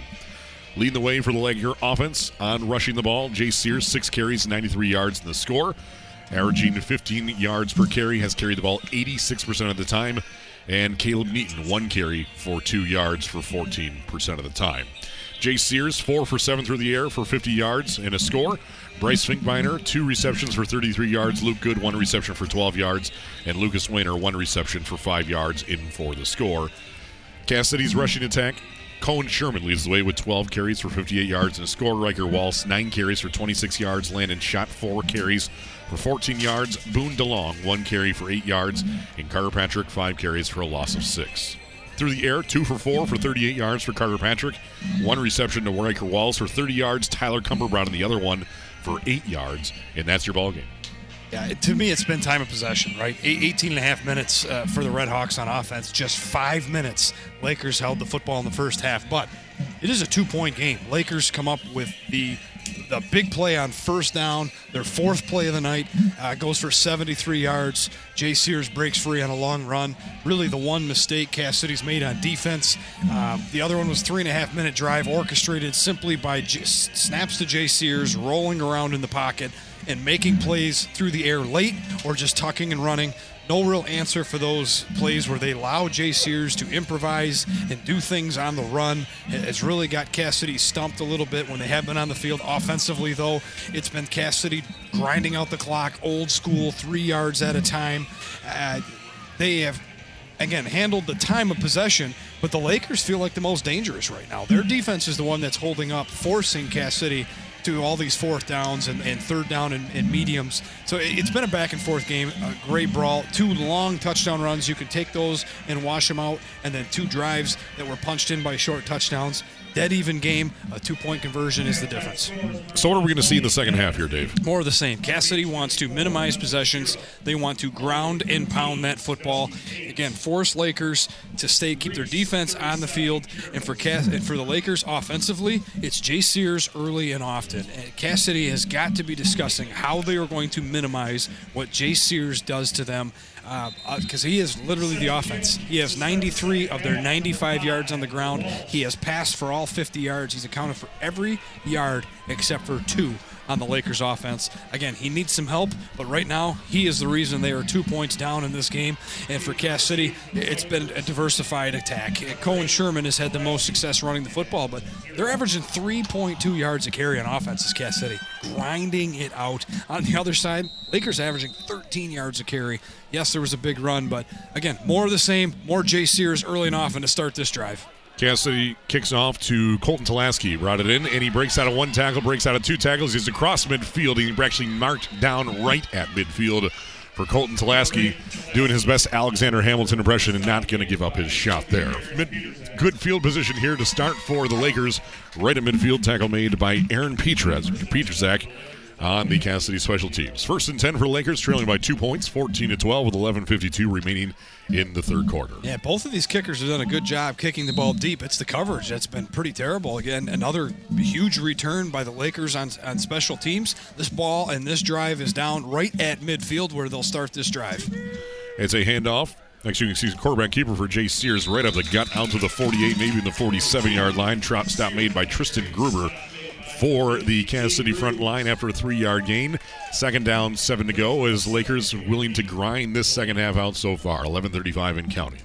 Leading the way for the Laker offense on rushing the ball, Jay Sears 6 carries, 93 yards and the score, averaging 15 yards per carry. Has carried the ball 86% of the time, and Caleb Neaton 1 carry for 2 yards for 14% of the time. Jay Sears 4 for 7 through the air for 50 yards and a score. Bryce Finkbeiner, 2 receptions for 33 yards. Luke Good, 1 reception for 12 yards. And Lucas Wehner, 1 reception for 5 yards in for the score. Cass City's rushing attack, Cohen Sherman leads the way with 12 carries for 58 yards and a score. Riker Wallace, 9 carries for 26 yards. Landon Schott, 4 carries for 14 yards. Boone DeLong, 1 carry for 8 yards. And Carter Patrick, 5 carries for a loss of 6. Through the air, 2 for 4 for 38 yards for Carter Patrick. 1 reception to Riker Wallace for 30 yards. Tyler Cumberbrown on the other one for 8 yards, and that's your ball game. Yeah, to me, it's been time of possession, right? 18 and a half minutes for the Redhawks on offense. Just 5 minutes. Lakers held the football in the first half, but it is a two-point game. Lakers come up with the big play on first down, their 4th play of the night, goes for 73 yards. Jay Sears breaks free on a long run. Really the one mistake Cass City's made on defense. The other one was 3.5-minute drive orchestrated simply by snaps to Jay Sears rolling around in the pocket and making plays through the air late or just tucking and running. No real answer for those plays where they allow Jay Sears to improvise and do things on the run. It's really got Cass City stumped a little bit when they have been on the field. Offensively, though, it's been Cass City grinding out the clock, old school, 3 yards at a time. They have, again, handled the time of possession, but the Lakers feel like the most dangerous right now. Their defense is the one that's holding up, forcing Cass City to all these fourth downs and third down and mediums. So it's been a back and forth game, a great brawl, 2 long touchdown runs. You can take those and wash them out, and then 2 drives that were punched in by short touchdowns. Dead even game, a 2-point conversion is the difference. So what are we going to see in the second half here, Dave? More of the same. Cass City wants to minimize possessions. They want to ground and pound that football. Again, force Lakers to keep their defense on the field. And for the Lakers offensively, it's Jay Sears early and often. And Cass City has got to be discussing how they are going to minimize what Jay Sears does to them, because he is literally the offense. He has 93 of their 95 yards on the ground. He has passed for all 50 yards. He's accounted for every yard except for 2 on the Lakers offense. Again, he needs some help, but right now he is the reason they are 2 points down in this game. And for Cass City, it's been a diversified attack. Cohen Sherman has had the most success running the football, but they're averaging 3.2 yards a carry on offense as Cass City, grinding it out. On the other side, Lakers averaging 13 yards a carry. Yes, there was a big run, but again, more of the same, more Jay Sears early and often to start this drive. Cass City kicks off to Colton Tulaski, routed in, and he breaks out of 1 tackle, breaks out of 2 tackles. He's across midfield. He's actually marked down right at midfield for Colton Tulaski, doing his best Alexander Hamilton impression and not going to give up his shot there. Good field position here to start for the Lakers. Right at midfield, tackle made by Aaron Petrzak on the Cass City special teams. 1st and 10 for Lakers, trailing by 2 points, 14-12 with 11:52 remaining in the third quarter. Yeah, both of these kickers have done a good job kicking the ball deep. It's the coverage that's been pretty terrible. Again, another huge return by the Lakers on special teams. This ball and this drive is down right at midfield where they'll start this drive. It's a handoff. Next, you can see quarterback keeper for Jay Sears right up the gut out to the 48, maybe in the 47-yard line. Drop stop made by Tristan Gruber for the Cass City front line after a 3-yard gain. 2nd down, 7 to go, as Lakers willing to grind this second half out so far. 11:35 and counting.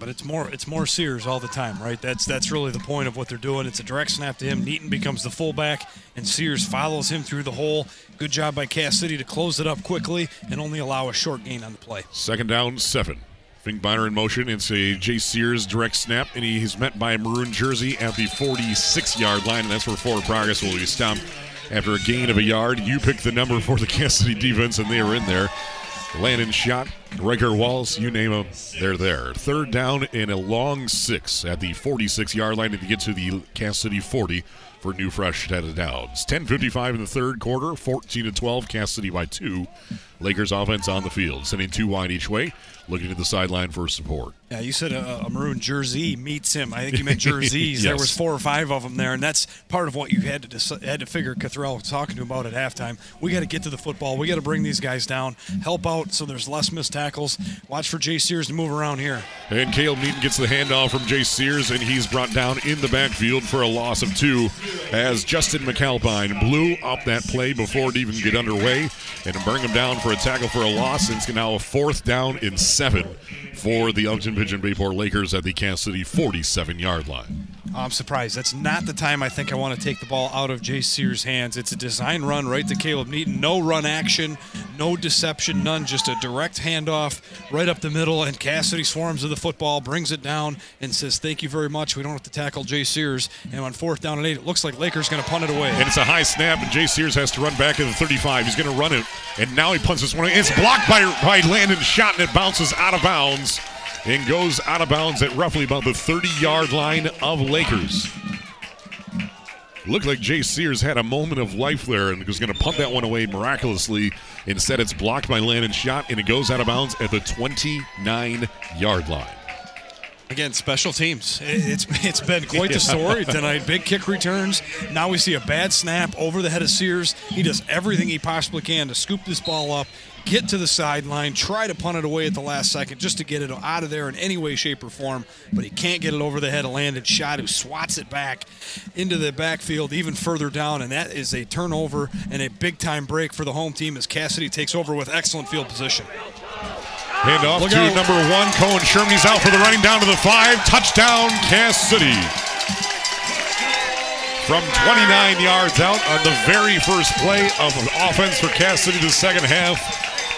But it's more Sears all the time, right? That's really the point of what they're doing. It's a direct snap to him. Neaton becomes the fullback, and Sears follows him through the hole. Good job by Cass City to close it up quickly and only allow a short gain on the play. 2nd down, 7. Finkbeiner in motion. It's a Jay Sears direct snap, and he's met by a maroon jersey at the 46-yard line, and that's where forward progress will be stopped after a gain of a yard. You pick the number for the Cass City defense, and they are in there. Landon Schott, Riker Wallace, you name them, they're there. 3rd down and a long 6 at the 46-yard line, and you get to the Cass City 40 for new fresh set of downs. 10:55 in the third quarter, 14-12, Cass City by 2. Lakers offense on the field, sending 2 wide each way, looking to the sideline for support. Yeah, you said a maroon jersey meets him. I think you meant jerseys. Yes. There was 4 or 5 of them there, and that's part of what you had to figure. Cathrell was talking to him about at halftime. We got to get to the football. We got to bring these guys down, help out so there's less missed tackles. Watch for Jay Sears to move around here. And Caleb Neaton gets the handoff from Jay Sears, and he's brought down in the backfield for a loss of 2 as Justin McAlpine blew up that play before it even get underway and bring him down for a tackle for a loss. It's now a 4th down and 7 for the Elkton Pigeon Bayport Lakers at the Cass City 47-yard line. I'm surprised. That's not the time I think I want to take the ball out of Jay Sears' hands. It's a design run right to Caleb Neaton. No run action, no deception, none. Just a direct handoff right up the middle, and Cass City swarms with the football, brings it down, and says, thank you very much. We don't have to tackle Jay Sears. And on 4th down and 8, it looks like Lakers going to punt it away. And it's a high snap, and Jay Sears has to run back to the 35. He's going to run it, and now he punts this one. It's blocked by Landon Schott, and it bounces out of bounds. And goes out of bounds at roughly about the 30-yard line of Lakers. Looked like Jay Sears had a moment of life there and was going to punt that one away miraculously. Instead, it's blocked by Landon Schott, and it goes out of bounds at the 29-yard line. Again, special teams. It's been quite the story tonight. Big kick returns. Now we see a bad snap over the head of Sears. He does everything he possibly can to scoop this ball up, get to the sideline, try to punt it away at the last second just to get it out of there in any way, shape, or form. But he can't get it over the head of Landon Schott, who swats it back into the backfield even further down. And that is a turnover and a big-time break for the home team as Cassidy takes over with excellent field position. Hand off to number one, Cohen Sherman. He's out for the running down to the 5. Touchdown, Cass City. From 29 yards out on the very first play of offense for Cass City the second half.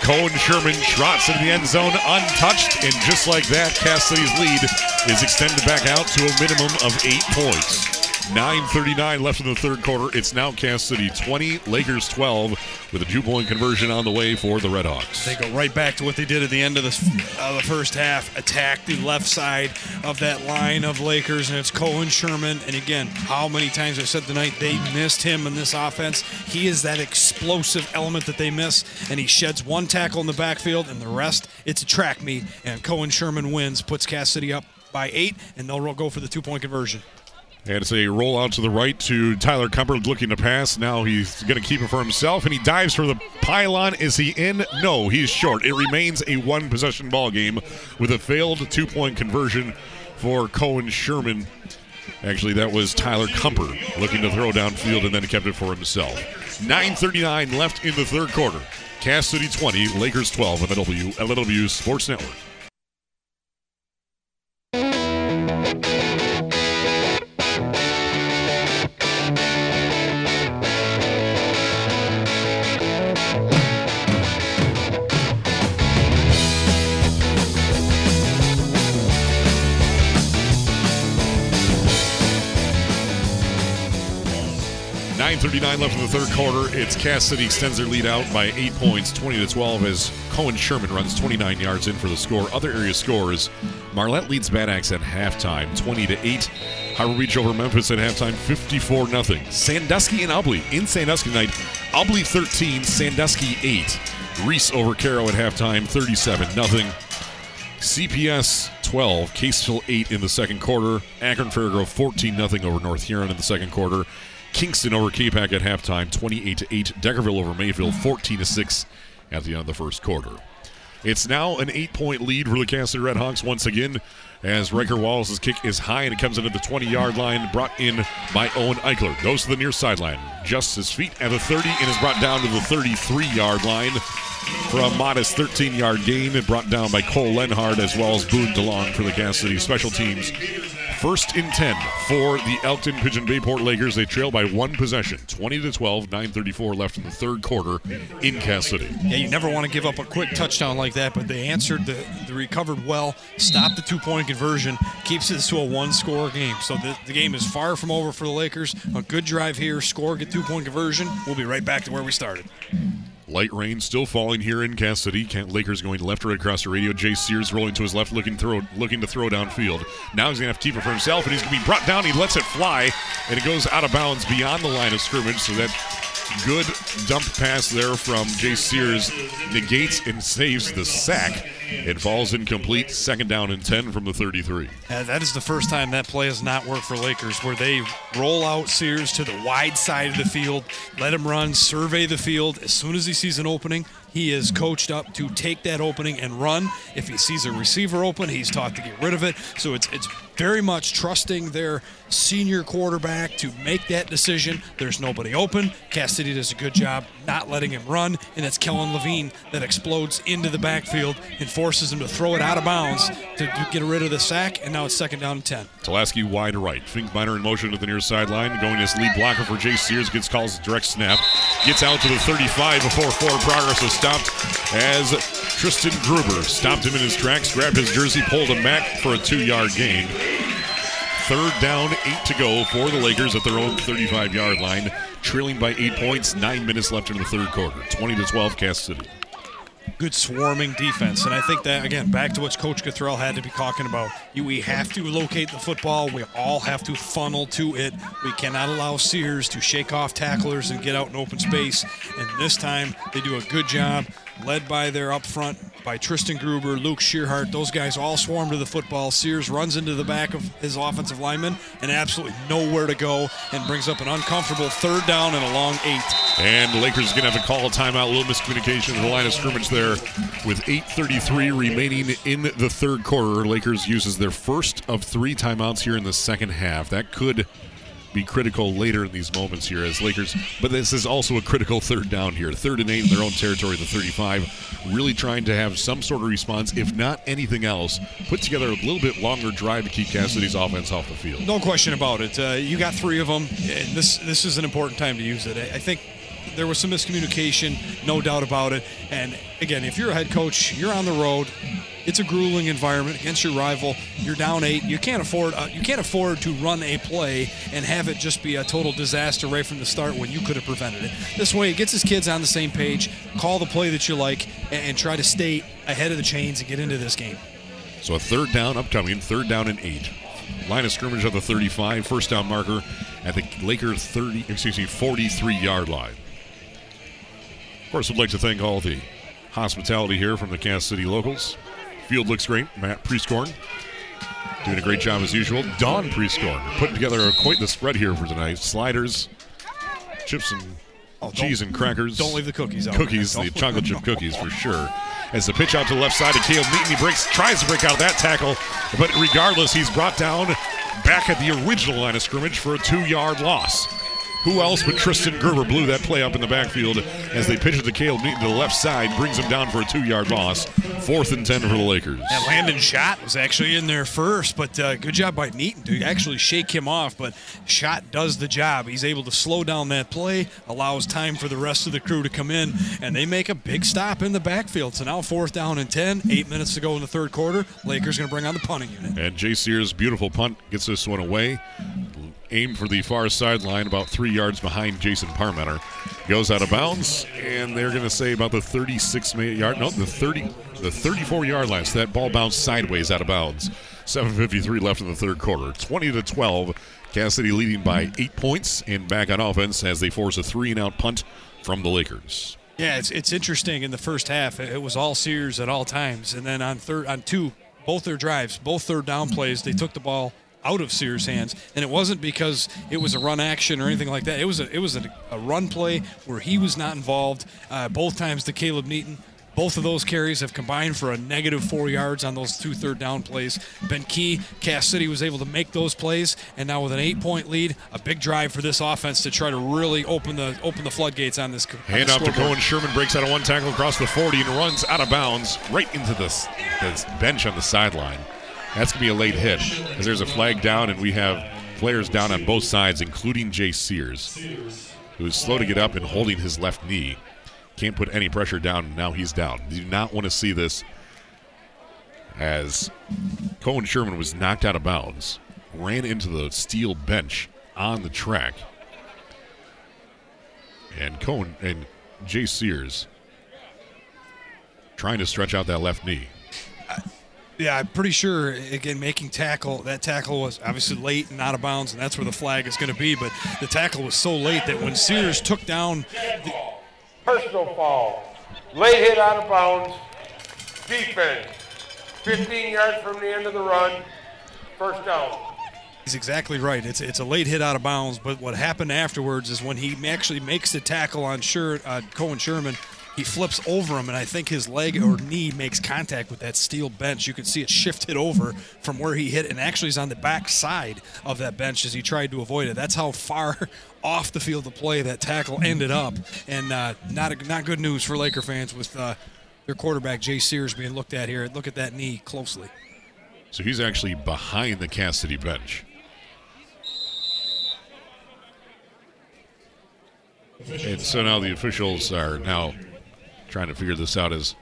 Cohen Sherman trots into the end zone untouched, and just like that, Cass City's lead is extended back out to a minimum of 8 points. 9:39 left in the third quarter. It's now Cass City 20, Lakers 12, with a 2-point conversion on the way for the Redhawks. They go right back to what they did at the end of the first half, attack the left side of that line of Lakers, and it's Cohen Sherman. And again, how many times I said tonight they missed him in this offense. He is that explosive element that they miss, and he sheds one tackle in the backfield, and the rest, it's a track meet. And Cohen Sherman wins, puts Cass City up by 8, and they'll go for the 2-point conversion. And it's a roll out to the right to Tyler Cumberland looking to pass. Now he's going to keep it for himself, and he dives for the pylon. Is he in? No, he's short. It remains a one-possession ball game with a failed 2-point conversion for Cohen Sherman. Actually, that was Tyler Cumper looking to throw downfield and then kept it for himself. 9:39 left in the third quarter. Cass City 20, Lakers 12 on the WLEW Sports Network. Left in the third quarter. It's Cass City extends their lead out by 8 points, 20-12, as Cohen Sherman runs 29 yards in for the score. Other area scores: Marlette leads Bad Axe at halftime, 20-8. Harbor Beach over Memphis at halftime, 54-0. Sandusky and Ubly in Sandusky tonight, Ubly 13, Sandusky 8. Reese over Caro at halftime, 37-0. CPS 12, Caseville 8 in the second quarter. Akron-Fairgrove 14-0 over North Huron in the second quarter. Kingston over K-Pack at halftime, 28-8. Deckerville over Mayville, 14-6 at the end of the first quarter. It's now an 8-point lead for the Cass City Redhawks once again, as Riker Wallace's kick is high and it comes into the 20-yard line, brought in by Owen Eichler. Goes to the near sideline, adjusts his feet at the 30, and is brought down to the 33-yard line for a modest 13-yard gain, and brought down by Cole Lenhard as well as Boone DeLong for the Cass City special teams. First and 10 for the Elkton Pigeon Bayport Lakers. They trail by one possession, 20-12, 9:34 left in the third quarter in Cass City. Yeah, you never want to give up a quick touchdown like that, but they answered, they recovered well, stopped the 2-point conversion, keeps this to a one-score game. So the game is far from over for the Lakers. A good drive here, score, get 2-point conversion. We'll be right back to where we started. Light rain still falling here in Cass City. Lakers going left, right across the radio. Jay Sears rolling to his left, looking to throw downfield. Now he's going to have to keep it for himself, and he's going to be brought down. He lets it fly, and it goes out of bounds beyond the line of scrimmage. So that good dump pass there from Jay Sears negates and saves the sack. It falls incomplete. Second down and 10 from the 33. That is the first time that play has not worked for Lakers, where they roll out Sears to the wide side of the field, let him run, survey the field. As soon as he sees an opening, he is coached up to take that opening and run. If he sees a receiver open, he's taught to get rid of it. So it's very much trusting their senior quarterback to make that decision. There's nobody open. Cass City does a good job not letting him run, and it's Kellen Levine that explodes into the backfield and forces him to throw it out of bounds to get rid of the sack, and now it's second down and 10. Tulaski wide to right. Finkbeiner in motion to the near sideline, going as lead blocker for Jay Sears, gets calls a direct snap, gets out to the 35 before forward progress is stopped as Tristan Gruber stopped him in his tracks, grabbed his jersey, pulled him back for a 2-yard gain. Third down, 8 to go for the Lakers at their own 35-yard line, trailing by 8 points, 9 minutes left in the third quarter. 20-12, Cass City. Good swarming defense, and I think that, again, back to what Coach Cottrell had to be talking about. We have to locate the football. We all have to funnel to it. We cannot allow Sears to shake off tacklers and get out in open space, and this time they do a good job, led by their up front by Tristan Gruber, Luke Shearhart. Those guys all swarm to the football. Sears runs into the back of his offensive lineman and absolutely nowhere to go, and brings up an uncomfortable third down and a long 8. And the Lakers are going to have to call a timeout. A little miscommunication in the line of scrimmage there with 8:33 remaining in the third quarter. Lakers uses their first of 3 timeouts here in the second half. That could be critical later in these moments here as Lakers, but this is also a critical third down here. 3rd and 8 in their own territory, the 35. Really trying to have some sort of response, if not anything else. Put together a little bit longer drive to keep Cassidy's offense off the field. No question about it. You got 3 of them, and this is an important time to use it. I think there was some miscommunication, no doubt about it. And again, if you're a head coach, you're on the road. It's a grueling environment against your rival. You're down 8. You can't afford to run a play and have it just be a total disaster right from the start when you could have prevented it. This way, it gets his kids on the same page. Call the play that you like and try to stay ahead of the chains and get into this game. So a third down upcoming, 3rd down and 8. Line of scrimmage of the 35, first down marker at the Lakers 43-yard line. Of course, we'd like to thank all the hospitality here from the Cass City locals. Field looks great. Matt Prescorn doing a great job as usual. Don Prescorn putting together quite the spread here for tonight. Sliders, chips and cheese and crackers. Don't leave the cookies out. Cookies, the chocolate chip cookies for sure. As the pitch out to the left side, Akil Meatney tries to break out of that tackle, but regardless, he's brought down back at the original line of scrimmage for a 2-yard loss. Who else but Tristan Gerber blew that play up in the backfield as they pitch it to Caleb Neaton to the left side, brings him down for a 2-yard loss. 4th and 10 for the Lakers. That Landon shot was actually in there first, but good job by Neaton to actually shake him off, but shot does the job. He's able to slow down that play, allows time for the rest of the crew to come in, and they make a big stop in the backfield. So now 4th down and 10, 8 minutes to go in the third quarter. Lakers going to bring on the punting unit. And Jay Sears, beautiful punt, gets this one away. Aimed for the far sideline, about 3 yards behind Jason Parmenter. Goes out of bounds, and they're going to say about the 34-yard line. So that ball bounced sideways out of bounds. 7:53 left in the third quarter. 20-12, Cass City leading by 8 points and back on offense as they force a 3-and-out punt from the Lakers. Yeah, it's interesting. In the first half, it was all Sears at all times, and then both their drives, both third down plays, they took the ball out of Sears' hands, and it wasn't because it was a run action or anything like that. It was a run play where he was not involved. Both times to Caleb Neaton. Both of those carries have combined for a negative 4 yards on those 2 third down plays. Ben Key, Cass City was able to make those plays, and now with an 8-point lead, a big drive for this offense to try to really open the floodgates on this. Hand off to Cohen. Sherman breaks out of one tackle across the 40 and runs out of bounds right into this bench on the sideline. That's going to be a late hit because there's a flag down, and we have players down on both sides, including Jay Sears, who is slow to get up and holding his left knee. Can't put any pressure down, now he's down. You do not want to see this as Cohen Sherman was knocked out of bounds, ran into the steel bench on the track. And Cohen and Jay Sears trying to stretch out that left knee. Yeah, I'm pretty sure, again, making tackle, that tackle was obviously late and out of bounds, and that's where the flag is going to be, but the tackle was so late that when Sears took down the personal foul, late hit out of bounds, defense, 15 yards from the end of the run, first down. He's exactly right. It's a late hit out of bounds, but what happened afterwards is when he actually makes the tackle on Cohen Sherman, he flips over him, and I think his leg or knee makes contact with that steel bench. You can see it shifted over from where he hit, and actually is on the back side of that bench as he tried to avoid it. That's how far off the field of play that tackle ended up, and not good news for Laker fans with their quarterback, Jay Sears, being looked at here. Look at that knee closely. So he's actually behind the Cass City bench. And so now the officials are now trying to figure this out as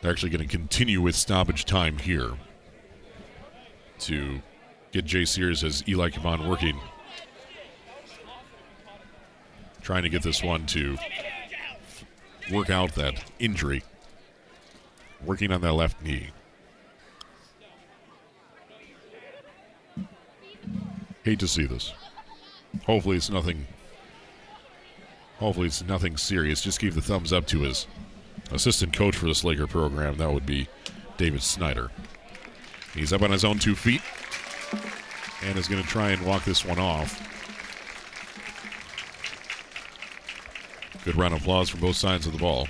they're actually going to continue with stoppage time here to get Jay Sears as Eli Kavan working. Trying to get this one to work out that injury. Working on that left knee. Hate to see this. Hopefully it's nothing serious. Just give the thumbs up to his assistant coach for this Laker program. That would be David Snyder. He's up on his own 2 feet and is going to try and walk this one off. Good round of applause from both sides of the ball.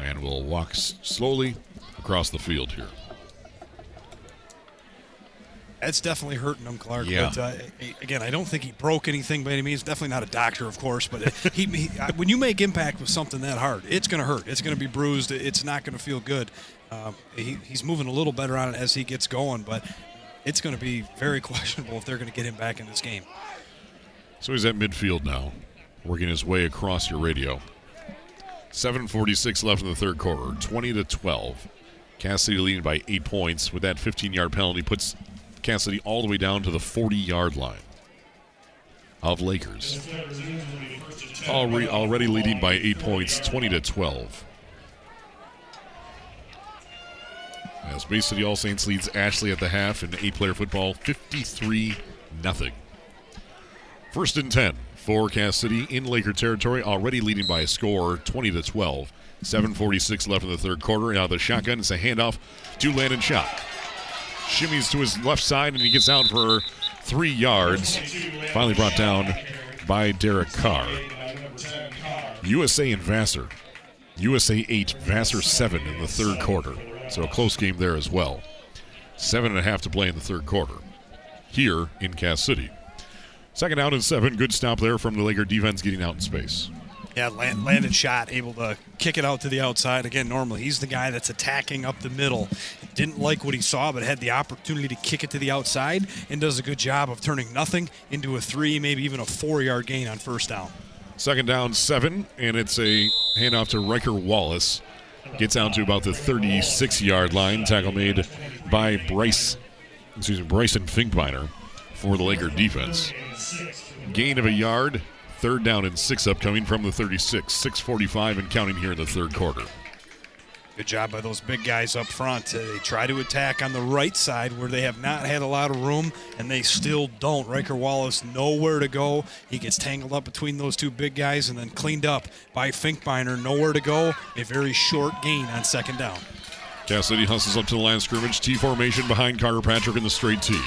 And we'll walk slowly across the field here. That's definitely hurting him, Clark. Yeah. But, again, I don't think he broke anything by any means. Definitely not a doctor, of course. But when you make impact with something that hard, it's going to hurt. It's going to be bruised. It's not going to feel good. He's moving a little better on it as he gets going. But it's going to be very questionable if they're going to get him back in this game. So he's at midfield now, working his way across your radio. 7:46 left in the third quarter, 20-12. Cass City leading by 8 points. With that 15-yard penalty, puts Cass City all the way down to the 40-yard line of Lakers. Already leading by 8 points, 20-12. As Bay City All Saints leads Ashley at the half in 8-player football, 53-0. First and 10. For Cass City in Laker territory, already leading by a score, 20-12. 7:46 left in the third quarter. Now the shotgun is a handoff to Landon Schott. Shimmies to his left side, and he gets out for 3 yards. Finally brought down by Derek Carr. USA and Vassar. USA 8, Vassar 7 in the third quarter. So a close game there as well. 7.5 to play in the third quarter here in Cass City. Second down and 7. Good stop there from the Laker defense getting out in space. Yeah, Landon Schott able to kick it out to the outside. Again, normally he's the guy that's attacking up the middle. Didn't like what he saw, but had the opportunity to kick it to the outside and does a good job of turning nothing into a 3, maybe even a 4-yard gain on first down. Second down, 7, and it's a handoff to Riker Wallace. Gets out to about the 36-yard line. Tackle made by Bryson Finkbeiner for the Laker defense. Gain of a yard, third down and 6 upcoming from the 36, 6:45 and counting here in the third quarter. Good job by those big guys up front. They try to attack on the right side where they have not had a lot of room, and they still don't. Riker Wallace nowhere to go. He gets tangled up between those two big guys and then cleaned up by Finkbeiner. Nowhere to go. A very short gain on second down. Cass City hustles up to the line of scrimmage. T formation behind Carter Patrick in the straight T.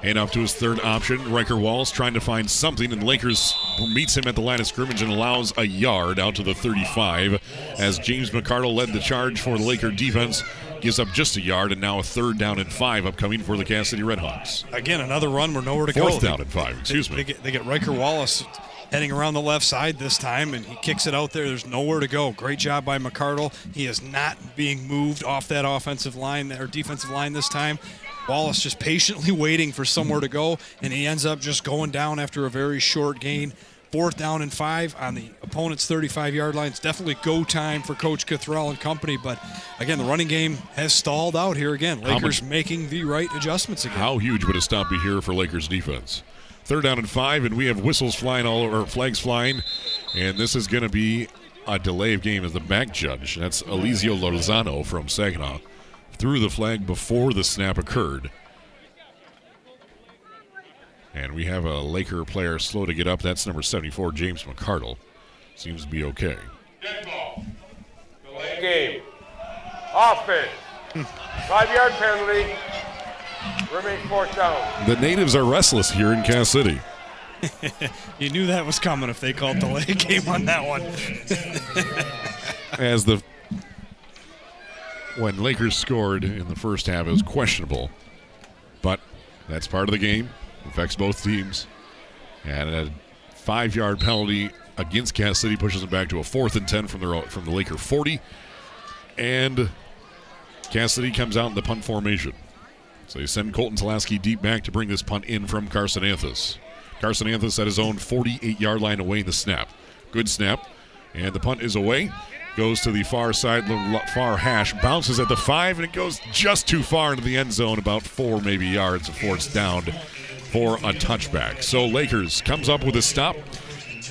And off to his third option, Riker Wallace trying to find something, and Lakers meets him at the line of scrimmage and allows a yard out to the 35 as James McCardle led the charge for the Laker defense. Gives up just a yard, and now a third down and 5 upcoming for the Cass City Redhawks. Again, another run where nowhere to go. Fourth down and 5, excuse me. They get Riker Wallace heading around the left side this time, and he kicks it out there. There's nowhere to go. Great job by McCardle. He is not being moved off that offensive line or defensive line this time. Wallace just patiently waiting for somewhere to go, and he ends up just going down after a very short gain. Fourth down and 5 on the opponent's 35-yard line. It's definitely go time for Coach Cuthrell and company, but again, the running game has stalled out here again. Lakers making the right adjustments again. How huge would a stop be here for Lakers defense? Third down and 5, and we have whistles flying all over, flags flying, and this is going to be a delay of game as the back judge. That's Eliseo Lozano from Saginaw. Threw the flag before the snap occurred. And we have a Laker player slow to get up. That's number 74, James McCardle. Seems to be okay. Dead ball. Delay game. Offense. 5-yard penalty. Remain fourth down. The natives are restless here in Cass City. You knew that was coming if they called delay game on that one. When Lakers scored in the first half, it was questionable. But that's part of the game. It affects both teams. And a 5-yard penalty against Cass City pushes them back to a 4th and 10 from the Laker 40. And Cass City comes out in the punt formation. So they send Colton Tulaski deep back to bring this punt in from Carson Anthes. Carson Anthes at his own 48-yard line away in the snap. Good snap. And the punt is away. Goes to the far side, far hash, bounces at the 5, and it goes just too far into the end zone, about 4 maybe yards before it's down for a touchback. So Lakers comes up with a stop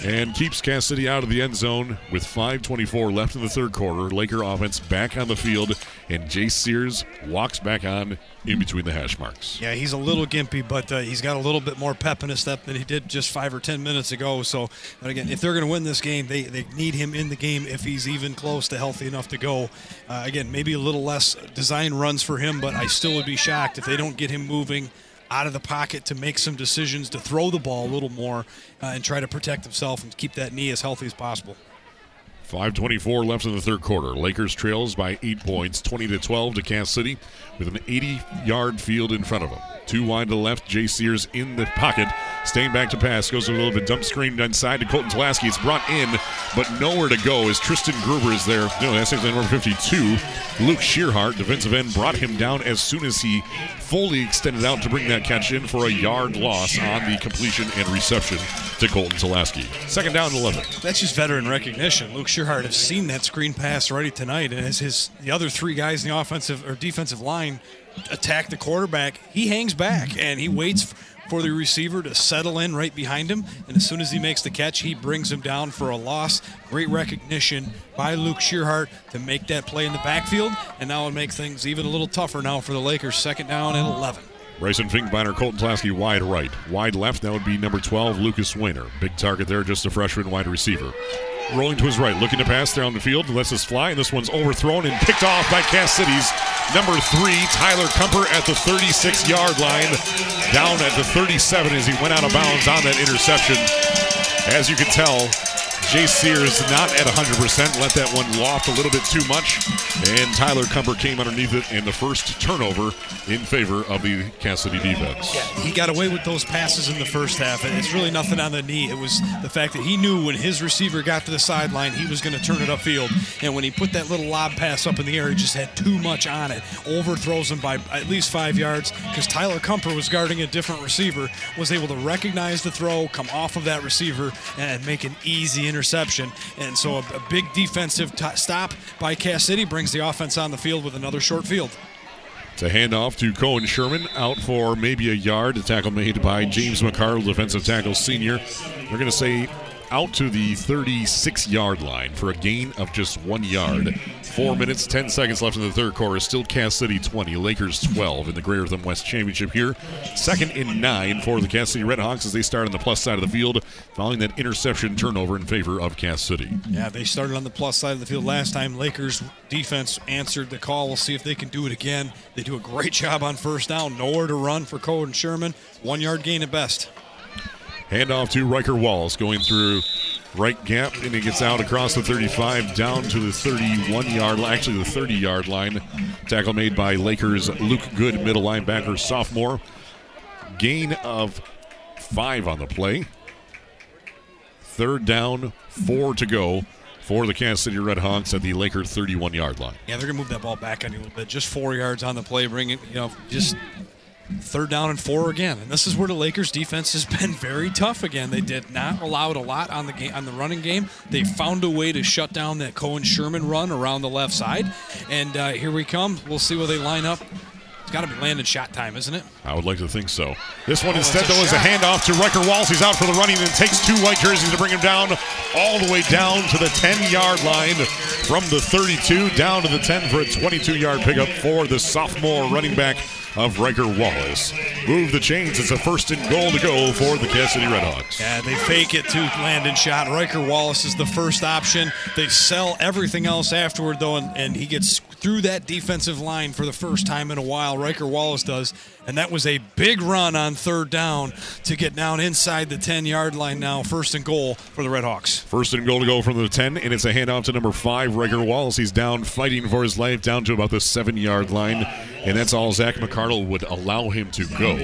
and keeps Cass City out of the end zone with 5:24 left in the third quarter. Laker offense back on the field and Jace Sears walks back on in between the hash marks. Yeah, he's a little gimpy, but he's got a little bit more pep in his step than he did just 5 or 10 minutes ago. So, but again, if they're going to win this game, they need him in the game if he's even close to healthy enough to go. Again, maybe a little less design runs for him, but I still would be shocked if they don't get him moving out of the pocket to make some decisions, to throw the ball a little more and try to protect himself and keep that knee as healthy as possible. 5:24 left in the third quarter. Lakers trails by 8 points, 20-12 to Cass City, with an 80-yard field in front of them. Two wide to the left, Jay Sears in the pocket, staying back to pass, goes a little bit dump screen inside to Colton Tulaski. It's brought in, but nowhere to go as Tristan Gruber is there. No, that's actually number 52. Luke Shearhart, defensive end, brought him down as soon as he fully extended out to bring that catch in for a yard loss on the completion and reception to Colton Tulaski. Second down and 11. That's just veteran recognition. Luke Shearhart has seen that screen pass already tonight, and as the other three guys in the offensive or defensive line attack the quarterback, he hangs back and he waits for the receiver to settle in right behind him, and as soon as he makes the catch, he brings him down for a loss. Great recognition by Luke Shearhart to make that play in the backfield, and now it makes things even a little tougher now for the Lakers. Second down and 11. Bryson Finkbeiner, Colton Tulaski wide right. Wide left, that would be number 12, Lucas Wehner. Big target there, just a freshman wide receiver. Rolling to his right, looking to pass there on the field, lets us fly, and this one's overthrown and picked off by Cass City's number 3, Tyler Cumper, at the 36-yard line, down at the 37 as he went out of bounds on that interception. As you can tell, Jay Sears not at 100%, let that one loft a little bit too much, and Tyler Cumper came underneath it, and the first turnover in favor of the Cass City defense. Yeah, he got away with those passes in the first half, and it's really nothing on the knee. It was the fact that he knew when his receiver got to the sideline, he was going to turn it upfield, and when he put that little lob pass up in the air, he just had too much on it. Overthrows him by at least 5 yards, because Tyler Cumper was guarding a different receiver, was able to recognize the throw, come off of that receiver, and make an easy interception. And so a big defensive stop by Cass City brings the offense on the field with another short field. It's a handoff to Cohen Sherman, out for maybe a yard. The tackle made by James McCarroll, defensive tackle senior. They're going to say out to the 36-yard line for a gain of just 1 yard. 4 minutes, 10 seconds left in the third quarter. Still Cass City 20, Lakers 12 in the Greater Thumb West Championship here. Second and 9 for the Cass City Redhawks as they start on the plus side of the field following that interception turnover in favor of Cass City. Yeah, they started on the plus side of the field last time. Lakers defense answered the call. We'll see if they can do it again. They do a great job on first down. Nowhere to run for Cohen Sherman. 1 yard gain at best. Handoff to Riker Wallace, going through right gap, and he gets out across the 35 down to the 31-yard line, actually the 30-yard line. Tackle made by Lakers Luke Good, middle linebacker, sophomore. Gain of 5 on the play. Third down, 4 to go for the Cass City Redhawks at the Lakers 31-yard line. Yeah, they're going to move that ball back on you a little bit. Just 4 yards on the play, bring it, third down and 4 again, and this is where the Lakers defense has been very tough again. They did not allow a lot on the game, on the running game. They found a way to shut down that Cohen Sherman run around the left side, and here we come. We'll see where they line up. It's got to be landing shot time, isn't it? I would like to think so. This one instead, though, is a handoff to Riker Wallace. He's out for the running and takes two white jerseys to bring him down all the way down to the 10-yard line from the 32 down to the 10 for a 22-yard pickup for the sophomore running back of Riker Wallace. Move the chains. It's a first and goal to go for the Cass City Redhawks. Yeah, they fake it to landing shot. Riker Wallace is the first option. They sell everything else afterward, though, and he gets through that defensive line for the first time in a while. Riker Wallace does, and that was a big run on third down to get down inside the 10-yard line now. First and goal for the Redhawks. First and goal to go from the 10, and it's a handoff to number 5, Riker Wallace. He's down fighting for his life down to about the 7-yard line, and that's all Zach McCardle would allow him to go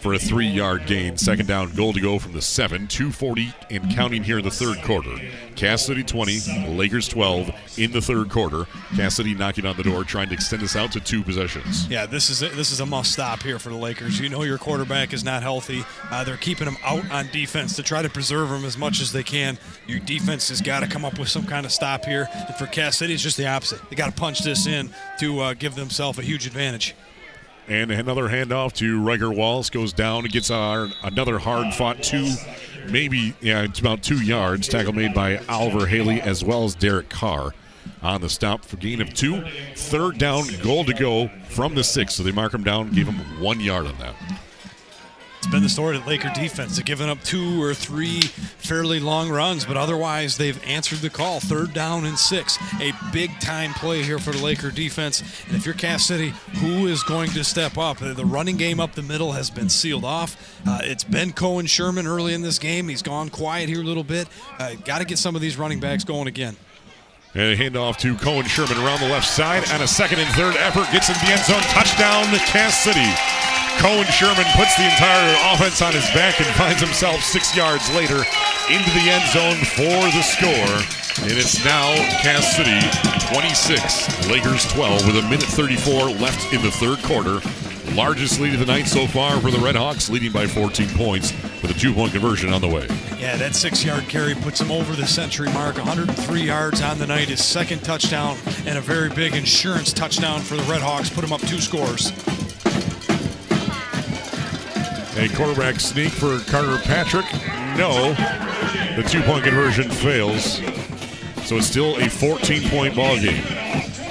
for a 3-yard gain. Second down, goal to go from the 7, 2:40 and counting here in the third quarter. Cass City 20, Lakers 12 in the third quarter. Cass City knocking on the door, trying to extend this out to 2 possessions. Yeah, this is a must stop here for the Lakers. You know your quarterback is not healthy. They're keeping him out on defense to try to preserve him as much as they can. Your defense has got to come up with some kind of stop here. And for Cass City, it's just the opposite. They got to punch this in to give themselves a huge advantage. And another handoff to Riker Wallace, goes down and gets another hard-fought it's about 2 yards. Tackle made by Oliver Haley as well as Derek Carr. on the stop for gain of two. Third down, goal to go from the six. So they mark him down, give him 1 yard on that. It's been the story of the Laker defense. They've given up two or three fairly long runs, but otherwise they've answered the call. Third down and six. A big-time play here for the Laker defense. And if you're Cass City, who is going to step up? The running game up the middle has been sealed off. It's been Cohen Sherman early in this game. He's gone quiet here a little bit. Got to get some of these running backs going again. And a handoff to Cohen Sherman around the left side on a second and third effort. Gets in the end zone. Touchdown to Cass City. Cohen Sherman puts the entire offense on his back and finds himself 6 yards later into the end zone for the score. And it's now Cass City 26, Lakers 12 with a minute 34 left in the third quarter. Largest lead of the night so far for the Redhawks, leading by 14 points with a two-point conversion on the way. Yeah, that 6 yard carry puts him over the century mark. 103 yards on the night, his second touchdown, and a very big insurance touchdown for the Redhawks. Put him up 2 scores. A quarterback sneak for Carter Patrick. No, the two-point conversion fails. So it's still a 14-point ball game.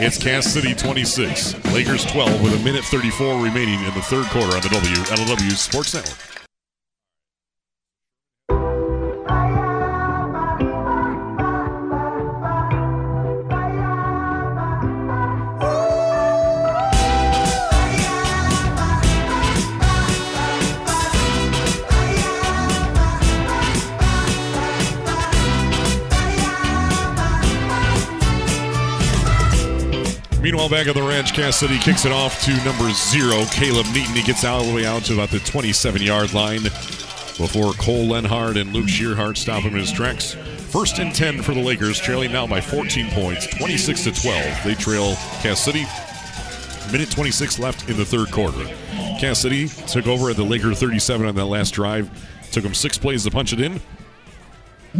It's Cass City 26, Lakers 12 with a minute 34 remaining in the third quarter on the WLEW Sports Network. Meanwhile, back on the ranch, Cass City kicks it off to number 0, Caleb Neaton. He gets all the way out to about the 27-yard line before Cole Lenhard and Luke Shearhart stop him in his tracks. First and 10 for the Lakers, trailing now by 14 points, 26-12. They trail Cass City. Minute 26 left in the third quarter. Cass City took over at the Laker 37 on that last drive. Took them 6 plays to punch it in.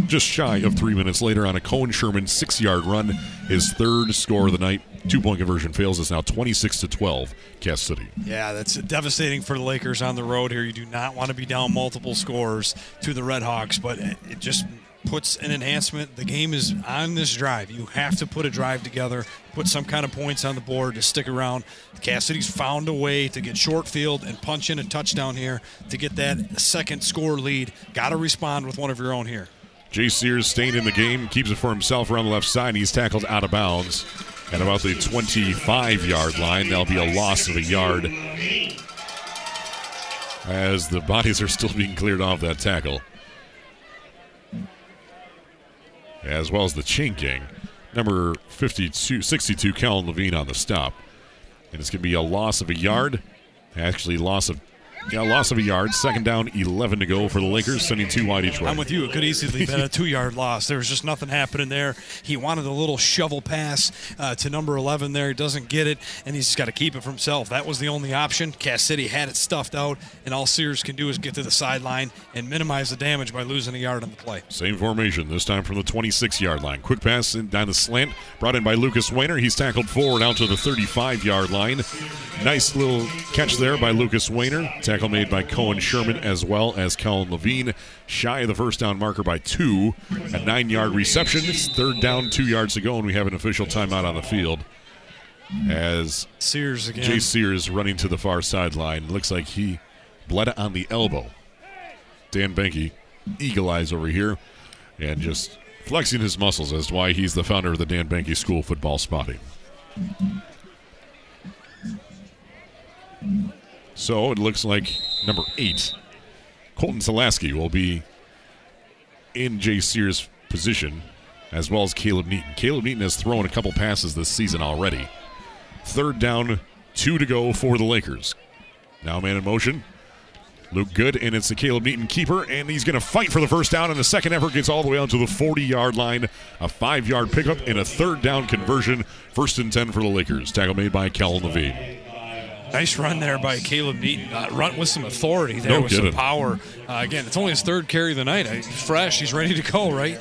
Just shy of 3 minutes later on a Cohen Sherman 6 yard run, his third score of the night. 2 point conversion fails. It's now 26-12, Cass City. Yeah, that's devastating for the Lakers on the road here. You do not want to be down multiple scores to the Redhawks, but it just puts an enhancement. The game is on this drive. You have to put a drive together, put some kind of points on the board to stick around. Cass City's found a way to get short field and punch in a touchdown here to get that second score lead. Got to respond with one of your own here. Jay Sears staying in the game, keeps it for himself around the left side, and he's tackled out of bounds at about the 25-yard line. That'll be a loss of a yard as the bodies are still being cleared off that tackle, as well as the chain gang. Number 62, Callan Levine on the stop. And it's going to be a loss of a yard. Actually, loss of a yard. Second down, 11 to go for the Lakers, sending two wide each way. I'm with you. It could easily have been a 2 yard loss. There was just nothing happening there. He wanted a little shovel pass to number 11 there. He doesn't get it, and he's just got to keep it for himself. That was the only option. Cass City had it stuffed out, and all Sears can do is get to the sideline and minimize the damage by losing a yard on the play. Same formation, this time from the 26-yard line. Quick pass down the slant, brought in by Lucas Wehner. He's tackled forward out to the 35-yard line. Nice little catch there by Lucas Wehner. Tackle made by Cohen Sherman as well as Callan Levine. Shy of the first down marker by 2. A 9 yard reception. It's third down, 2 yards to go, and we have an official timeout on the field. As Sears again. Jay Sears running to the far sideline. Looks like he bled on the elbow. Dan Banke, eagle eyes over here, and just flexing his muscles as to why he's the founder of the Dan Banke School Football Spotting. So it looks like number 8, Colton Salaski, will be in Jay Sears' position, as well as Caleb Neaton. Caleb Neaton has thrown a couple passes this season already. Third down, 2 to go for the Lakers. Now man in motion. Luke Good, and it's the Caleb Neaton keeper, and he's going to fight for the first down, and the second effort gets all the way out to the 40-yard line. A 5 yard pickup and a third down conversion. First and 10 for the Lakers. Tackle made by Callan Levine. Nice run there by Caleb Neaton. Run with some authority there, some power. Again, it's only his third carry of the night. He's fresh. He's ready to go, right?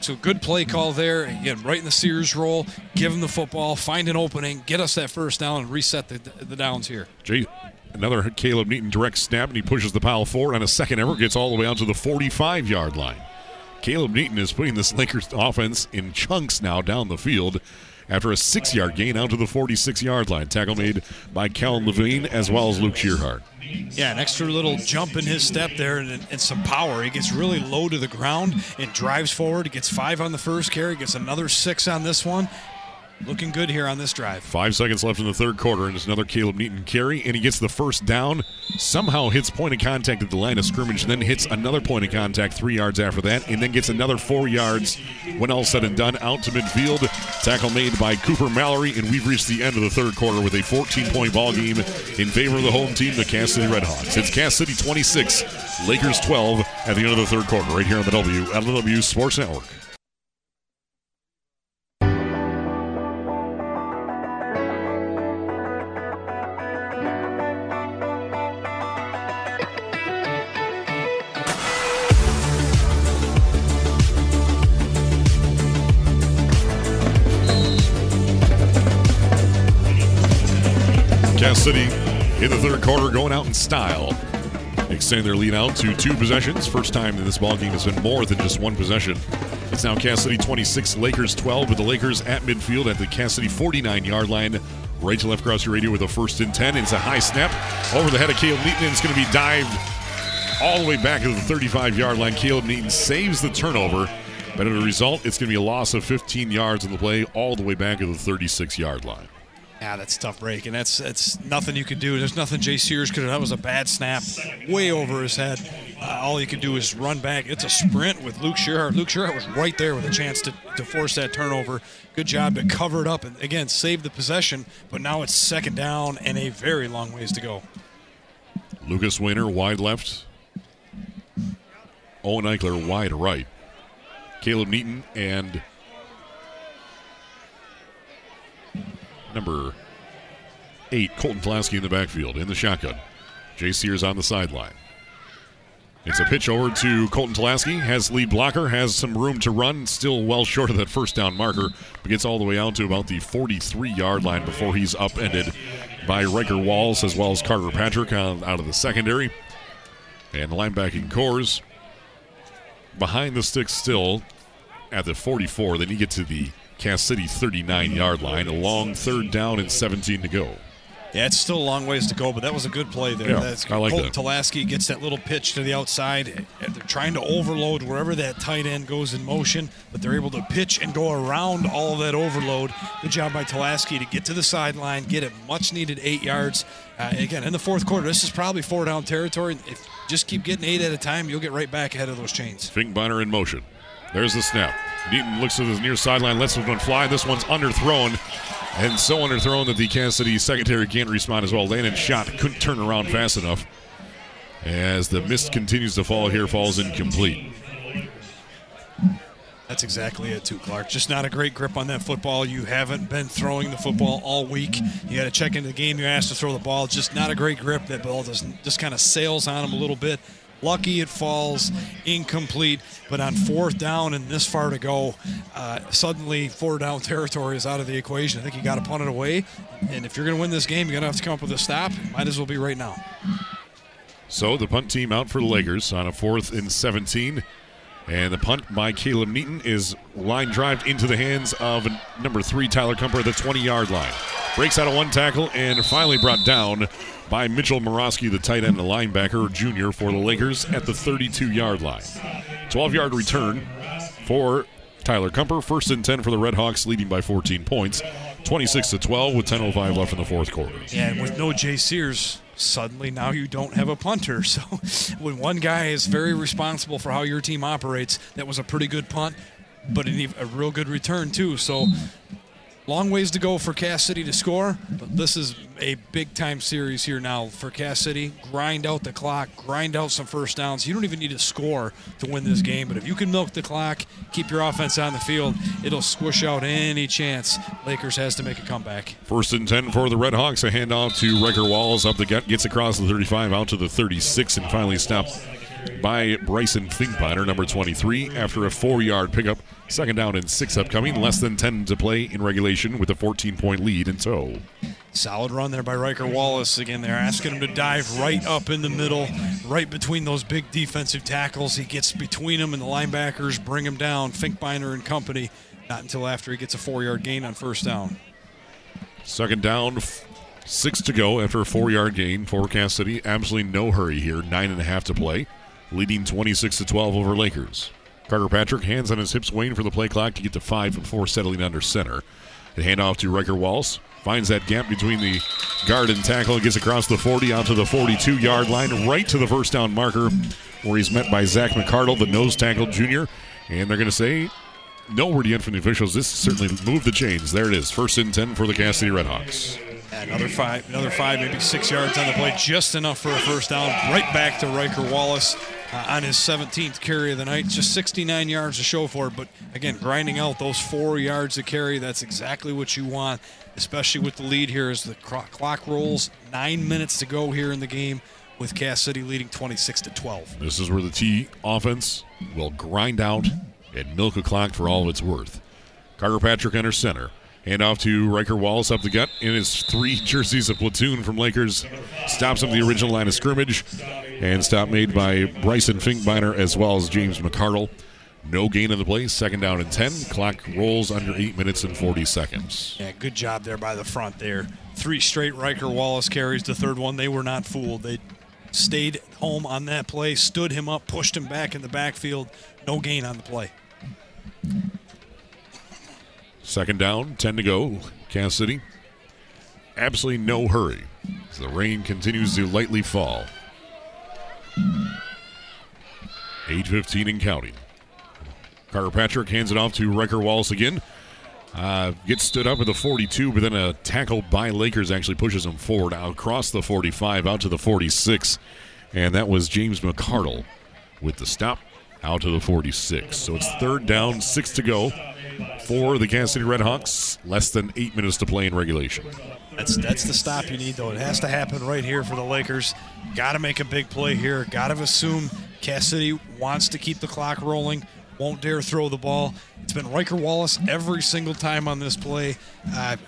So good play call there. Again, right in the Sears roll. Give him the football. Find an opening. Get us that first down and reset the downs here. Gee, another Caleb Neaton direct snap, and he pushes the pile forward on a second effort. Gets all the way out to the 45-yard line. Caleb Neaton is putting this Lakers offense in chunks now down the field after a 6-yard gain out to the 46-yard line. Tackle made by Callan Levine as well as Luke Shearhart. Yeah, an extra little jump in his step there and some power. He gets really low to the ground and drives forward. He gets 5 on the first carry, gets another 6 on this one. Looking good here on this drive. 5 seconds left in the third quarter, and it's another Caleb Neaton carry, and he gets the first down, somehow hits point of contact at the line of scrimmage, and then hits another point of contact 3 yards after that, and then gets another 4 yards when all said and done out to midfield. Tackle made by Cooper Mallory, and we've reached the end of the third quarter with a 14-point ball game in favor of the home team, the Cass City Redhawks. It's Cass City 26, Lakers 12 at the end of the third quarter right here on the WLEW Sports Network. Cass City in the third quarter going out in style. Extend their lead out to 2 possessions. First time in this ballgame has been more than just 1 possession. It's now Cass City 26, Lakers 12, with the Lakers at midfield at the Cass City 49-yard line. Right to left across your radio with a 1st and 10. It's a high snap over the head of Caleb Neaton, and it's going to be dived all the way back to the 35-yard line. Caleb Neaton saves the turnover, but as a result, it's going to be a loss of 15 yards on the play all the way back to the 36-yard line. Yeah, that's a tough break, and that's nothing you could do. There's nothing Jay Sears could do. That was a bad snap way over his head. All you could do is run back. It's a sprint with Luke Shearhart. Luke Shearhart was right there with a chance to force that turnover. Good job to cover it up and, again, save the possession, but now it's 2nd down and a very long ways to go. Lucas Weiner wide left. Owen Eichler wide right. Caleb Neaton and number 8, Colton Pulaski in the backfield in the shotgun. Jay Sears on the sideline. It's a pitch over to Colton Pulaski. Has lead blocker, has some room to run. Still well short of that 1st down marker, but gets all the way out to about the 43-yard line before he's upended by Riker Walls as well as Carter Patrick out of the secondary. And linebacking cores behind the sticks still at the 44. Then you get to the Cass City 39-yard line, a long 3rd down and 17 to go. Yeah, it's still a long ways to go, but that was a good play there. Yeah, that's I like Colton that. Tulaski gets that little pitch to the outside. They're trying to overload wherever that tight end goes in motion, but they're able to pitch and go around all of that overload. Good job by Tulaski to get to the sideline, get a much-needed 8 yards. Again, in the fourth quarter, this is probably 4-down territory. If you just keep getting 8 at a time, you'll get right back ahead of those chains. Finkbeiner in motion. There's the snap. Neaton looks to the near sideline, lets this one fly. This one's underthrown, and so underthrown that the Kansas City secondary can't respond as well. Landon's shot couldn't turn around fast enough as the mist continues to fall here, falls incomplete. That's exactly it, too, Clark. Just not a great grip on that football. You haven't been throwing the football all week. You got to check into the game. You're asked to throw the ball. Just not a great grip. That ball doesn't just kind of sails on him a little bit. Lucky it falls incomplete, but on 4th down and this far to go, suddenly 4-down territory is out of the equation. I think you got to punt it away, and if you're going to win this game, you're going to have to come up with a stop. Might as well be right now. So the punt team out for the Lakers on a 4th and 17, and the punt by Caleb Neaton is line drived into the hands of number 3 Tyler Cumper at the 20-yard line. Breaks out of one tackle and finally brought down by Mitchell Morosky, the tight end, the linebacker, junior for the Lakers at the 32-yard line. 12-yard return for Tyler Cumper. 1st and 10 for the Redhawks, leading by 14 points. 26-12 with 10:05 left in the fourth quarter. Yeah, and with no Jay Sears, suddenly now you don't have a punter. So when one guy is very responsible for how your team operates, that was a pretty good punt, but a real good return too. So long ways to go for Cass City to score, but this is a big-time series here now for Cass City. Grind out the clock, grind out some 1st downs. You don't even need to score to win this game, but if you can milk the clock, keep your offense on the field, it'll squish out any chance Lakers has to make a comeback. 1st and 10 for the Red Hawks. A handoff to Riker Walls up the gut, gets across the 35, out to the 36, and finally stopped by Bryson Finkbeiner, number 23, after a 4-yard pickup. 2nd down and 6 upcoming. Less than 10 to play in regulation with a 14-point lead in tow. Solid run there by Riker Wallace. Again, they're asking him to dive right up in the middle, right between those big defensive tackles. He gets between them, and the linebackers bring him down. Finkbeiner and company, not until after he gets a 4-yard gain on first down. Second down, 6 to go after a 4-yard gain for Cass City. Absolutely no hurry here, 9.5 to play. Leading 26-12 over Lakers. Carter Patrick, hands on his hips, waiting for the play clock to get to 5 before settling under center. The handoff to Riker Wallace. Finds that gap between the guard and tackle. Gets across the 40 out to the 42-yard line, right to the first down marker, where he's met by Zach McCardle, the nose tackle junior. And they're going to say, nowhere to get from the officials. This certainly moved the chains. There it is. First and 10 for the Cass City Redhawks. Another five, maybe 6 yards on the play. Just enough for a first down. Right back to Riker Wallace on his 17th carry of the night. Just 69 yards to show for it. But, again, grinding out those 4 yards to carry, that's exactly what you want, especially with the lead here as the clock rolls. 9 minutes to go here in the game with Cass City leading 26-12. This is where the T offense will grind out and milk a clock for all of its worth. Carter Patrick under center. Hand off to Riker Wallace up the gut in his 3 jerseys of platoon from Lakers. Stops up the original line of scrimmage. And stop made by Bryson Finkbeiner as well as James McCardle. No gain on the play. Second down and 10. Clock rolls under 8 minutes and 40 seconds. Yeah, good job there by the front there. 3 straight Riker Wallace carries. The third one, they were not fooled. They stayed home on that play, stood him up, pushed him back in the backfield. No gain on the play. Second down, 10 to go. Cass City, absolutely no hurry. The rain continues to lightly fall. 8:15 and counting. Carter Patrick hands it off to Riker Wallace again. Gets stood up at the 42, but then a tackle by Lakers actually pushes him forward out across the 45, out to the 46. And that was James McCardle with the stop out to the 46. So it's third down, 6 to go for the Cass City Redhawks. Less than 8 minutes to play in regulation. That's the stop you need, though. It has to happen right here for the Lakers. Got to make a big play here. Got to assume Cass City wants to keep the clock rolling. Won't dare throw the ball. It's been Riker Wallace every single time on this play. I'm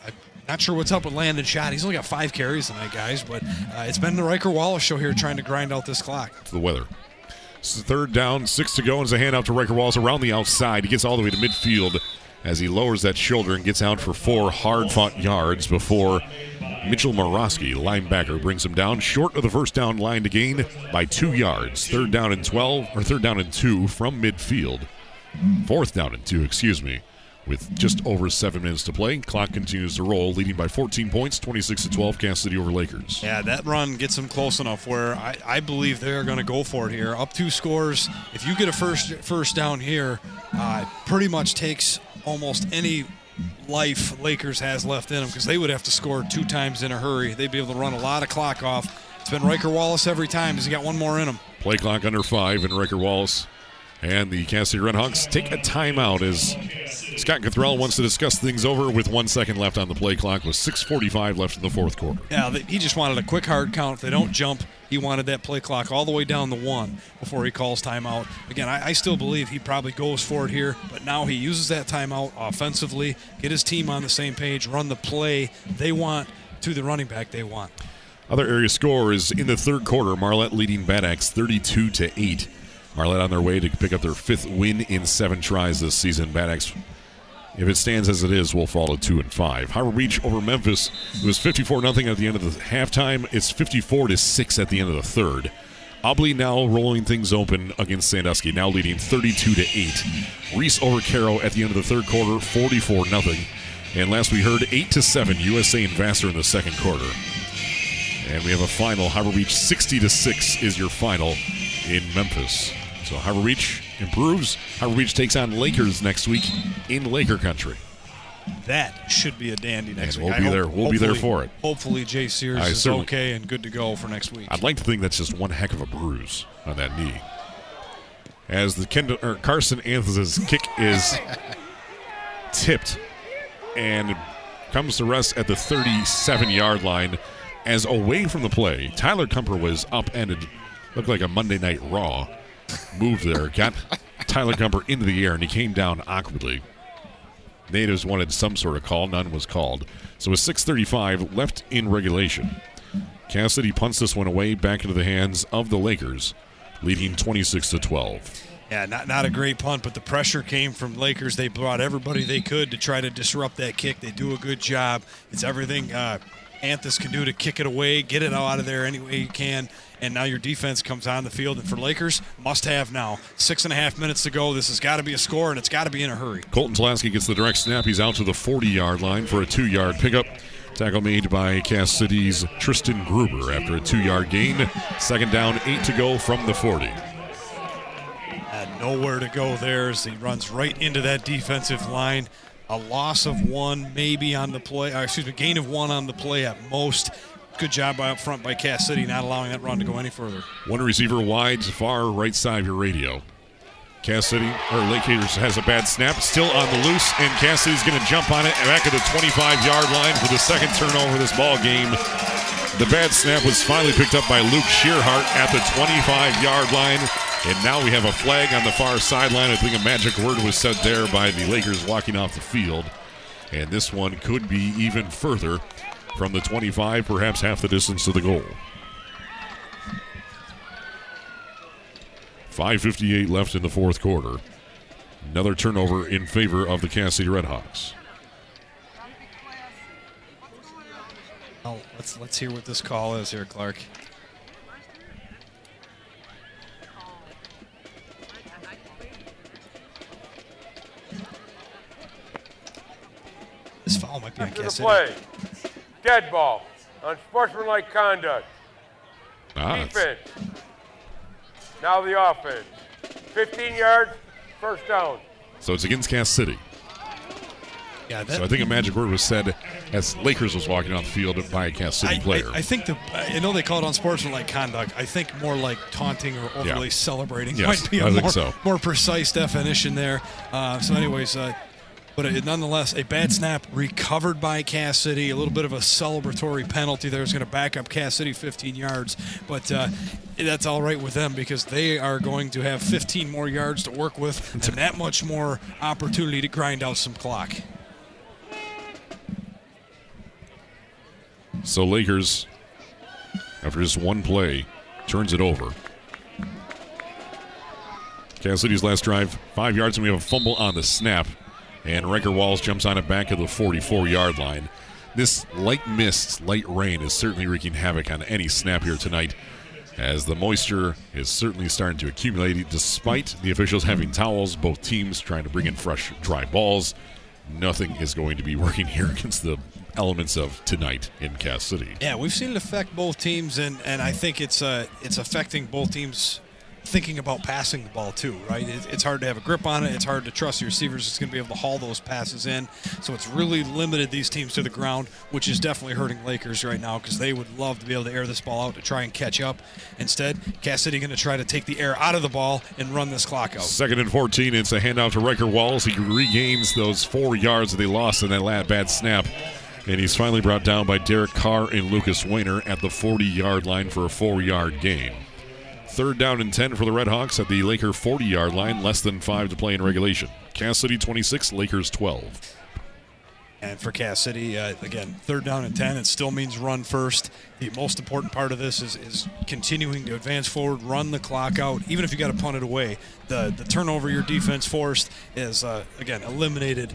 not sure what's up with Landon Schott. He's only got 5 carries tonight, guys, but it's been the Riker Wallace show here trying to grind out this clock. It's the weather. It's the third down, 6 to go, and it's a handoff to Riker Wallace around the outside. He gets all the way to midfield as he lowers that shoulder and gets out for 4 hard-fought yards before Mitchell Morosky, linebacker, brings him down short of the first down line to gain by 2 yards. Third down and 2 from midfield. Fourth down and 2, with just over 7 minutes to play. Clock continues to roll, leading by 14 points, 26-12, Cass City over Lakers. Yeah, that run gets them close enough where I believe they're going to go for it here. Up 2 scores. If you get a first down here, it pretty much takes almost any life Lakers has left in them, because they would have to score 2 times in a hurry. They'd be able to run a lot of clock off. It's been Riker Wallace every time. He's got 1 more in him. Play clock under 5, and Riker Wallace and the Cass City Redhawks take a timeout as Scott Cothrell wants to discuss things over with 1 second left on the play clock with 6:45 left in the fourth quarter. Yeah, he just wanted a quick hard count. If they don't jump, he wanted that play clock all the way down to 1 before he calls timeout. Again, I still believe he probably goes for it here, but now he uses that timeout offensively, get his team on the same page, run the play they want to the running back they want. Other area scores in the third quarter, Marlette leading Bad Axe 32-8. Marlette on their way to pick up their 5th win in 7 tries this season. Bad Axe, if it stands as it is, will fall to 2-5. Harbor Beach over Memphis. It was 54-0 at the end of the halftime. It's 54-6 at the end of the third. Ubly now rolling things open against Sandusky, now leading 32-8. Reese over Caro at the end of the third quarter, 44-0. And last we heard, 8-7 USA and Vassar in the second quarter. And we have a final. Harbor Beach 60-6 is your final in Memphis. So Harbor Beach improves. Harbor Beach takes on Lakers next week in Laker Country. That should be a dandy next week. We'll be there for it. Hopefully Jay Sears is okay and good to go for next week. I'd like to think that's just one heck of a bruise on that knee. As the Carson Anthes' kick is tipped and comes to rest at the 37-yard line. As away from the play, Tyler Cumper was upended. Looked like a Monday Night Raw. Moved there, got Tyler Cumper into the air, and he came down awkwardly. Natives wanted some sort of call. None was called. So with 6:35 left in regulation, Cass City punts this one away back into the hands of the Lakers, leading 26-12. Yeah, not a great punt, but the pressure came from Lakers. They brought everybody they could to try to disrupt that kick. They do a good job. It's everything Anthes can do to kick it away, get it out of there any way you can, and now your defense comes on the field. And for Lakers, must-have now. 6.5 minutes to go. This has got to be a score, and it's got to be in a hurry. Colton Tulaski gets the direct snap. He's out to the 40-yard line for a 2-yard pickup. Tackle made by Cass City's Tristan Gruber after a 2-yard gain. Second down, 8 to go from the 40. And nowhere to go there as he runs right into that defensive line. A loss of one maybe on the play, gain of one on the play at most. Good job by up front by Cass City, not allowing that run to go any further. One receiver wide, far right side of your radio. Cass City, or Lakers, has a bad snap, still on the loose, and Cass City's going to jump on it back at the 25-yard line for the second turnover of this ball game. The bad snap was finally picked up by Luke Shearhart at the 25-yard line. And now we have a flag on the far sideline. I think a magic word was said there by the Lakers walking off the field. And this one could be even further from the 25, perhaps half the distance to the goal. 5:58 left in the fourth quarter. Another turnover in favor of the Cass City Redhawks. Oh, let's hear what this call is here, Clark. This foul might be on Cass City. Dead ball. Unsportsmanlike conduct. Defense. Now the offense. 15 yards, first down. So it's against Cass City. Yeah, so I think a magic word was said as Lakers was walking off the field by a Cass City player. I think I know they call it unsportsmanlike conduct. I think more like taunting or overly celebrating might be a more precise definition there. But nonetheless, a bad snap recovered by Cass City. A little bit of a celebratory penalty there. It's going to back up Cass City 15 yards. But that's all right with them because they are going to have 15 more yards to work with and that much more opportunity to grind out some clock. So Lakers, after just one play, turns it over. Cass City's last drive, 5 yards, and we have a fumble on the snap. And Riker Walls jumps on it back at the 44-yard line. This light mist, light rain is certainly wreaking havoc on any snap here tonight as the moisture is certainly starting to accumulate despite the officials having towels, both teams trying to bring in fresh, dry balls. Nothing is going to be working here against the elements of tonight in Cass City. Yeah, we've seen it affect both teams, and I think it's affecting both teams thinking about passing the ball too, right? It's hard to have a grip on it. It's hard to trust your receivers. It's going to be able to haul those passes in. So it's really limited these teams to the ground, which is definitely hurting Lakers right now because they would love to be able to air this ball out to try and catch up. Instead, Cass City going to try to take the air out of the ball and run this clock out. Second and 14. It's a handoff to Riker Walls. He regains those 4 yards that they lost in that bad snap. And he's finally brought down by Derek Carr and Lucas Wehner at the 40-yard line for a 4-yard gain. Third down and 10 for the Redhawks at the Laker 40-yard line. Less than 5 to play in regulation. Cass City 26, Lakers 12. And for Cass City, again, third down and 10. It still means run first. The most important part of this is continuing to advance forward, run the clock out, even if you got to punt it away. The turnover your defense forced is, again, eliminated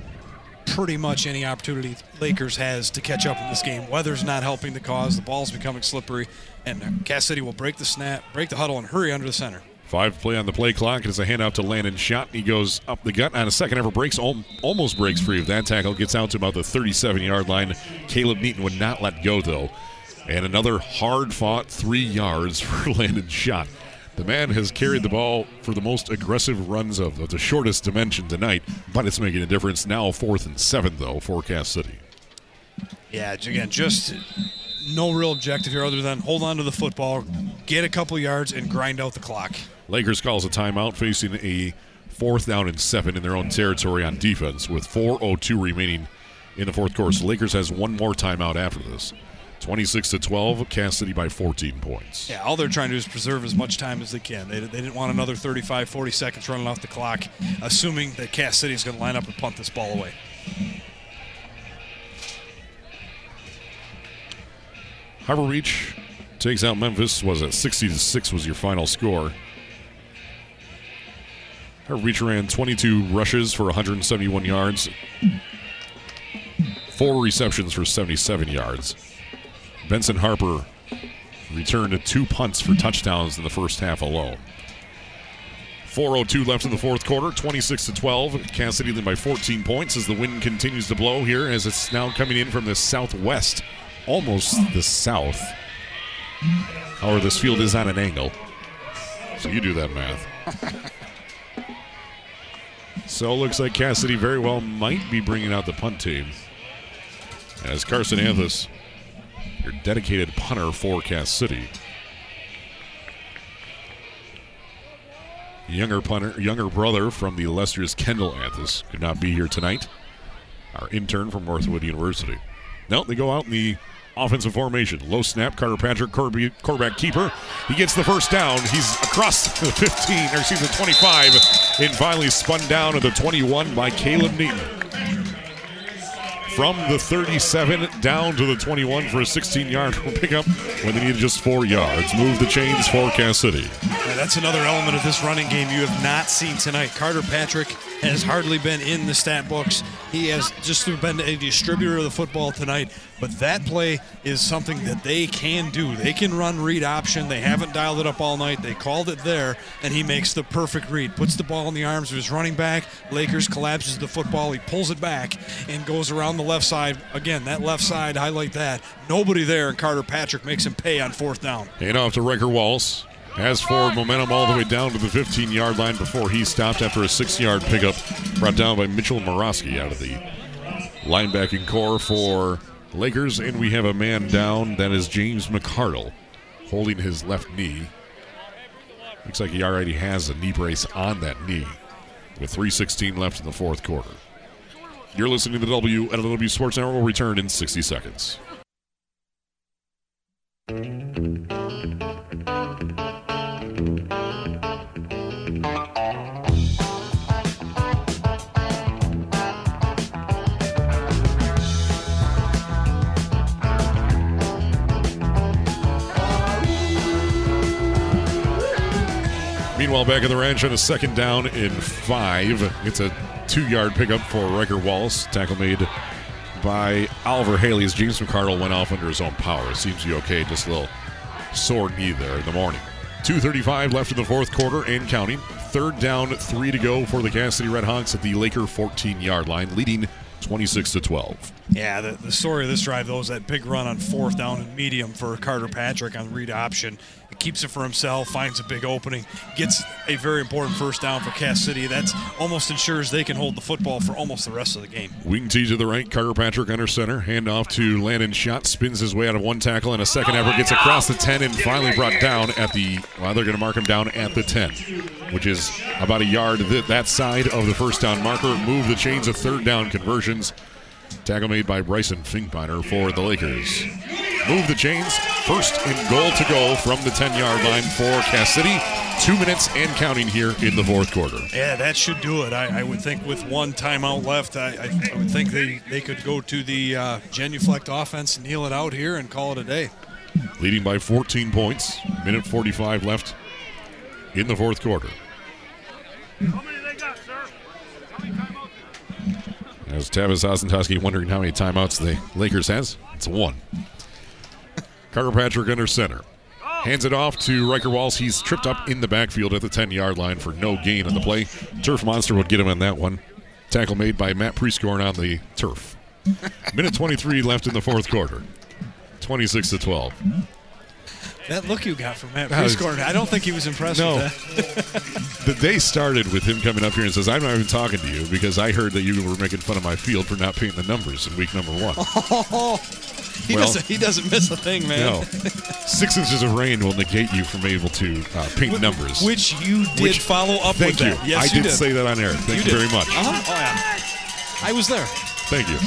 pretty much any opportunity Lakers has to catch up in this game. Weather's not helping the cause. The ball's becoming slippery. And Cass City will break the snap, break the huddle, and hurry under the center. 5 play on the play clock. It's a handoff to Landon Schott. He goes up the gut on a second ever breaks, almost breaks free of that tackle. Gets out to about the 37-yard line. Caleb Neaton would not let go, though. And another hard-fought 3 yards for Landon Schott. The man has carried the ball for the most aggressive runs of the shortest dimension tonight, but it's making a difference now. 4th and 7, though, for Cass City. Yeah, again, just no real objective here other than hold on to the football, get a couple yards, and grind out the clock. Lakers calls a timeout, facing a 4th down and 7 in their own territory on defense with 4:02 remaining in the fourth quarter. So Lakers has one more timeout after this. 26-12, Cass City by 14 points. Yeah, all they're trying to do is preserve as much time as they can. They didn't want another 35, 40 seconds running off the clock, assuming that Cass City is going to line up and punt this ball away. Harbor Beach takes out Memphis. Was it 60-6 was your final score? Harbor Beach ran 22 rushes for 171 yards, 4 receptions for 77 yards. Benson Harper returned 2 punts for touchdowns in the first half alone. 4:02 left in the fourth quarter, 26-12. Cass City leading by 14 points as the wind continues to blow here, as it's now coming in from the southwest, almost the south. However, this field is on an angle, so you do that math. So it looks like Cass City very well might be bringing out the punt team, as Carson Anthes, your dedicated punter for Cass City. Younger punter, younger brother from the illustrious Kendall Anthes, could not be here tonight. Our intern from Northwood University. No, they go out in the offensive formation. Low snap, Carter Patrick, quarterback keeper. He gets the first down. He's across the 15, or excuse me, 25, and finally spun down to the 21 by Caleb Neaton. From the 37 down to the 21 for a 16-yard pickup when they needed just 4 yards. Move the chains for Cass City. Yeah, that's another element of this running game you have not seen tonight. Carter Patrick has hardly been in the stat books. He has just been a distributor of the football tonight. But that play is something that they can do. They can run read option. They haven't dialed it up all night. They called it there, and he makes the perfect read. Puts the ball in the arms of his running back. Lakers collapses the football. He pulls it back and goes around the left side. Again, that left side, highlight that. Nobody there, and Carter Patrick makes him pay on fourth down. And off to Riker Wallace. Has forward momentum all the way down to the 15-yard line before he stopped after a 6-yard pickup brought down by Mitchell Morosky out of the linebacking core for Lakers. And we have a man down. That is James McCardle holding his left knee. Looks like he already has a knee brace on that knee with 3:16 left in the fourth quarter. You're listening to the WLEW Sports Network. We'll return in 60 seconds. Meanwhile, back at the ranch on a 2nd down and 5. It's a 2-yard pickup for Riker Wallace. Tackle made by Oliver Haley as James McCardle went off under his own power. Seems to be okay, just a little sore knee there in the morning. 2:35 left in the fourth quarter and counting. 3rd down, 3 to go for the Cass City Redhawks at the Laker 14-yard line, leading 26-12. Yeah, the story of this drive, though, is that big run on 4th down and medium for Carter Patrick on read option. He keeps it for himself, finds a big opening, gets a very important first down for Cass City. That almost ensures they can hold the football for almost the rest of the game. Wing tee to the right, Carter Patrick under center. Handoff to Landon Schott, spins his way out of one tackle and a second effort, gets across the 10 and finally brought down at the, well, they're going to mark him down at the 10, which is about a yard that side of the first down marker. Move the chains of 3rd down conversions. Tackle made by Bryson Finkbeiner for the Lakers. Move the chains. 1st and goal to go from the 10-yard line for Cass City. 2 minutes and counting here in the fourth quarter. Yeah, that should do it. I would think with one timeout left, I would think they could go to the genuflect offense, kneel it out here, and call it a day. Leading by 14 points. 1:45 left in the fourth quarter. As Tavis Osentoski wondering how many timeouts the Lakers has, it's 1. Carter Patrick under center. Hands it off to Riker Wallace. He's tripped up in the backfield at the 10-yard line for no gain on the play. Turf Monster would get him on that one. Tackle made by Matt Prescorn on the turf. 1:23 left in the fourth quarter. 26-12. That look you got from Matt Prescorn, I don't think he was impressed with that. The day started with him coming up here and says, I'm not even talking to you because I heard that you were making fun of my field for not paying the numbers in week number 1. Oh, he doesn't miss a thing, man. No. 6 inches of rain will negate you from able to paint numbers. Which you did follow up with that. Thank you. Yes, I did say that on air. Thank you very much. Uh-huh. Oh, yeah. I was there. Thank you.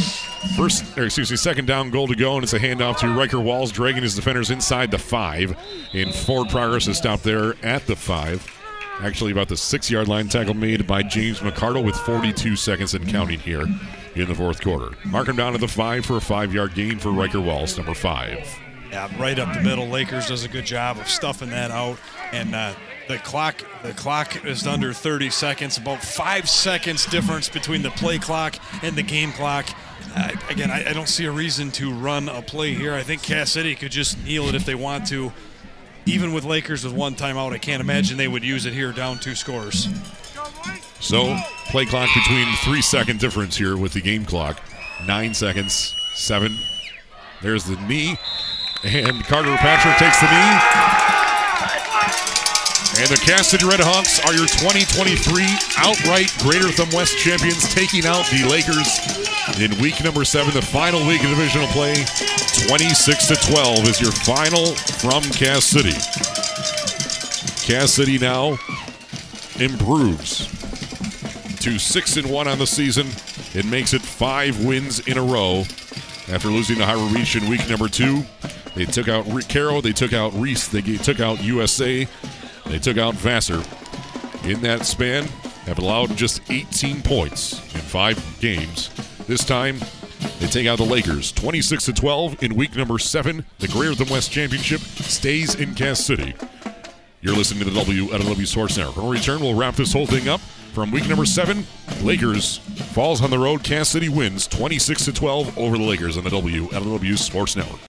2nd down, goal to go, and it's a handoff to Riker Walls, dragging his defenders inside the 5. And forward progress is stopped there at the 5. Actually, about the 6-yard line, tackle made by James McCardle with 42 seconds and counting here in the fourth quarter. Mark him down to the 5 for a 5-yard gain for Riker Walls, number 5. right up the middle. Lakers does a good job of stuffing that out, and the clock is under 30 seconds, about 5 seconds difference between the play clock and the game clock. Again, I don't see a reason to run a play here. I think Cass City could just kneel it if they want to. Even with Lakers with one timeout, I can't imagine they would use it here down two scores. So play clock between 3 second difference here with the game clock. 9 seconds, seven. There's the knee, and Carter Patrick takes the knee. And the Cass City Redhawks are your 2023 outright Greater Thumb West champions, taking out the Lakers in week number 7, the final week of divisional play. 26-12 is your final from Cass City. Cass City now improves to 6-1 on the season. It makes it 5 wins in a row. After losing to Harbor Beach in week number 2, they took out Caro, they took out Reese, they took out USA, they took out Vassar. In that span, have allowed just 18 points in 5 games. This time, they take out the Lakers, 26-12 in week number 7. The Greater Thumb West Championship stays in Cass City. You're listening to the WLEW Sports Network. When we return, we'll wrap this whole thing up. From week number 7, Lakers falls on the road. Cass City wins 26-12 over the Lakers on the WLEW Sports Network.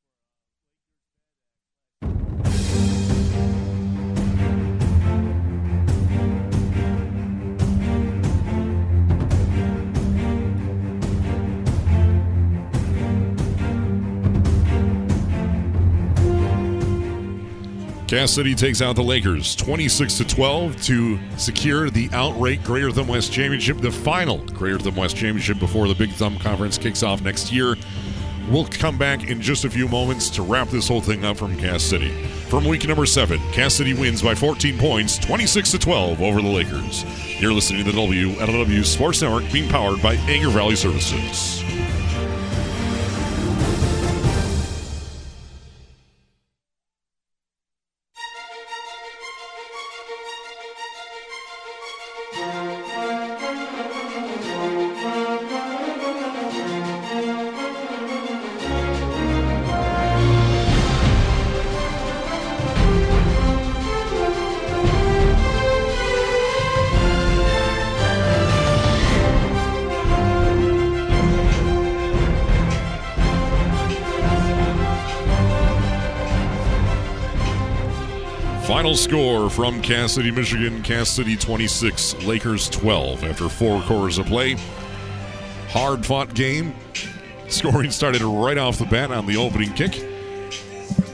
Cass City takes out the Lakers 26-12 to secure the outright Greater Thumb West Championship, the final Greater Thumb West Championship before the Big Thumb Conference kicks off next year. We'll come back in just a few moments to wrap this whole thing up from Cass City. From week number 7, Cass City wins by 14 points, 26-12 over the Lakers. You're listening to the WLEW Sports Network, being powered by Anger Valley Services. Final score from Cass City, Michigan. Cass City 26, Lakers 12 after 4 quarters of play. Hard-fought game. Scoring started right off the bat on the opening kick.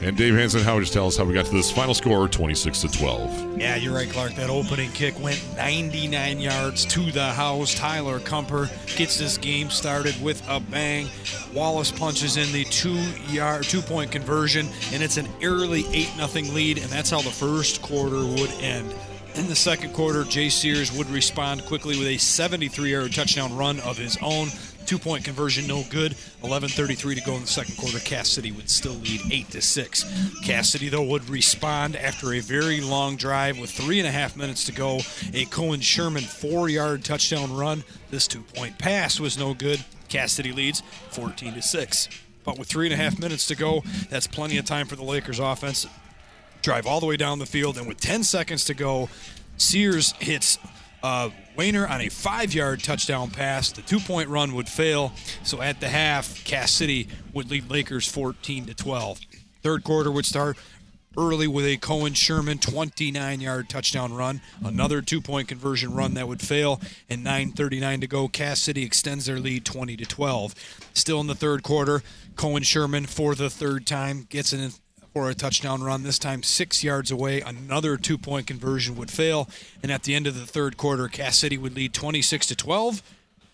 And Dave Hansen, how would you tell us how we got to this final score, 26-12? Yeah, you're right, Clark. That opening kick went 99 yards to the house. Tyler Kumper gets this game started with a bang. Wallace punches in the 2-point conversion, and it's an early 8-0 lead, and that's how the first quarter would end. In the second quarter, Jay Sears would respond quickly with a 73-yard touchdown run of his own. 2-point conversion, no good. 11:33 to go in the second quarter. Cass City would still lead 8-6. Cass City, though, would respond after a very long drive with 3.5 minutes to go. A Cohen Sherman 4-yard touchdown run. This 2-point pass was no good. Cass City leads 14-6. But with 3.5 minutes to go, that's plenty of time for the Lakers offense. Drive all the way down the field, and with 10 seconds to go, Sears hits Wehner on a 5-yard touchdown pass. The 2-point run would fail, so at the half, Cass City would lead Lakers 14-12. Third quarter would start early with a Cohen Sherman 29-yard touchdown run, another 2-point conversion run that would fail, and 9:39 to go, Cass City extends their lead 20-12. Still in the third quarter, Cohen Sherman for the third time gets an for a touchdown run, this time 6 yards away. Another 2-point conversion would fail, and at the end of the third quarter, Cass City would lead 26-12,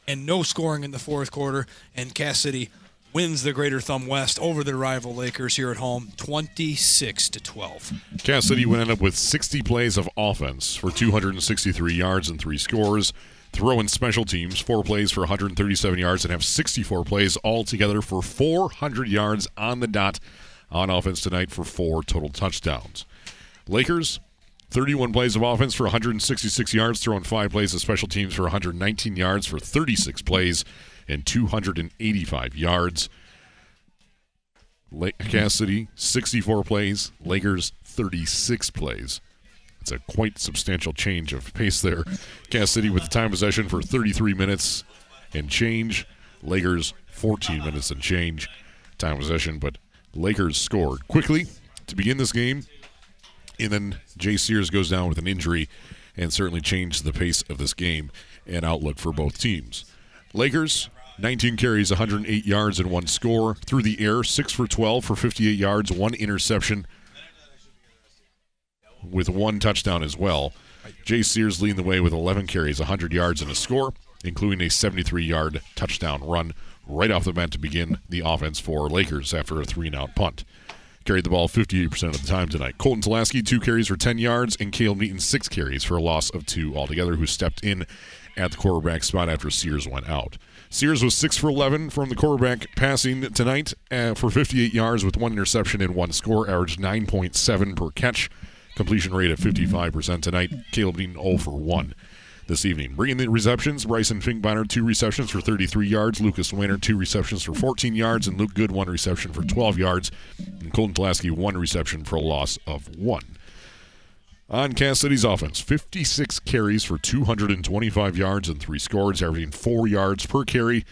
and no scoring in the fourth quarter, and Cass City wins the Greater Thumb West over their rival Lakers here at home, 26-12. Cass City would end up with 60 plays of offense for 263 yards and 3 scores. Throw in special teams, 4 plays for 137 yards, and have 64 plays altogether for 400 yards on the dot on offense tonight for 4 total touchdowns. Lakers, 31 plays of offense for 166 yards, throwing 5 plays of special teams for 119 yards for 36 plays and 285 yards. Cass City, 64 plays. Lakers, 36 plays. It's a quite substantial change of pace there. Cass City with the time possession for 33 minutes and change. Lakers, 14 minutes and change time possession, but Lakers scored quickly to begin this game. And then Jay Sears goes down with an injury and certainly changed the pace of this game and outlook for both teams. Lakers, 19 carries, 108 yards, and one score. Through the air, 6 for 12 for 58 yards, one interception with one touchdown as well. Jay Sears leading the way with 11 carries, 100 yards, and a score, including a 73-yard touchdown run right off the bat to begin the offense for Lakers after a 3-and-out punt. Carried the ball 58% of the time tonight. Colton Tulaski, 2 carries for 10 yards, and Caleb Neaton, 6 carries for a loss of 2 altogether, who stepped in at the quarterback spot after Sears went out. Sears was 6 for 11 from the quarterback passing tonight for 58 yards with one interception and one score, averaged 9.7 per catch. Completion rate of 55% tonight. Caleb Neaton 0 for 1 this evening. Bringing the receptions, Bryson Finkbeiner, 2 receptions for 33 yards. Lucas Weiner, 2 receptions for 14 yards. And Luke Good, 1 reception for 12 yards. And Colton Tulaski, 1 reception for a loss of 1. On Cass City's offense, 56 carries for 225 yards and 3 scores, averaging 4 yards per carry.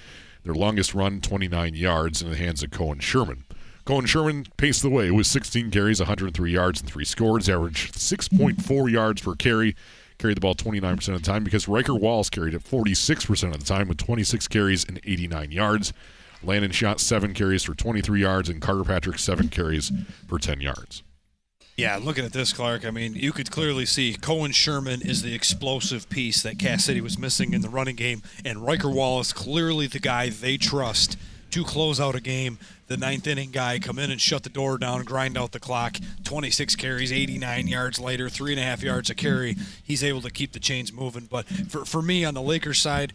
Their longest run, 29 yards, in the hands of Cohen Sherman. Cohen Sherman paced the way with 16 carries, 103 yards, and 3 scores, averaged 6.4 yards per carry. Carried the ball 29% of the time because Riker Wallace carried it 46% of the time with 26 carries and 89 yards. Landon Schott, 7 carries for 23 yards, and Carter Patrick, 7 carries for 10 yards. Yeah, looking at this, Clark, I mean, you could clearly see Cohen Sherman is the explosive piece that Cass City was missing in the running game, and Riker Wallace clearly the guy they trust to close out a game. The ninth inning guy, come in and shut the door down, grind out the clock. 26 carries, 89 yards later, 3.5 yards a carry. He's able to keep the chains moving. But for me on the Lakers side,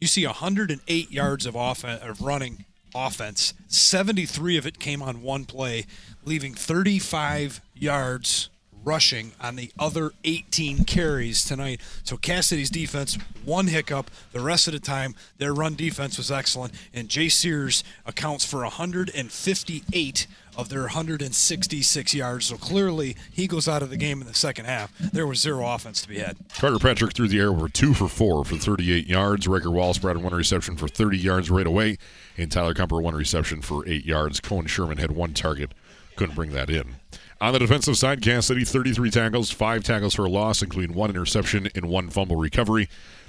you see 108 yards of running offense. 73 of it came on one play, leaving 35 yards rushing on the other 18 carries tonight. So Cass City's defense, one hiccup. The rest of the time, their run defense was excellent. And Jay Sears accounts for 158 of their 166 yards. So clearly, he goes out of the game in the second half. There was 0 offense to be had. Carter Patrick through the air were 2 for 4 for 38 yards. Riker Wallace brought in 1 reception for 30 yards right away. And Tyler Cumper, 1 reception for 8 yards. Cohen Sherman had 1 target. Couldn't bring that in. On the defensive side, Cass City, 33 tackles, 5 tackles for a loss, including 1 interception and 1 fumble recovery.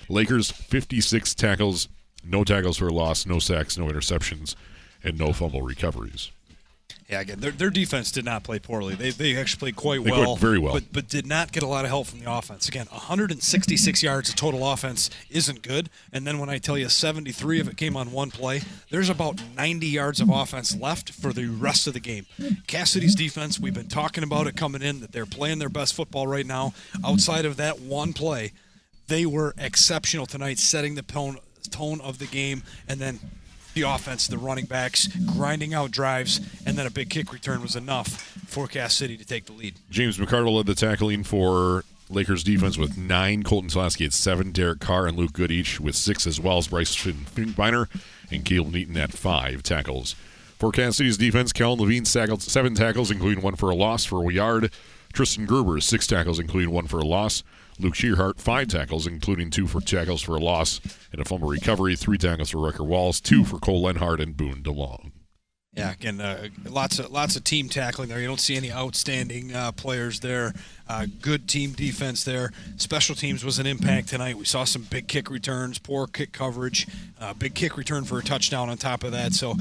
Lakers, 56 tackles, no tackles for a loss, no sacks, no interceptions, and no fumble recoveries. Yeah, again, their defense did not play poorly. They actually played quite well. Very well. But did not get a lot of help from the offense. Again, 166 yards of total offense isn't good. And then when I tell you 73 of it came on one play, there's about 90 yards of offense left for the rest of the game. Cass City's defense, we've been talking about it coming in, that they're playing their best football right now. Outside of that one play, they were exceptional tonight, setting the tone of the game, and then the offense, the running backs, grinding out drives, and then a big kick return was enough for Cass City to take the lead. James McCardle led the tackling for Lakers defense with 9. Colton Tulaski at 7. Derek Carr and Luke Good each with 6, as well as Bryson Finkbeiner and Caleb Neaton at 5 tackles. For Cass City's defense, Calvin Levine tackled 7 tackles, including 1 for a loss for a yard. Tristan Gruber, 6 tackles, including 1 for a loss. Luke Shearhart, 5 tackles, including 2 for tackles for a loss and a fumble recovery, 3 tackles for Riker Wallace, 2 for Cole Lenhart and Boone DeLong. Yeah, again, lots of team tackling there. You don't see any outstanding players there. Good team defense there. Special teams was an impact tonight. We saw some big kick returns, poor kick coverage, big kick return for a touchdown on top of that. So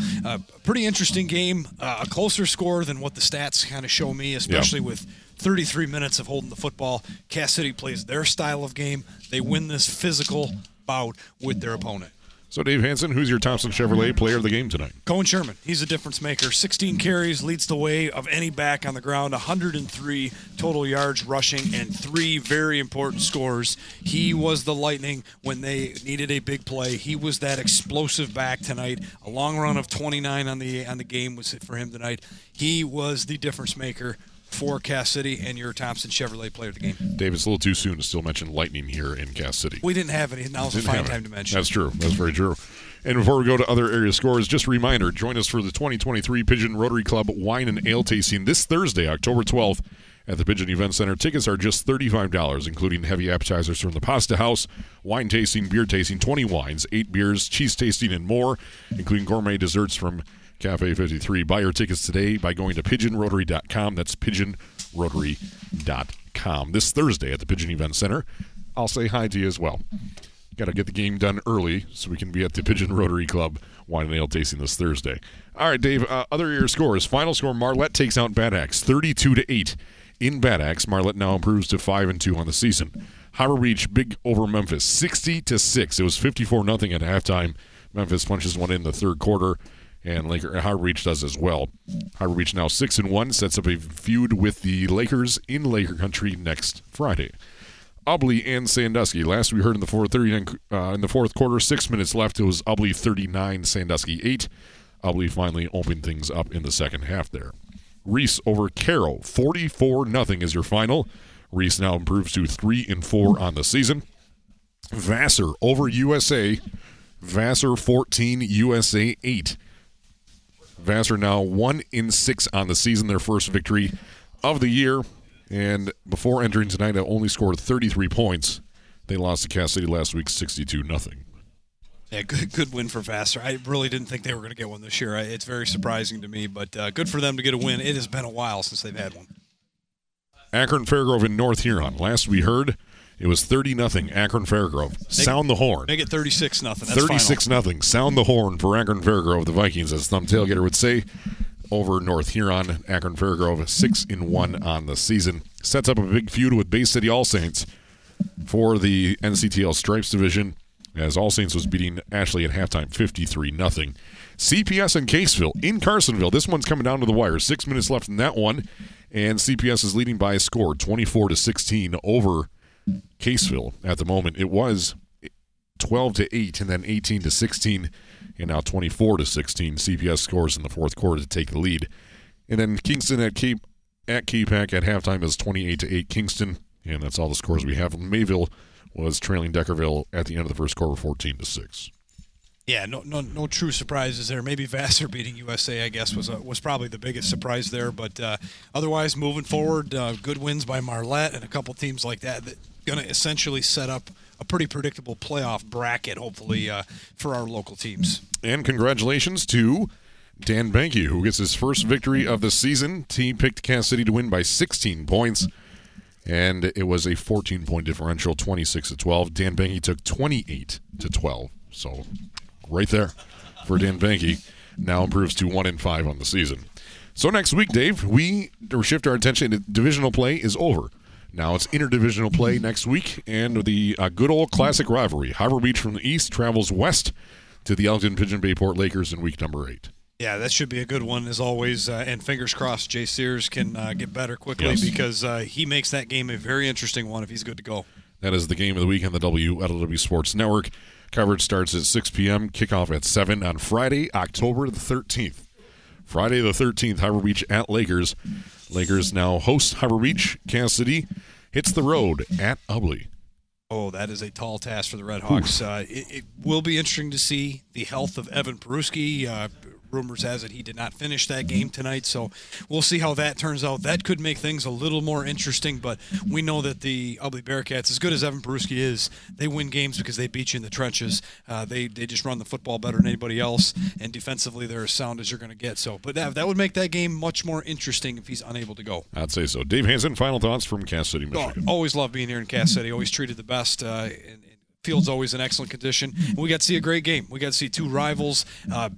pretty interesting game, a closer score than what the stats kind of show me, especially with 33 minutes of holding the football. Cass City plays their style of game. They win this physical bout with their opponent. So, Dave Hansen, who's your Thompson Chevrolet player of the game tonight? Cohen Sherman. He's a difference maker. 16 carries, leads the way of any back on the ground, 103 total yards rushing, and 3 very important scores. He was the lightning when they needed a big play. He was that explosive back tonight. A long run of 29 on the game was it for him tonight. He was the difference maker for Cass City and your Thompson Chevrolet player of the game. Dave, it's a little too soon to still mention lightning here in Cass City. We didn't have any. Now's a fine time to mention. That's true. That's very true. And before we go to other area scores, just a reminder, join us for the 2023 Pigeon Rotary Club Wine and Ale Tasting this Thursday, October 12th at the Pigeon Event Center. Tickets are just $35, including heavy appetizers from the Pasta House, wine tasting, beer tasting, 20 wines, 8 beers, cheese tasting, and more, including gourmet desserts from Cafe 53. Buy your tickets today by going to pigeonrotary.com. That's pigeonrotary.com. This Thursday at the Pigeon Event Center. I'll say hi to you as well. Got to get the game done early so we can be at the Pigeon Rotary Club Wine and Ale Tasting this Thursday. All right, Dave, other year scores. Final score, Marlette takes out Bad Axe, 32-8. In Bad Axe, Marlette now improves to 5-2 on the season. Harbor Beach, big over Memphis, 60-6. It was 54-0 at halftime. Memphis punches one in the third quarter, and Harbor Beach does as well. Harbor Beach now 6-1, sets up a feud with the Lakers in Laker Country next Friday. Ubly and Sandusky. Last we heard in the fourth quarter, 6 minutes left, it was Ubly 39, Sandusky 8. Ubly finally opened things up in the second half there. Reese over Caro, 44-0 is your final. Reese now improves to 3-4 on the season. Vassar over USA. Vassar 14, USA 8. Vassar now 1-6 on the season, their first victory of the year. And before entering tonight, I only scored 33 points. They lost to Cass City last week, 62-0. Yeah, good win for Vassar. I really didn't think they were going to get one this year. It's very surprising to me, but good for them to get a win. It has been a while since they've had one. Akron-Fairgrove in North Huron. Last we heard, it was 30-0 Akron-Fairgrove. Sound the horn. Make it 36-0. 36-0. Sound the horn for Akron-Fairgrove. The Vikings, as Thumbtail Getter would say, over North Huron. Akron-Fairgrove 6-1 on the season. Sets up a big feud with Bay City All Saints for the NCTL Stripes division, as All Saints was beating Ashley at halftime 53-0. CPS and Caseville in Carsonville. This one's coming down to the wire. 6 minutes left in that one, and CPS is leading by a score, 24-16 over Caseville at the moment. It was 12-8 and then 18-16. And now 24-16, CPS scores in the fourth quarter to take the lead. And then Kingston at KPAC at halftime is 28-8 Kingston. And that's all the scores we have. Mayville was trailing Deckerville at the end of the first quarter, 14-6. Yeah, no true surprises there. Maybe Vassar beating USA, I guess, was probably the biggest surprise there. But otherwise, moving forward, good wins by Marlette and a couple teams like that that going to essentially set up a pretty predictable playoff bracket, hopefully, for our local teams. And congratulations to Dan Banke, who gets his first victory of the season. He picked Cass City to win by 16 points, and it was a 14-point differential, 26-12. Dan Banke took 28-12, so right there for Dan Banke. Now improves to 1-5 on the season. So next week, Dave, we shift our attention to divisional play is over. Now it's interdivisional play next week, and the good old classic rivalry. Harbor Beach from the east travels west to the Elkton Pigeon Bayport Lakers in week number 8. Yeah, that should be a good one as always, and fingers crossed Jay Sears can get better quickly, yes, because he makes that game a very interesting one if he's good to go. That is the game of the week on the WLEW Sports Network. Coverage starts at 6 p.m., kickoff at 7 on Friday, October the 13th. Friday the 13th, Harbor Beach at Lakers. Lakers now host Harbor Beach. Cass City hits the road at Ubly. Oh, that is a tall task for the Redhawks. It will be interesting to see the health of Evan Peruski. Rumors has it he did not finish that game tonight, so we'll see how that turns out. That could make things a little more interesting, but we know that the Ubly Bearcats, as good as Evan Peruski is, they win games because they beat you in the trenches. They just run the football better than anybody else, and defensively they're as sound as you're going to get. So, but that would make that game much more interesting if he's unable to go. I'd say so. Dave Hansen, final thoughts from Cass City, Michigan. Oh, always love being here in Cass City. Always treated the best, and field's always in excellent condition. And we got to see a great game. We got to see two rivals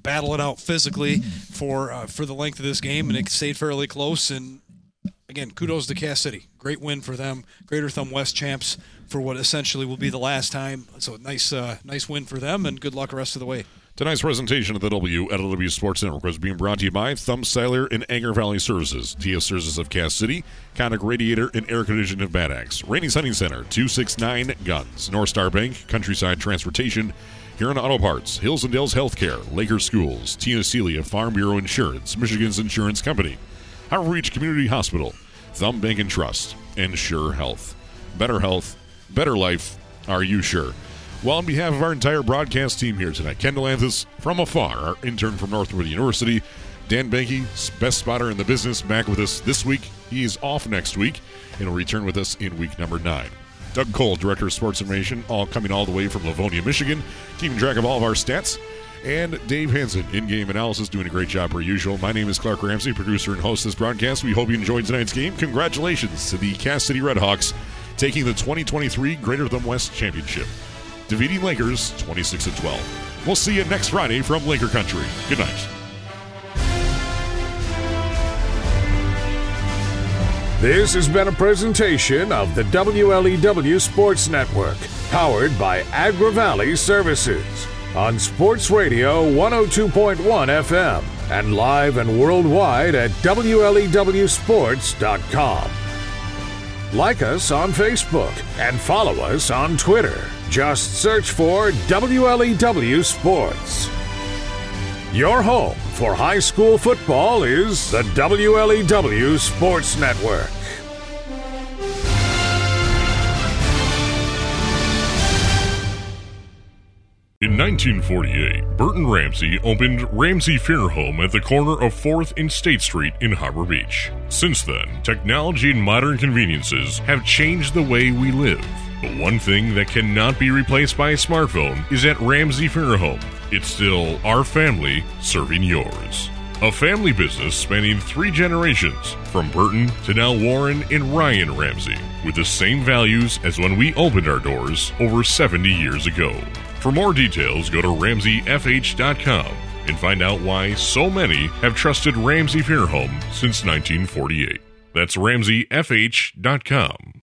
battle it out physically for the length of this game, and it stayed fairly close. And again, kudos to Cass City. Great win for them. Greater Thumb West champs for what essentially will be the last time. So nice win for them, and good luck the rest of the way. Tonight's presentation of the WLEW Sports Network was being brought to you by Thumb Styler and Anger Valley Services, TF Services of Cass City, Conic Radiator and Air Conditioning of Bad Axe, Rainey Sunny Center, 269 Guns, North Star Bank, Countryside Transportation, Huron Auto Parts, Hills and Dales Healthcare, Laker Schools, Tina Celia Farm Bureau Insurance, Michigan's Insurance Company, Harbor Reach Community Hospital, Thumb Bank and Trust, and Sure Health. Better health, better life, are you sure? Well, on behalf of our entire broadcast team here tonight, Kendall Anthes from afar, our intern from Northwood University, Dan Banke, best spotter in the business, back with us this week. He is off next week and will return with us in week number 9. Doug Cole, Director of Sports Information, all coming all the way from Livonia, Michigan, keeping track of all of our stats. And Dave Hansen, in-game analysis, doing a great job per usual. My name is Clark Ramsey, producer and host of this broadcast. We hope you enjoyed tonight's game. Congratulations to the Cass City Redhawks, taking the 2023 Greater Thumb West Championship, defeating Lakers 26-12. We'll see you next Friday from Laker Country. Good night. This has been a presentation of the WLEW Sports Network, powered by Agra Valley Services. On Sports Radio 102.1 FM and live and worldwide at WLEWsports.com. Like us on Facebook and follow us on Twitter. Just search for WLEW Sports. Your home for high school football is the WLEW Sports Network. In 1948, Burton Ramsey opened Ramsey Funeral Home at the corner of 4th and State Street in Harbor Beach. Since then, technology and modern conveniences have changed the way we live. But one thing that cannot be replaced by a smartphone is at Ramsey Funeral Home. It's still our family serving yours. A family business spanning 3 generations, from Burton to now Warren and Ryan Ramsey, with the same values as when we opened our doors over 70 years ago. For more details, go to RamseyFH.com and find out why so many have trusted Ramsey Funeral Home since 1948. That's RamseyFH.com.